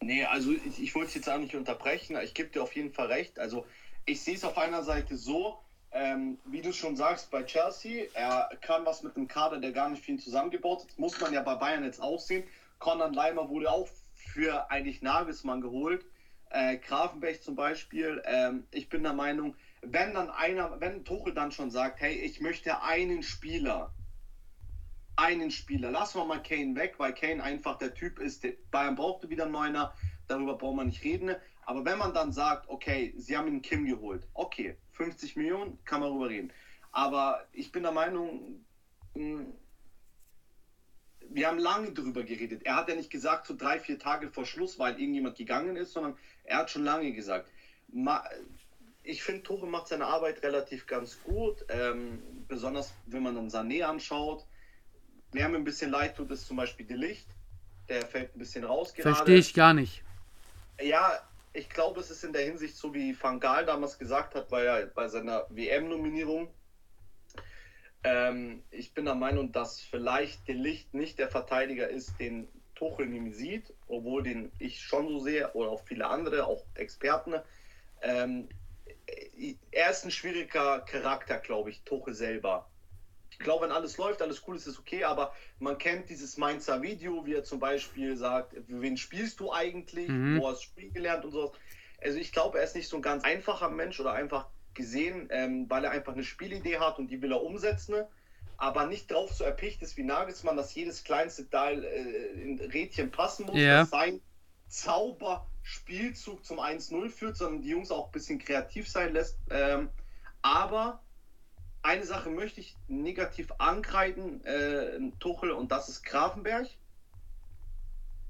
Nee, also ich, ich wollte es jetzt auch nicht unterbrechen, ich gebe dir auf jeden Fall recht, also ich sehe es auf einer Seite so, ähm, wie du schon sagst, bei Chelsea, er kann was mit einem Kader, der gar nicht viel zusammengebaut ist, muss man ja bei Bayern jetzt auch sehen. Konrad Leimer wurde auch für eigentlich Nagelsmann geholt, äh, Grafenbech zum Beispiel. Ähm, ich bin der Meinung, wenn dann einer, wenn Tuchel dann schon sagt, hey, ich möchte einen Spieler, einen Spieler, lassen wir mal Kane weg, weil Kane einfach der Typ ist, der Bayern brauchte wieder einen Neuner, darüber braucht man nicht reden. Aber wenn man dann sagt, okay, sie haben ihn Kim geholt, okay, fünfzig Millionen, kann man darüber reden. Aber ich bin der Meinung, wir haben lange darüber geredet. Er hat ja nicht gesagt, so drei, vier Tage vor Schluss, weil irgendjemand gegangen ist, sondern er hat schon lange gesagt. Ich finde, Tuchel macht seine Arbeit relativ ganz gut, ähm, besonders wenn man dann Sané anschaut. Wer mir ein bisschen leid tut, ist zum Beispiel De Ligt. Der fällt ein bisschen raus gerade. Verstehe ich gar nicht. Ja, ich glaube, es ist in der Hinsicht so, wie Van Gaal damals gesagt hat, bei, ja, bei seiner W M-Nominierung. Ähm, ich bin der Meinung, dass vielleicht De Ligt nicht der Verteidiger ist, den Tuchel nämlich sieht, obwohl den ich schon so sehe, oder auch viele andere, auch Experten, ähm, er ist ein schwieriger Charakter, glaube ich, Tuchel selber. Ich glaube, wenn alles läuft, alles cool ist, ist okay, aber man kennt dieses Mainzer Video, wie er zum Beispiel sagt, wen spielst du eigentlich, mhm. wo hast du Spiel gelernt und sowas. Also ich glaube, er ist nicht so ein ganz einfacher Mensch oder einfach gesehen, ähm, weil er einfach eine Spielidee hat und die will er umsetzen, aber nicht drauf so erpicht ist wie Nagelsmann, dass jedes kleinste Teil äh, in Rädchen passen muss, yeah. dass sein Zauberspielzug zum eins null führt, sondern die Jungs auch ein bisschen kreativ sein lässt. Ähm, aber eine Sache möchte ich negativ ankreiden, äh, Tuchel, und das ist Grafenberg.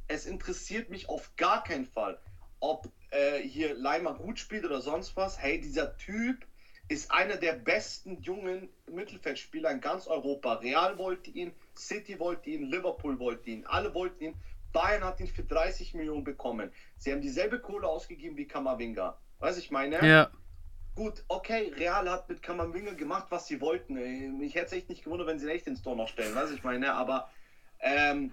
Es interessiert mich auf gar keinen Fall, ob äh, hier Leimer gut spielt oder sonst was. Hey, dieser Typ ist einer der besten jungen Mittelfeldspieler in ganz Europa. Real wollte ihn, City wollte ihn, Liverpool wollte ihn, alle wollten ihn. Bayern hat ihn für dreißig Millionen bekommen. Sie haben dieselbe Kohle ausgegeben wie Kamavinga. Weißt du, ich meine? Ja. Gut, okay, Real hat mit Kamavinga gemacht, was sie wollten. Ich hätte es echt nicht gewundert, wenn sie ihn echt ins Tor noch stellen. Weißt du, ich meine? Aber ähm,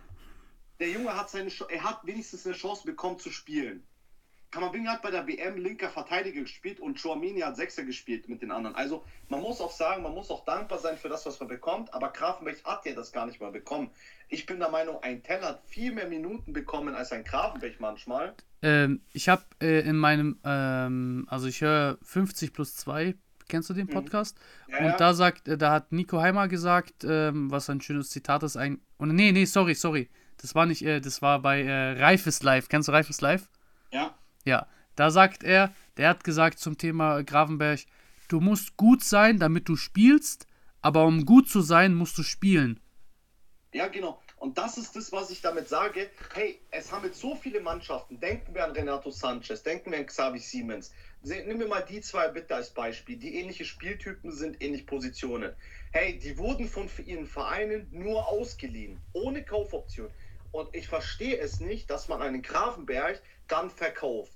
der Junge hat seine, er hat wenigstens eine Chance bekommen zu spielen. Kamavinga hat bei der W M linker Verteidiger gespielt und Tchouaméni hat Sechser gespielt mit den anderen. Also man muss auch sagen, man muss auch dankbar sein für das, was man bekommt, aber Grafenberg hat ja das gar nicht mal bekommen. Ich bin der Meinung, ein Teller hat viel mehr Minuten bekommen als ein Grafenberg manchmal. Ähm, ich habe äh, in meinem, ähm, also ich höre fünfzig plus zwei, kennst du den Podcast? Mhm. Ja, und ja. da sagt, äh, da hat Nico Heimer gesagt, ähm, was ein schönes Zitat ist, ein, und nee, nee, sorry, sorry, das war nicht, äh, das war bei äh, Reifes Live, kennst du Reifes Live? Ja. Ja, da sagt er, der hat gesagt zum Thema Grafenberg, du musst gut sein, damit du spielst, aber um gut zu sein, musst du spielen. Ja, genau. Und das ist das, was ich damit sage. Hey, es haben jetzt so viele Mannschaften. Denken wir an Renato Sanchez, denken wir an Xavi Siemens. Nehmen wir mal die zwei bitte als Beispiel, die ähnliche Spieltypen sind, ähnliche Positionen. Hey, die wurden von ihren Vereinen nur ausgeliehen, ohne Kaufoption. Und ich verstehe es nicht, dass man einen Grafenberg dann verkauft.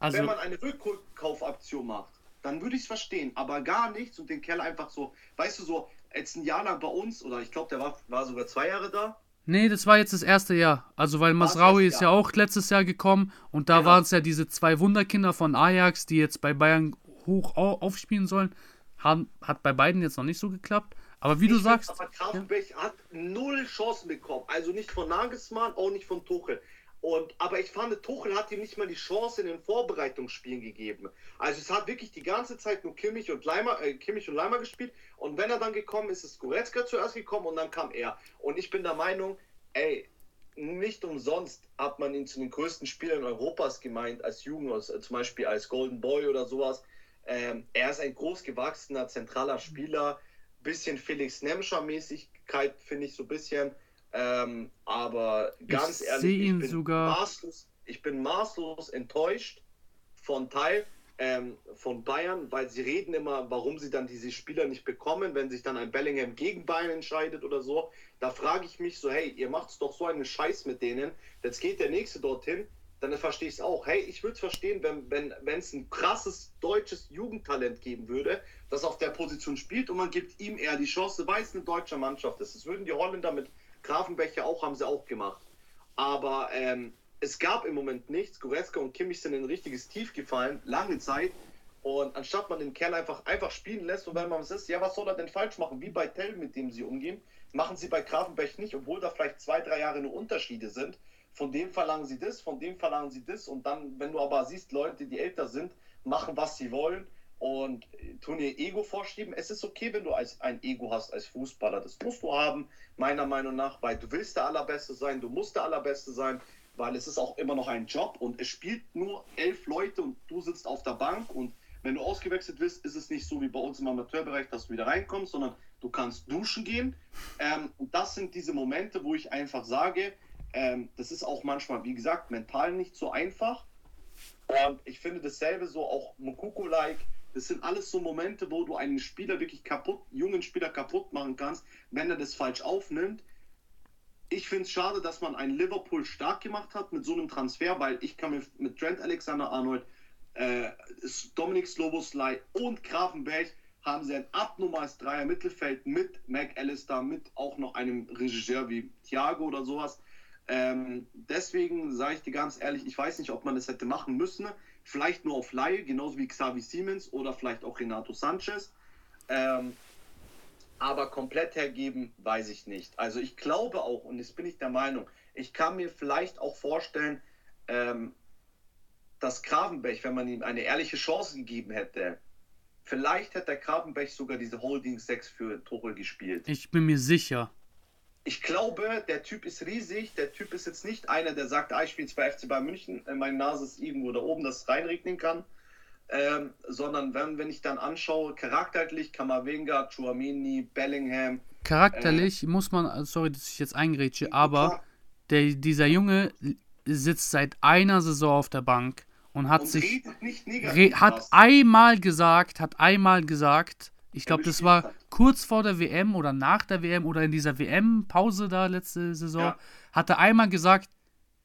Also, wenn man eine Rückkaufaktion macht, dann würde ich es verstehen, aber gar nichts und den Kerl einfach so, weißt du, so jetzt ein Jahr lang bei uns, oder ich glaube, der war, war sogar zwei Jahre da. Nee, das war jetzt das erste Jahr. Also, weil Masraoui ist ja auch letztes Jahr gekommen und da ja. waren es ja diese zwei Wunderkinder von Ajax, die jetzt bei Bayern hoch aufspielen sollen. Haben, hat bei beiden jetzt noch nicht so geklappt. Aber wie ich du sagst... Aber Grafenberg ja. hat null Chancen bekommen. Also nicht von Nagelsmann, auch nicht von Tuchel. Und, aber ich fand, Tuchel hat ihm nicht mal die Chance in den Vorbereitungsspielen gegeben. Also es hat wirklich die ganze Zeit nur Kimmich und Leimer, äh, Kimmich und Leimer gespielt. Und wenn er dann gekommen ist, ist Goretzka zuerst gekommen und dann kam er. Und ich bin der Meinung, ey, nicht umsonst hat man ihn zu den größten Spielern Europas gemeint, als Jugend, als, zum Beispiel als Golden Boy oder sowas. Ähm, er ist ein großgewachsener, zentraler Spieler, bisschen Felix Nemscher-Mäßigkeit, finde ich so ein bisschen. Ähm, aber ganz ich ehrlich, ich bin, sogar... maßlos, ich bin maßlos enttäuscht von Teil ähm, von Bayern, weil sie reden immer, warum sie dann diese Spieler nicht bekommen, wenn sich dann ein Bellingham gegen Bayern entscheidet oder so. Da frage ich mich so, hey, ihr macht's doch so einen Scheiß mit denen, jetzt geht der Nächste dorthin, dann verstehe ich es auch. Hey, ich würde es verstehen, wenn wenn wenn es ein krasses deutsches Jugendtalent geben würde, das auf der Position spielt und man gibt ihm eher die Chance, weil es eine deutsche Mannschaft ist. Das würden die Holländer mit Grafenberg ja auch, haben sie auch gemacht. Aber ähm, es gab im Moment nichts. Goretzka und Kimmich sind in ein richtiges Tief gefallen, lange Zeit. Und anstatt man den Kerl einfach, einfach spielen lässt und wenn man es ist, ja, was soll er denn falsch machen? Wie bei Tell, mit dem sie umgehen, machen sie bei Grafenberg nicht, obwohl da vielleicht zwei, drei Jahre nur Unterschiede sind. Von dem verlangen sie das, von dem verlangen sie das. Und dann, wenn du aber siehst, Leute, die älter sind, machen, was sie wollen und tun ihr Ego vorschieben. Es ist okay, wenn du als, ein Ego hast als Fußballer. Das musst du haben, meiner Meinung nach, weil du willst der Allerbeste sein, du musst der Allerbeste sein, weil es ist auch immer noch ein Job und es spielt nur elf Leute und du sitzt auf der Bank und wenn du ausgewechselt wirst, ist es nicht so wie bei uns im Amateurbereich, dass du wieder reinkommst, sondern du kannst duschen gehen. Ähm, und das sind diese Momente, wo ich einfach sage, ähm, das ist auch manchmal, wie gesagt, mental nicht so einfach. Und ich finde dasselbe so auch Mukoko-like. Das sind alles so Momente, wo du einen Spieler wirklich kaputt, jungen Spieler kaputt machen kannst, wenn er das falsch aufnimmt. Ich finde es schade, dass man einen Liverpool stark gemacht hat mit so einem Transfer, weil ich kann mir mit Trent Alexander-Arnold, äh, Dominik Szoboszlai und Grafenberg haben sie ein abnormales Dreier-Mittelfeld mit McAllister, mit auch noch einem Regisseur wie Thiago oder sowas. Ähm, deswegen sage ich dir ganz ehrlich, ich weiß nicht, ob man das hätte machen müssen. Vielleicht nur auf Laie, genauso wie Xavi Siemens oder vielleicht auch Renato Sanchez. Ähm, aber komplett hergeben, weiß ich nicht. Also ich glaube auch, und das bin ich der Meinung, ich kann mir vielleicht auch vorstellen, ähm, dass Gravenberch, wenn man ihm eine ehrliche Chance gegeben hätte, vielleicht hätte der Gravenberch sogar diese Holding sechs für Tuchel gespielt. Ich bin mir sicher. Ich glaube, der Typ ist riesig. Der Typ ist jetzt nicht einer, der sagt, ah, ich spiele jetzt bei F C Bayern München, meine Nase ist irgendwo da oben, dass es reinregnen kann. Ähm, sondern wenn, wenn ich dann anschaue, charakterlich Kamavinga, Tchouaméni, Bellingham. Charakterlich äh, muss man, sorry, dass ich jetzt eingrätsche, aber der, dieser Junge sitzt seit einer Saison auf der Bank und hat und sich nicht re, hat einmal gesagt, hat einmal gesagt, ich glaube, das war kurz vor der W M oder nach der W M oder in dieser W M-Pause da letzte Saison, ja. hat er einmal gesagt,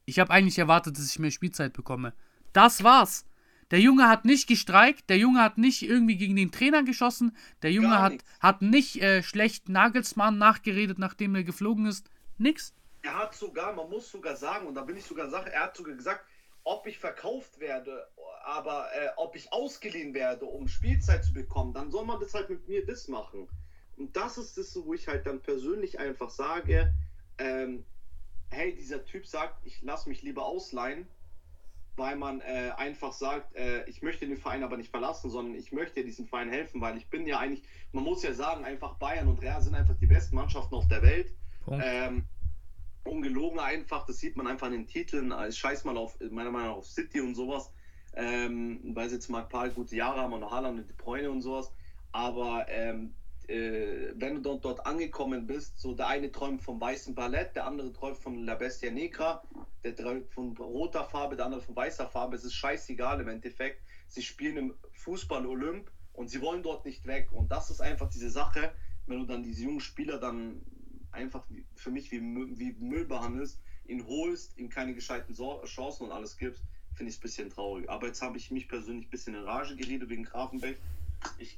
ich habe eigentlich erwartet, dass ich mehr Spielzeit bekomme. Das war's. Der Junge hat nicht gestreikt, der Junge hat nicht irgendwie gegen den Trainer geschossen, der Junge hat, hat nicht äh, schlecht Nagelsmann nachgeredet, nachdem er geflogen ist. Nix. Er hat sogar, man muss sogar sagen, und da bin ich sogar Sache, er hat sogar gesagt, ob ich verkauft werde, aber äh, ob ich ausgeliehen werde, um Spielzeit zu bekommen, dann soll man das halt mit mir das machen. Und das ist das, wo ich halt dann persönlich einfach sage, ähm, hey, dieser Typ sagt, ich lasse mich lieber ausleihen, weil man äh, einfach sagt, äh, ich möchte den Verein aber nicht verlassen, sondern ich möchte diesem Verein helfen, weil ich bin ja eigentlich, man muss ja sagen, einfach Bayern und Real sind einfach die besten Mannschaften auf der Welt. Punkt. Ähm, ungelogen einfach, das sieht man einfach in den Titeln, als scheiß mal auf, meiner Meinung nach auf City und sowas, ähm, weil sie jetzt mal ein paar gute Jahre haben, und noch Haaland und De Bruyne und sowas, aber ähm, äh, wenn du dort, dort angekommen bist, so der eine träumt vom weißen Ballett, der andere träumt von La Bestia Negra, der träumt von roter Farbe, der andere von weißer Farbe, es ist scheißegal im Endeffekt, sie spielen im Fußball-Olymp und sie wollen dort nicht weg und das ist einfach diese Sache, wenn du dann diese jungen Spieler dann einfach für mich wie Müll, wie Müll behandelst, ihn holst, ihm keine gescheiten so- Chancen und alles gibst, finde ich es ein bisschen traurig. Aber jetzt habe ich mich persönlich ein bisschen in Rage geredet wegen Grafenbeck. Ich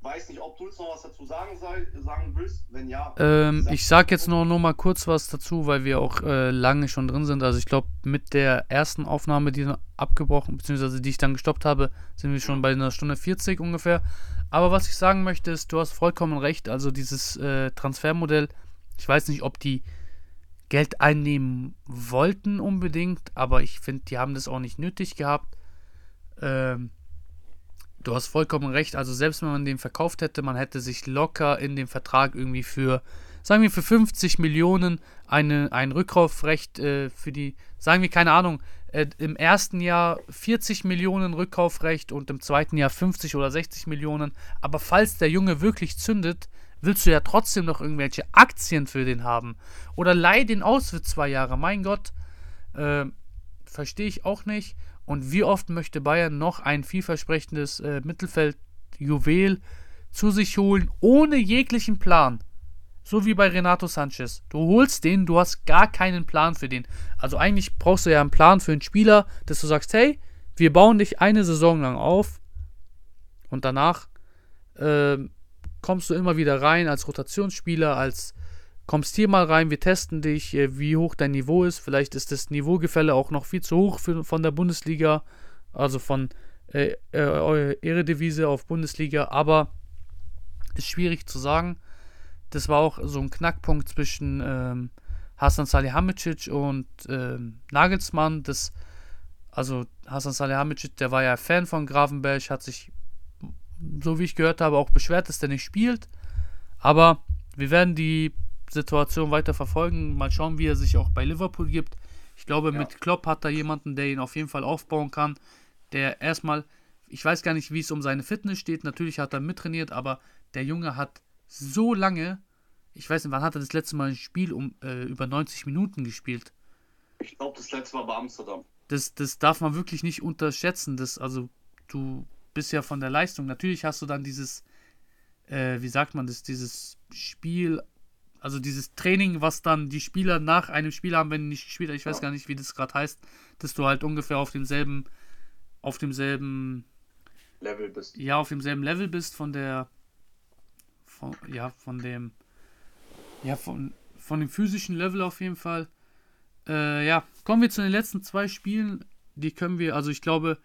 weiß nicht, ob du jetzt noch was dazu sagen, sei, sagen willst. Wenn ja... Ähm, sag ich sage jetzt noch, noch mal kurz was dazu, weil wir auch äh, lange schon drin sind. Also ich glaube, mit der ersten Aufnahme, die dann abgebrochen, beziehungsweise die ich dann gestoppt habe, sind wir schon bei einer Stunde vierzig ungefähr. Aber was ich sagen möchte ist, du hast vollkommen recht. Also dieses äh, Transfermodell... Ich weiß nicht, ob die Geld einnehmen wollten unbedingt, aber ich finde, die haben das auch nicht nötig gehabt. Ähm, du hast vollkommen recht, also selbst wenn man den verkauft hätte, man hätte sich locker in dem Vertrag irgendwie für, sagen wir, für fünfzig Millionen eine, ein Rückkaufrecht äh, für die, sagen wir, keine Ahnung, äh, im ersten Jahr vierzig Millionen Rückkaufrecht und im zweiten Jahr fünfzig oder sechzig Millionen, aber falls der Junge wirklich zündet, willst du ja trotzdem noch irgendwelche Aktien für den haben. Oder leih den aus für zwei Jahre. Mein Gott, äh, verstehe ich auch nicht. Und wie oft möchte Bayern noch ein vielversprechendes äh, Mittelfeldjuwel zu sich holen, ohne jeglichen Plan? So wie bei Renato Sanchez. Du holst den, du hast gar keinen Plan für den. Also eigentlich brauchst du ja einen Plan für einen Spieler, dass du sagst, hey, wir bauen dich eine Saison lang auf. Und danach, äh, kommst du immer wieder rein als Rotationsspieler, als kommst hier mal rein, wir testen dich, wie hoch dein Niveau ist. Vielleicht ist das Niveaugefälle auch noch viel zu hoch für, von der Bundesliga, also von äh, äh, Eredivisie auf Bundesliga, aber ist schwierig zu sagen. Das war auch so ein Knackpunkt zwischen ähm, Hasan Salihamidzic und ähm, Nagelsmann. Das, also Hasan Salihamidzic, der war ja Fan von Gravenberch, hat sich, so wie ich gehört habe, auch beschwert, dass der nicht spielt. Aber wir werden die Situation weiter verfolgen. Mal schauen, wie er sich auch bei Liverpool gibt. Ich glaube, ja. mit Klopp hat er jemanden, der ihn auf jeden Fall aufbauen kann. Der erstmal, ich weiß gar nicht, wie es um seine Fitness steht. Natürlich hat er mittrainiert, aber der Junge hat so lange, ich weiß nicht, wann hat er das letzte Mal ein Spiel um äh, über neunzig Minuten gespielt? Ich glaube, das letzte Mal bei Amsterdam. Das, das darf man wirklich nicht unterschätzen. Das, also, du... bisher von der Leistung. Natürlich hast du dann dieses, äh, wie sagt man das, dieses Spiel, also dieses Training, was dann die Spieler nach einem Spiel haben, wenn die nicht gespielt haben. Ich weiß ja. gar nicht, wie das gerade heißt, dass du halt ungefähr auf demselben, auf demselben Level bist. Ja, auf demselben Level bist von der, von, ja, von dem, ja, von, von dem physischen Level auf jeden Fall. Äh, ja, kommen wir zu den letzten zwei Spielen. Die können wir, also ich glaube,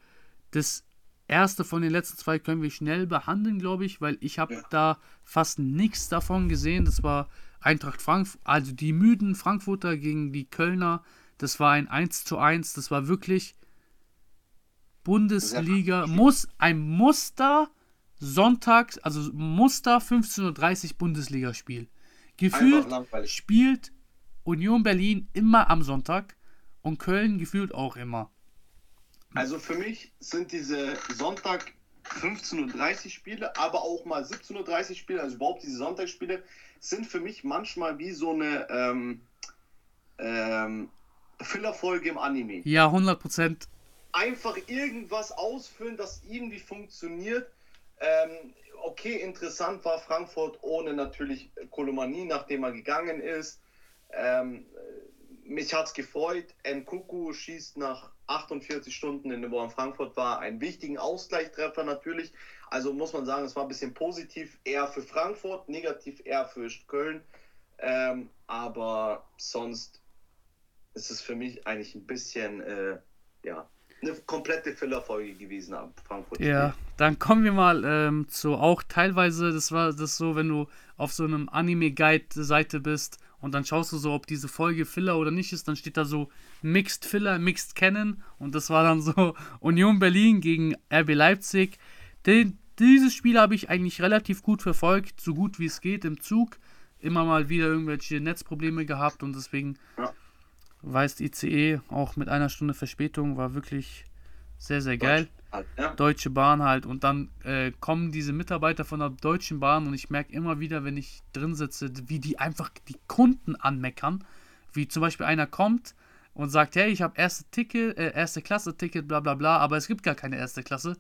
das erste von den letzten zwei können wir schnell behandeln, glaube ich, weil ich habe ja. da fast nichts davon gesehen. Das war Eintracht Frankfurt, also die müden Frankfurter gegen die Kölner. Das war ein eins zu eins. Das war wirklich Bundesliga, muss ein Muster Sonntags, also Muster fünfzehn Uhr dreißig Bundesligaspiel. Gefühlt spielt Union Berlin immer am Sonntag und Köln gefühlt auch immer. Also für mich sind diese Sonntag fünfzehn Uhr dreißig Spiele, aber auch mal siebzehn Uhr dreißig Spiele, also überhaupt diese Sonntagsspiele, sind für mich manchmal wie so eine ähm, ähm, Fillerfolge im Anime. Ja, hundert Prozent. Einfach irgendwas ausfüllen, das irgendwie funktioniert. Ähm, okay, interessant war Frankfurt ohne natürlich Kolomani, nachdem er gegangen ist. Ähm, mich hat's gefreut. Nkunku schießt nach achtundvierzig Stunden, in der Woche in Frankfurt war, einen wichtigen Ausgleichstreffer natürlich. Also muss man sagen, es war ein bisschen positiv eher für Frankfurt, negativ eher für Köln. Ähm, aber sonst ist es für mich eigentlich ein bisschen, äh, ja, eine komplette Füllerfolge gewesen am Frankfurt. Ja, dann kommen wir mal ähm, zu auch teilweise, das war das so, wenn du auf so einem Anime-Guide-Seite bist und dann schaust du so, ob diese Folge Filler oder nicht ist, dann steht da so Mixed Filler, Mixed Cannon und das war dann so Union Berlin gegen R B Leipzig. Den, dieses Spiel habe ich eigentlich relativ gut verfolgt, so gut wie es geht im Zug. Immer mal wieder irgendwelche Netzprobleme gehabt und deswegen... Ja. Weißt I C E, auch mit einer Stunde Verspätung, war wirklich sehr, sehr geil. Deutsche, ja. Deutsche Bahn halt. Und dann äh, kommen diese Mitarbeiter von der Deutschen Bahn und ich merke immer wieder, wenn ich drin sitze, wie die einfach die Kunden anmeckern. Wie zum Beispiel einer kommt und sagt, hey, ich habe erste Ticket, äh, erste Klasse Ticket, bla bla bla, aber es gibt gar keine erste Klasse.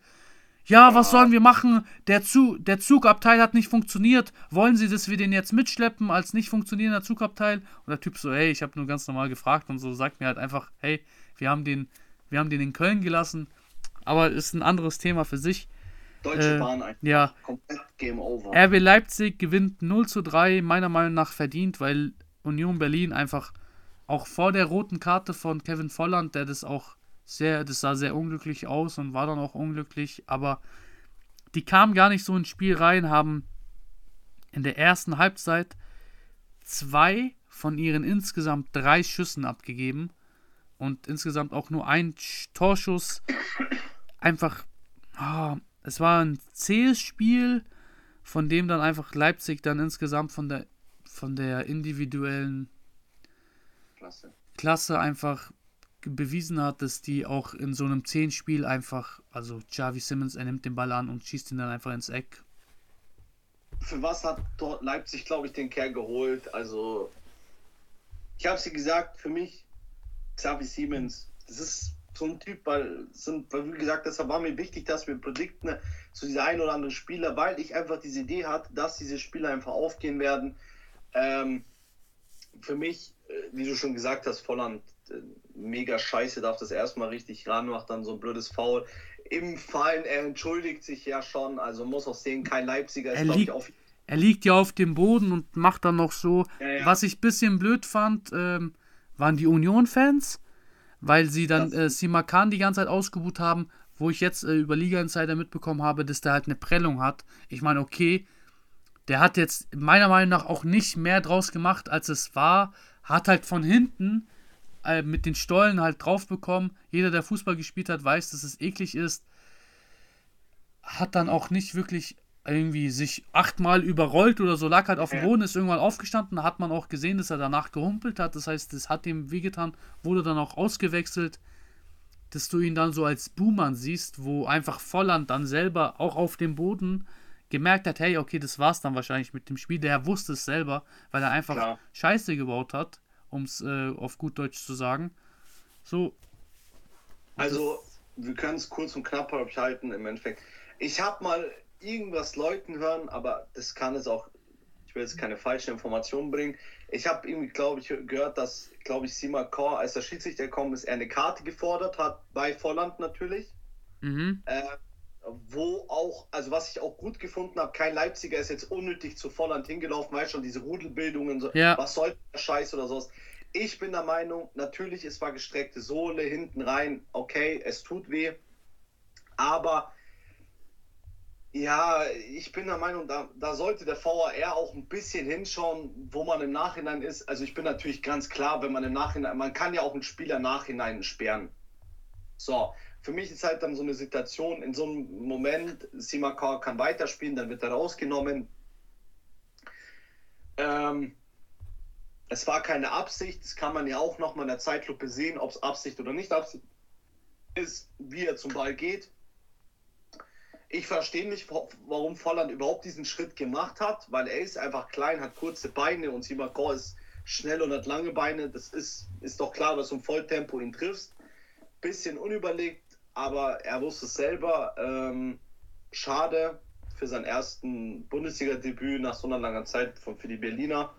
Ja, was sollen wir machen? Der, Zu- der Zugabteil hat nicht funktioniert. Wollen Sie, dass wir den jetzt mitschleppen als nicht funktionierender Zugabteil? Und der Typ so, hey, ich habe nur ganz normal gefragt und so, sagt mir halt einfach, hey, wir haben den, wir haben den in Köln gelassen. Aber ist ein anderes Thema für sich. Deutsche äh, Bahn einfach. Ja. Komplett Game Over. R B Leipzig gewinnt null zu drei, meiner Meinung nach verdient, weil Union Berlin einfach auch vor der roten Karte von Kevin Volland, der das auch sehr, das sah sehr unglücklich aus und war dann auch unglücklich, aber die kamen gar nicht so ins Spiel rein, haben in der ersten Halbzeit zwei von ihren insgesamt drei Schüssen abgegeben und insgesamt auch nur ein Torschuss. Einfach, oh, es war ein zähes Spiel, von dem dann einfach Leipzig dann insgesamt von der, von der individuellen Klasse, Klasse einfach bewiesen hat, dass die auch in so einem zehn-Spiel einfach, also Xavi Simons, er nimmt den Ball an und schießt ihn dann einfach ins Eck. Für was hat dort Leipzig, glaube ich, den Kerl geholt? Also, ich habe es dir gesagt, für mich, Xavi Simons, das ist so ein Typ, weil, sind, weil wie gesagt, deshalb war mir wichtig, dass wir predikten zu ne, so dieser ein oder anderen Spieler, weil ich einfach diese Idee hatte, dass diese Spieler einfach aufgehen werden. Ähm, für mich, wie du schon gesagt hast, Volland, mega scheiße, darf das erstmal richtig ran, macht dann so ein blödes Foul. Im Fallen, er entschuldigt sich ja schon, also muss auch sehen, kein Leipziger ist, glaube ich, auf... Er liegt ja auf dem Boden und macht dann noch so. Ja, ja. Was ich ein bisschen blöd fand, ähm, waren die Union-Fans, weil sie dann äh, Simakan die ganze Zeit ausgebuht haben, wo ich jetzt äh, über Liga Insider mitbekommen habe, dass der halt eine Prellung hat. Ich meine, okay, der hat jetzt meiner Meinung nach auch nicht mehr draus gemacht, als es war. Hat halt von hinten mit den Stollen halt drauf bekommen. Jeder, der Fußball gespielt hat, weiß, dass es eklig ist. Hat dann auch nicht wirklich irgendwie sich achtmal überrollt oder so, lag halt auf dem Boden, ist irgendwann aufgestanden, hat man auch gesehen, dass er danach gehumpelt hat. Das heißt, das hat ihm wehgetan, wurde dann auch ausgewechselt, dass du ihn dann so als Buhmann siehst, wo einfach Volland dann selber auch auf dem Boden gemerkt hat, hey, okay, das war's dann wahrscheinlich mit dem Spiel. Der wusste es selber, weil er einfach Klar. Scheiße gebaut hat, um es äh, auf gut Deutsch zu sagen. So. Also, wir können es kurz und knapp halten im Endeffekt. Ich habe mal irgendwas Leuten hören, aber das kann es auch, ich will jetzt keine falschen Informationen bringen. Ich habe irgendwie, glaube ich, gehört, dass, glaube ich, Simakor, als der Schiedsrichter gekommen ist, er eine Karte gefordert hat, bei Volland natürlich. Mhm. Äh, wo auch, also was ich auch gut gefunden habe, kein Leipziger ist jetzt unnötig zu Volland hingelaufen, weil schon diese Rudelbildungen, so, ja. was soll der Scheiß oder sowas. Ich bin der Meinung, natürlich, es war gestreckte Sohle, hinten rein, okay, es tut weh. Aber ja, ich bin der Meinung, da, da sollte der V A R auch ein bisschen hinschauen, wo man im Nachhinein ist. Also ich bin natürlich ganz klar, wenn man im Nachhinein, man kann ja auch einen Spieler nachhinein sperren. So, für mich ist halt dann so eine Situation, in so einem Moment, Simakar kann weiterspielen, dann wird er rausgenommen. Ähm, es war keine Absicht, das kann man ja auch nochmal in der Zeitlupe sehen, ob es Absicht oder nicht Absicht ist, wie er zum Ball geht. Ich verstehe nicht, warum Volland überhaupt diesen Schritt gemacht hat, weil er ist einfach klein, hat kurze Beine und Simakor ist schnell und hat lange Beine. Das ist, ist doch klar, dass du im Volltempo ihn triffst. Bisschen unüberlegt, aber er wusste es selber. Ähm, schade für sein ersten Bundesliga-Debüt nach so einer langen Zeit von, für die Berliner.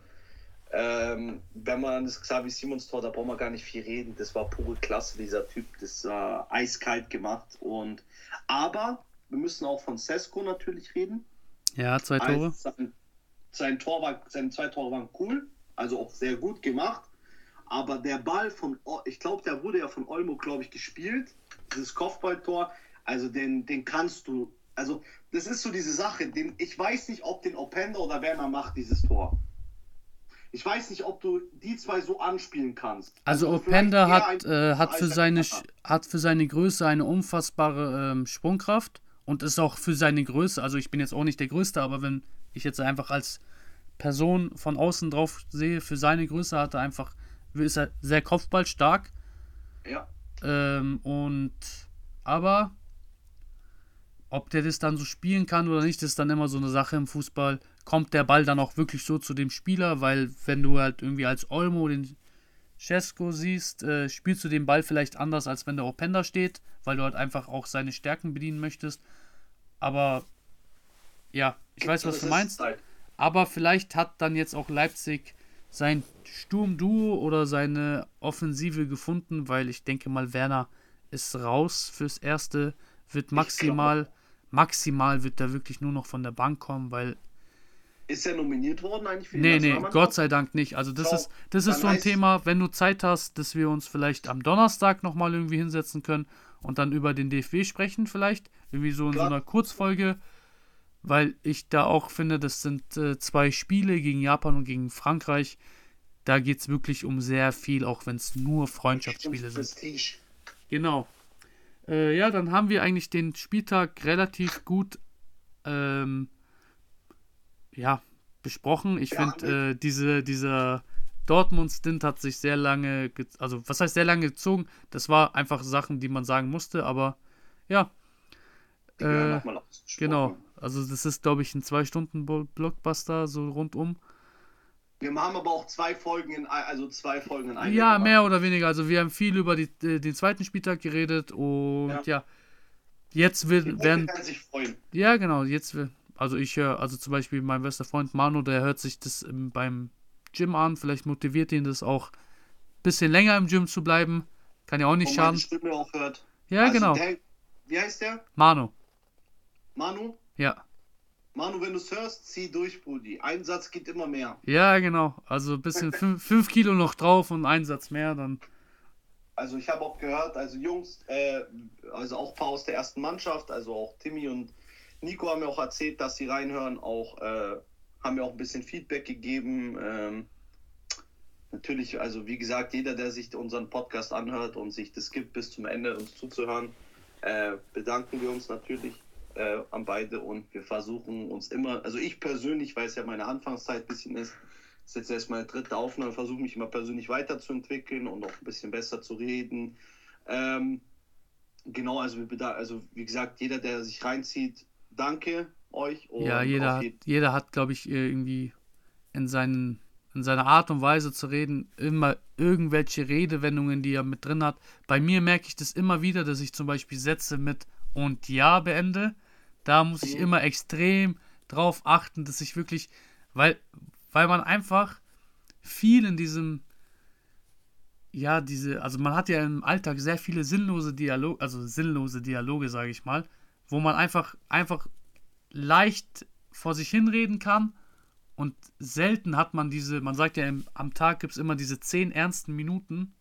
Ähm, wenn man das Xavi-Simons-Tor, da braucht man gar nicht viel reden. Das war pure Klasse, dieser Typ. Das war äh, eiskalt gemacht. Und, aber... wir müssen auch von Sesko natürlich reden. Ja, zwei Tore. Sein, sein Tor war, seine zwei Tore waren cool, also auch sehr gut gemacht. Aber der Ball von, ich glaube, der wurde ja von Olmo, glaube ich, gespielt. Dieses Kopfballtor, also den, den kannst du, also das ist so diese Sache, den, ich weiß nicht, ob den Openda oder Werner macht, dieses Tor. Ich weiß nicht, ob du die zwei so anspielen kannst. Also, also Openda hat, äh, hat, für seine, hat für seine Größe eine unfassbare ähm, Sprungkraft. Und ist auch für seine Größe, also ich bin jetzt auch nicht der Größte, aber wenn ich jetzt einfach als Person von außen drauf sehe, für seine Größe hat er einfach, ist er sehr kopfballstark. Ja. Ähm, und, aber, ob der das dann so spielen kann oder nicht, das ist dann immer so eine Sache im Fußball. Kommt der Ball dann auch wirklich so zu dem Spieler? Weil wenn du halt irgendwie als Olmo den Cesco siehst, äh, spielst du den Ball vielleicht anders, als wenn der Openda steht, weil du halt einfach auch seine Stärken bedienen möchtest. Aber ja, ich weiß, was du meinst. Aber vielleicht hat dann jetzt auch Leipzig sein Sturmduo oder seine Offensive gefunden, weil ich denke mal, Werner ist raus fürs Erste, wird maximal, maximal wird er wirklich nur noch von der Bank kommen, weil... Ist er nominiert worden eigentlich für die Nationalmannschaft? Nee, nee, Gott sei Dank nicht. Also das so, ist das ist so ein Thema, wenn du Zeit hast, dass wir uns vielleicht am Donnerstag nochmal irgendwie hinsetzen können und dann über den D F B sprechen vielleicht. Irgendwie so in klar. So einer Kurzfolge. Weil ich da auch finde, das sind äh, zwei Spiele gegen Japan und gegen Frankreich. Da geht es wirklich um sehr viel, auch wenn es nur Freundschaftsspiele sind. Prestige. Genau. Äh, ja, dann haben wir eigentlich den Spieltag relativ gut ähm, ja, besprochen. Ich ja, finde, äh, diese, dieser Dortmund-Stint hat sich sehr lange, ge- also was heißt sehr lange gezogen? Das war einfach Sachen, die man sagen musste, aber ja. Äh, genau, also das ist, glaube ich, ein zwei-Stunden-Blockbuster, so rundum. Wir haben aber auch zwei Folgen in, also zwei Folgen in einem. Ja, gemacht. Mehr oder weniger. Also wir haben viel über die, äh, den zweiten Spieltag geredet und ja. ja jetzt wird, werden... Kann sich freuen. Ja, genau, jetzt wird... Also ich höre, also zum Beispiel mein bester Freund Manu, der hört sich das beim Gym an. Vielleicht motiviert ihn das auch, ein bisschen länger im Gym zu bleiben. Kann ja auch nicht schaden. Wo meine Stimme auch hört. Ja, also genau. Der, wie heißt der? Manu. Manu? Ja. Manu, wenn du es hörst, zieh durch, Brudi. Ein Satz geht immer mehr. Ja, genau. Also ein bisschen fünf Kilo noch drauf und ein Satz mehr, dann... Also ich habe auch gehört, also Jungs, äh, also auch ein paar aus der ersten Mannschaft, also auch Timmy und Nico haben mir auch erzählt, dass sie reinhören, auch äh, haben mir auch ein bisschen Feedback gegeben. Ähm, natürlich, also wie gesagt, jeder, der sich unseren Podcast anhört und sich das gibt, bis zum Ende uns zuzuhören, äh, bedanken wir uns natürlich äh, an beide und wir versuchen uns immer, also ich persönlich, weil es ja meine Anfangszeit ein bisschen ist, ist jetzt erst meine dritte Aufnahme, versuche mich immer persönlich weiterzuentwickeln und auch ein bisschen besser zu reden. Ähm, genau, also, wir bedan- also wie gesagt, jeder, der sich reinzieht, danke euch. Und ja, jeder hat, jeder hat, glaube ich, irgendwie in, seinen, in seiner Art und Weise zu reden immer irgendwelche Redewendungen, die er mit drin hat. Bei mir merke ich das immer wieder, dass ich zum Beispiel Sätze mit und ja beende. Da muss ich mhm. immer extrem drauf achten, dass ich wirklich, weil, weil man einfach viel in diesem, ja, diese, also man hat ja im Alltag sehr viele sinnlose Dialoge, also sinnlose Dialoge, sage ich mal, wo man einfach, einfach leicht vor sich hinreden kann Und selten hat man diese, man sagt ja, am Tag gibt es immer diese zehn ernsten Minuten.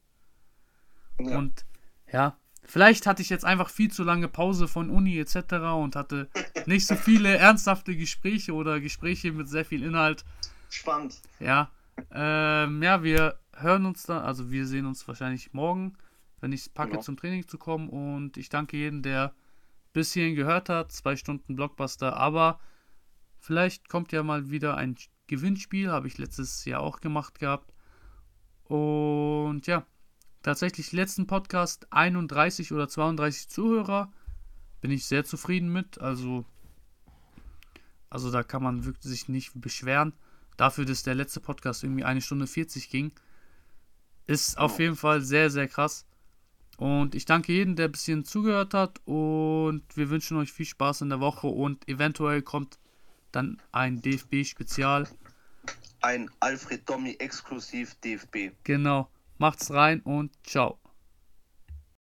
Ja. Und ja, vielleicht hatte ich jetzt einfach viel zu lange Pause von Uni et cetera und hatte nicht so viele ernsthafte Gespräche oder Gespräche mit sehr viel Inhalt. Spannend. Ja, ähm, ja, wir hören uns dann, also wir sehen uns wahrscheinlich morgen, wenn ich es packe, genau, zum Training zu kommen. Und ich danke jedem, der bis hierhin gehört hat. Zwei Stunden Blockbuster, aber vielleicht kommt ja mal wieder ein Gewinnspiel, habe ich letztes Jahr auch gemacht gehabt. Und ja, tatsächlich letzten Podcast einunddreißig oder zweiunddreißig Zuhörer, bin ich sehr zufrieden mit. Also, also da kann man wirklich sich nicht beschweren. Dafür, dass der letzte Podcast irgendwie eine Stunde vierzig ging, ist auf jeden Fall sehr, sehr krass. Und ich danke jedem, der ein bisschen zugehört hat. Und wir wünschen euch viel Spaß in der Woche. Und eventuell kommt dann ein D F B-Spezial. Ein Alfred Domi exklusiv D F B. Genau. Macht's rein und ciao.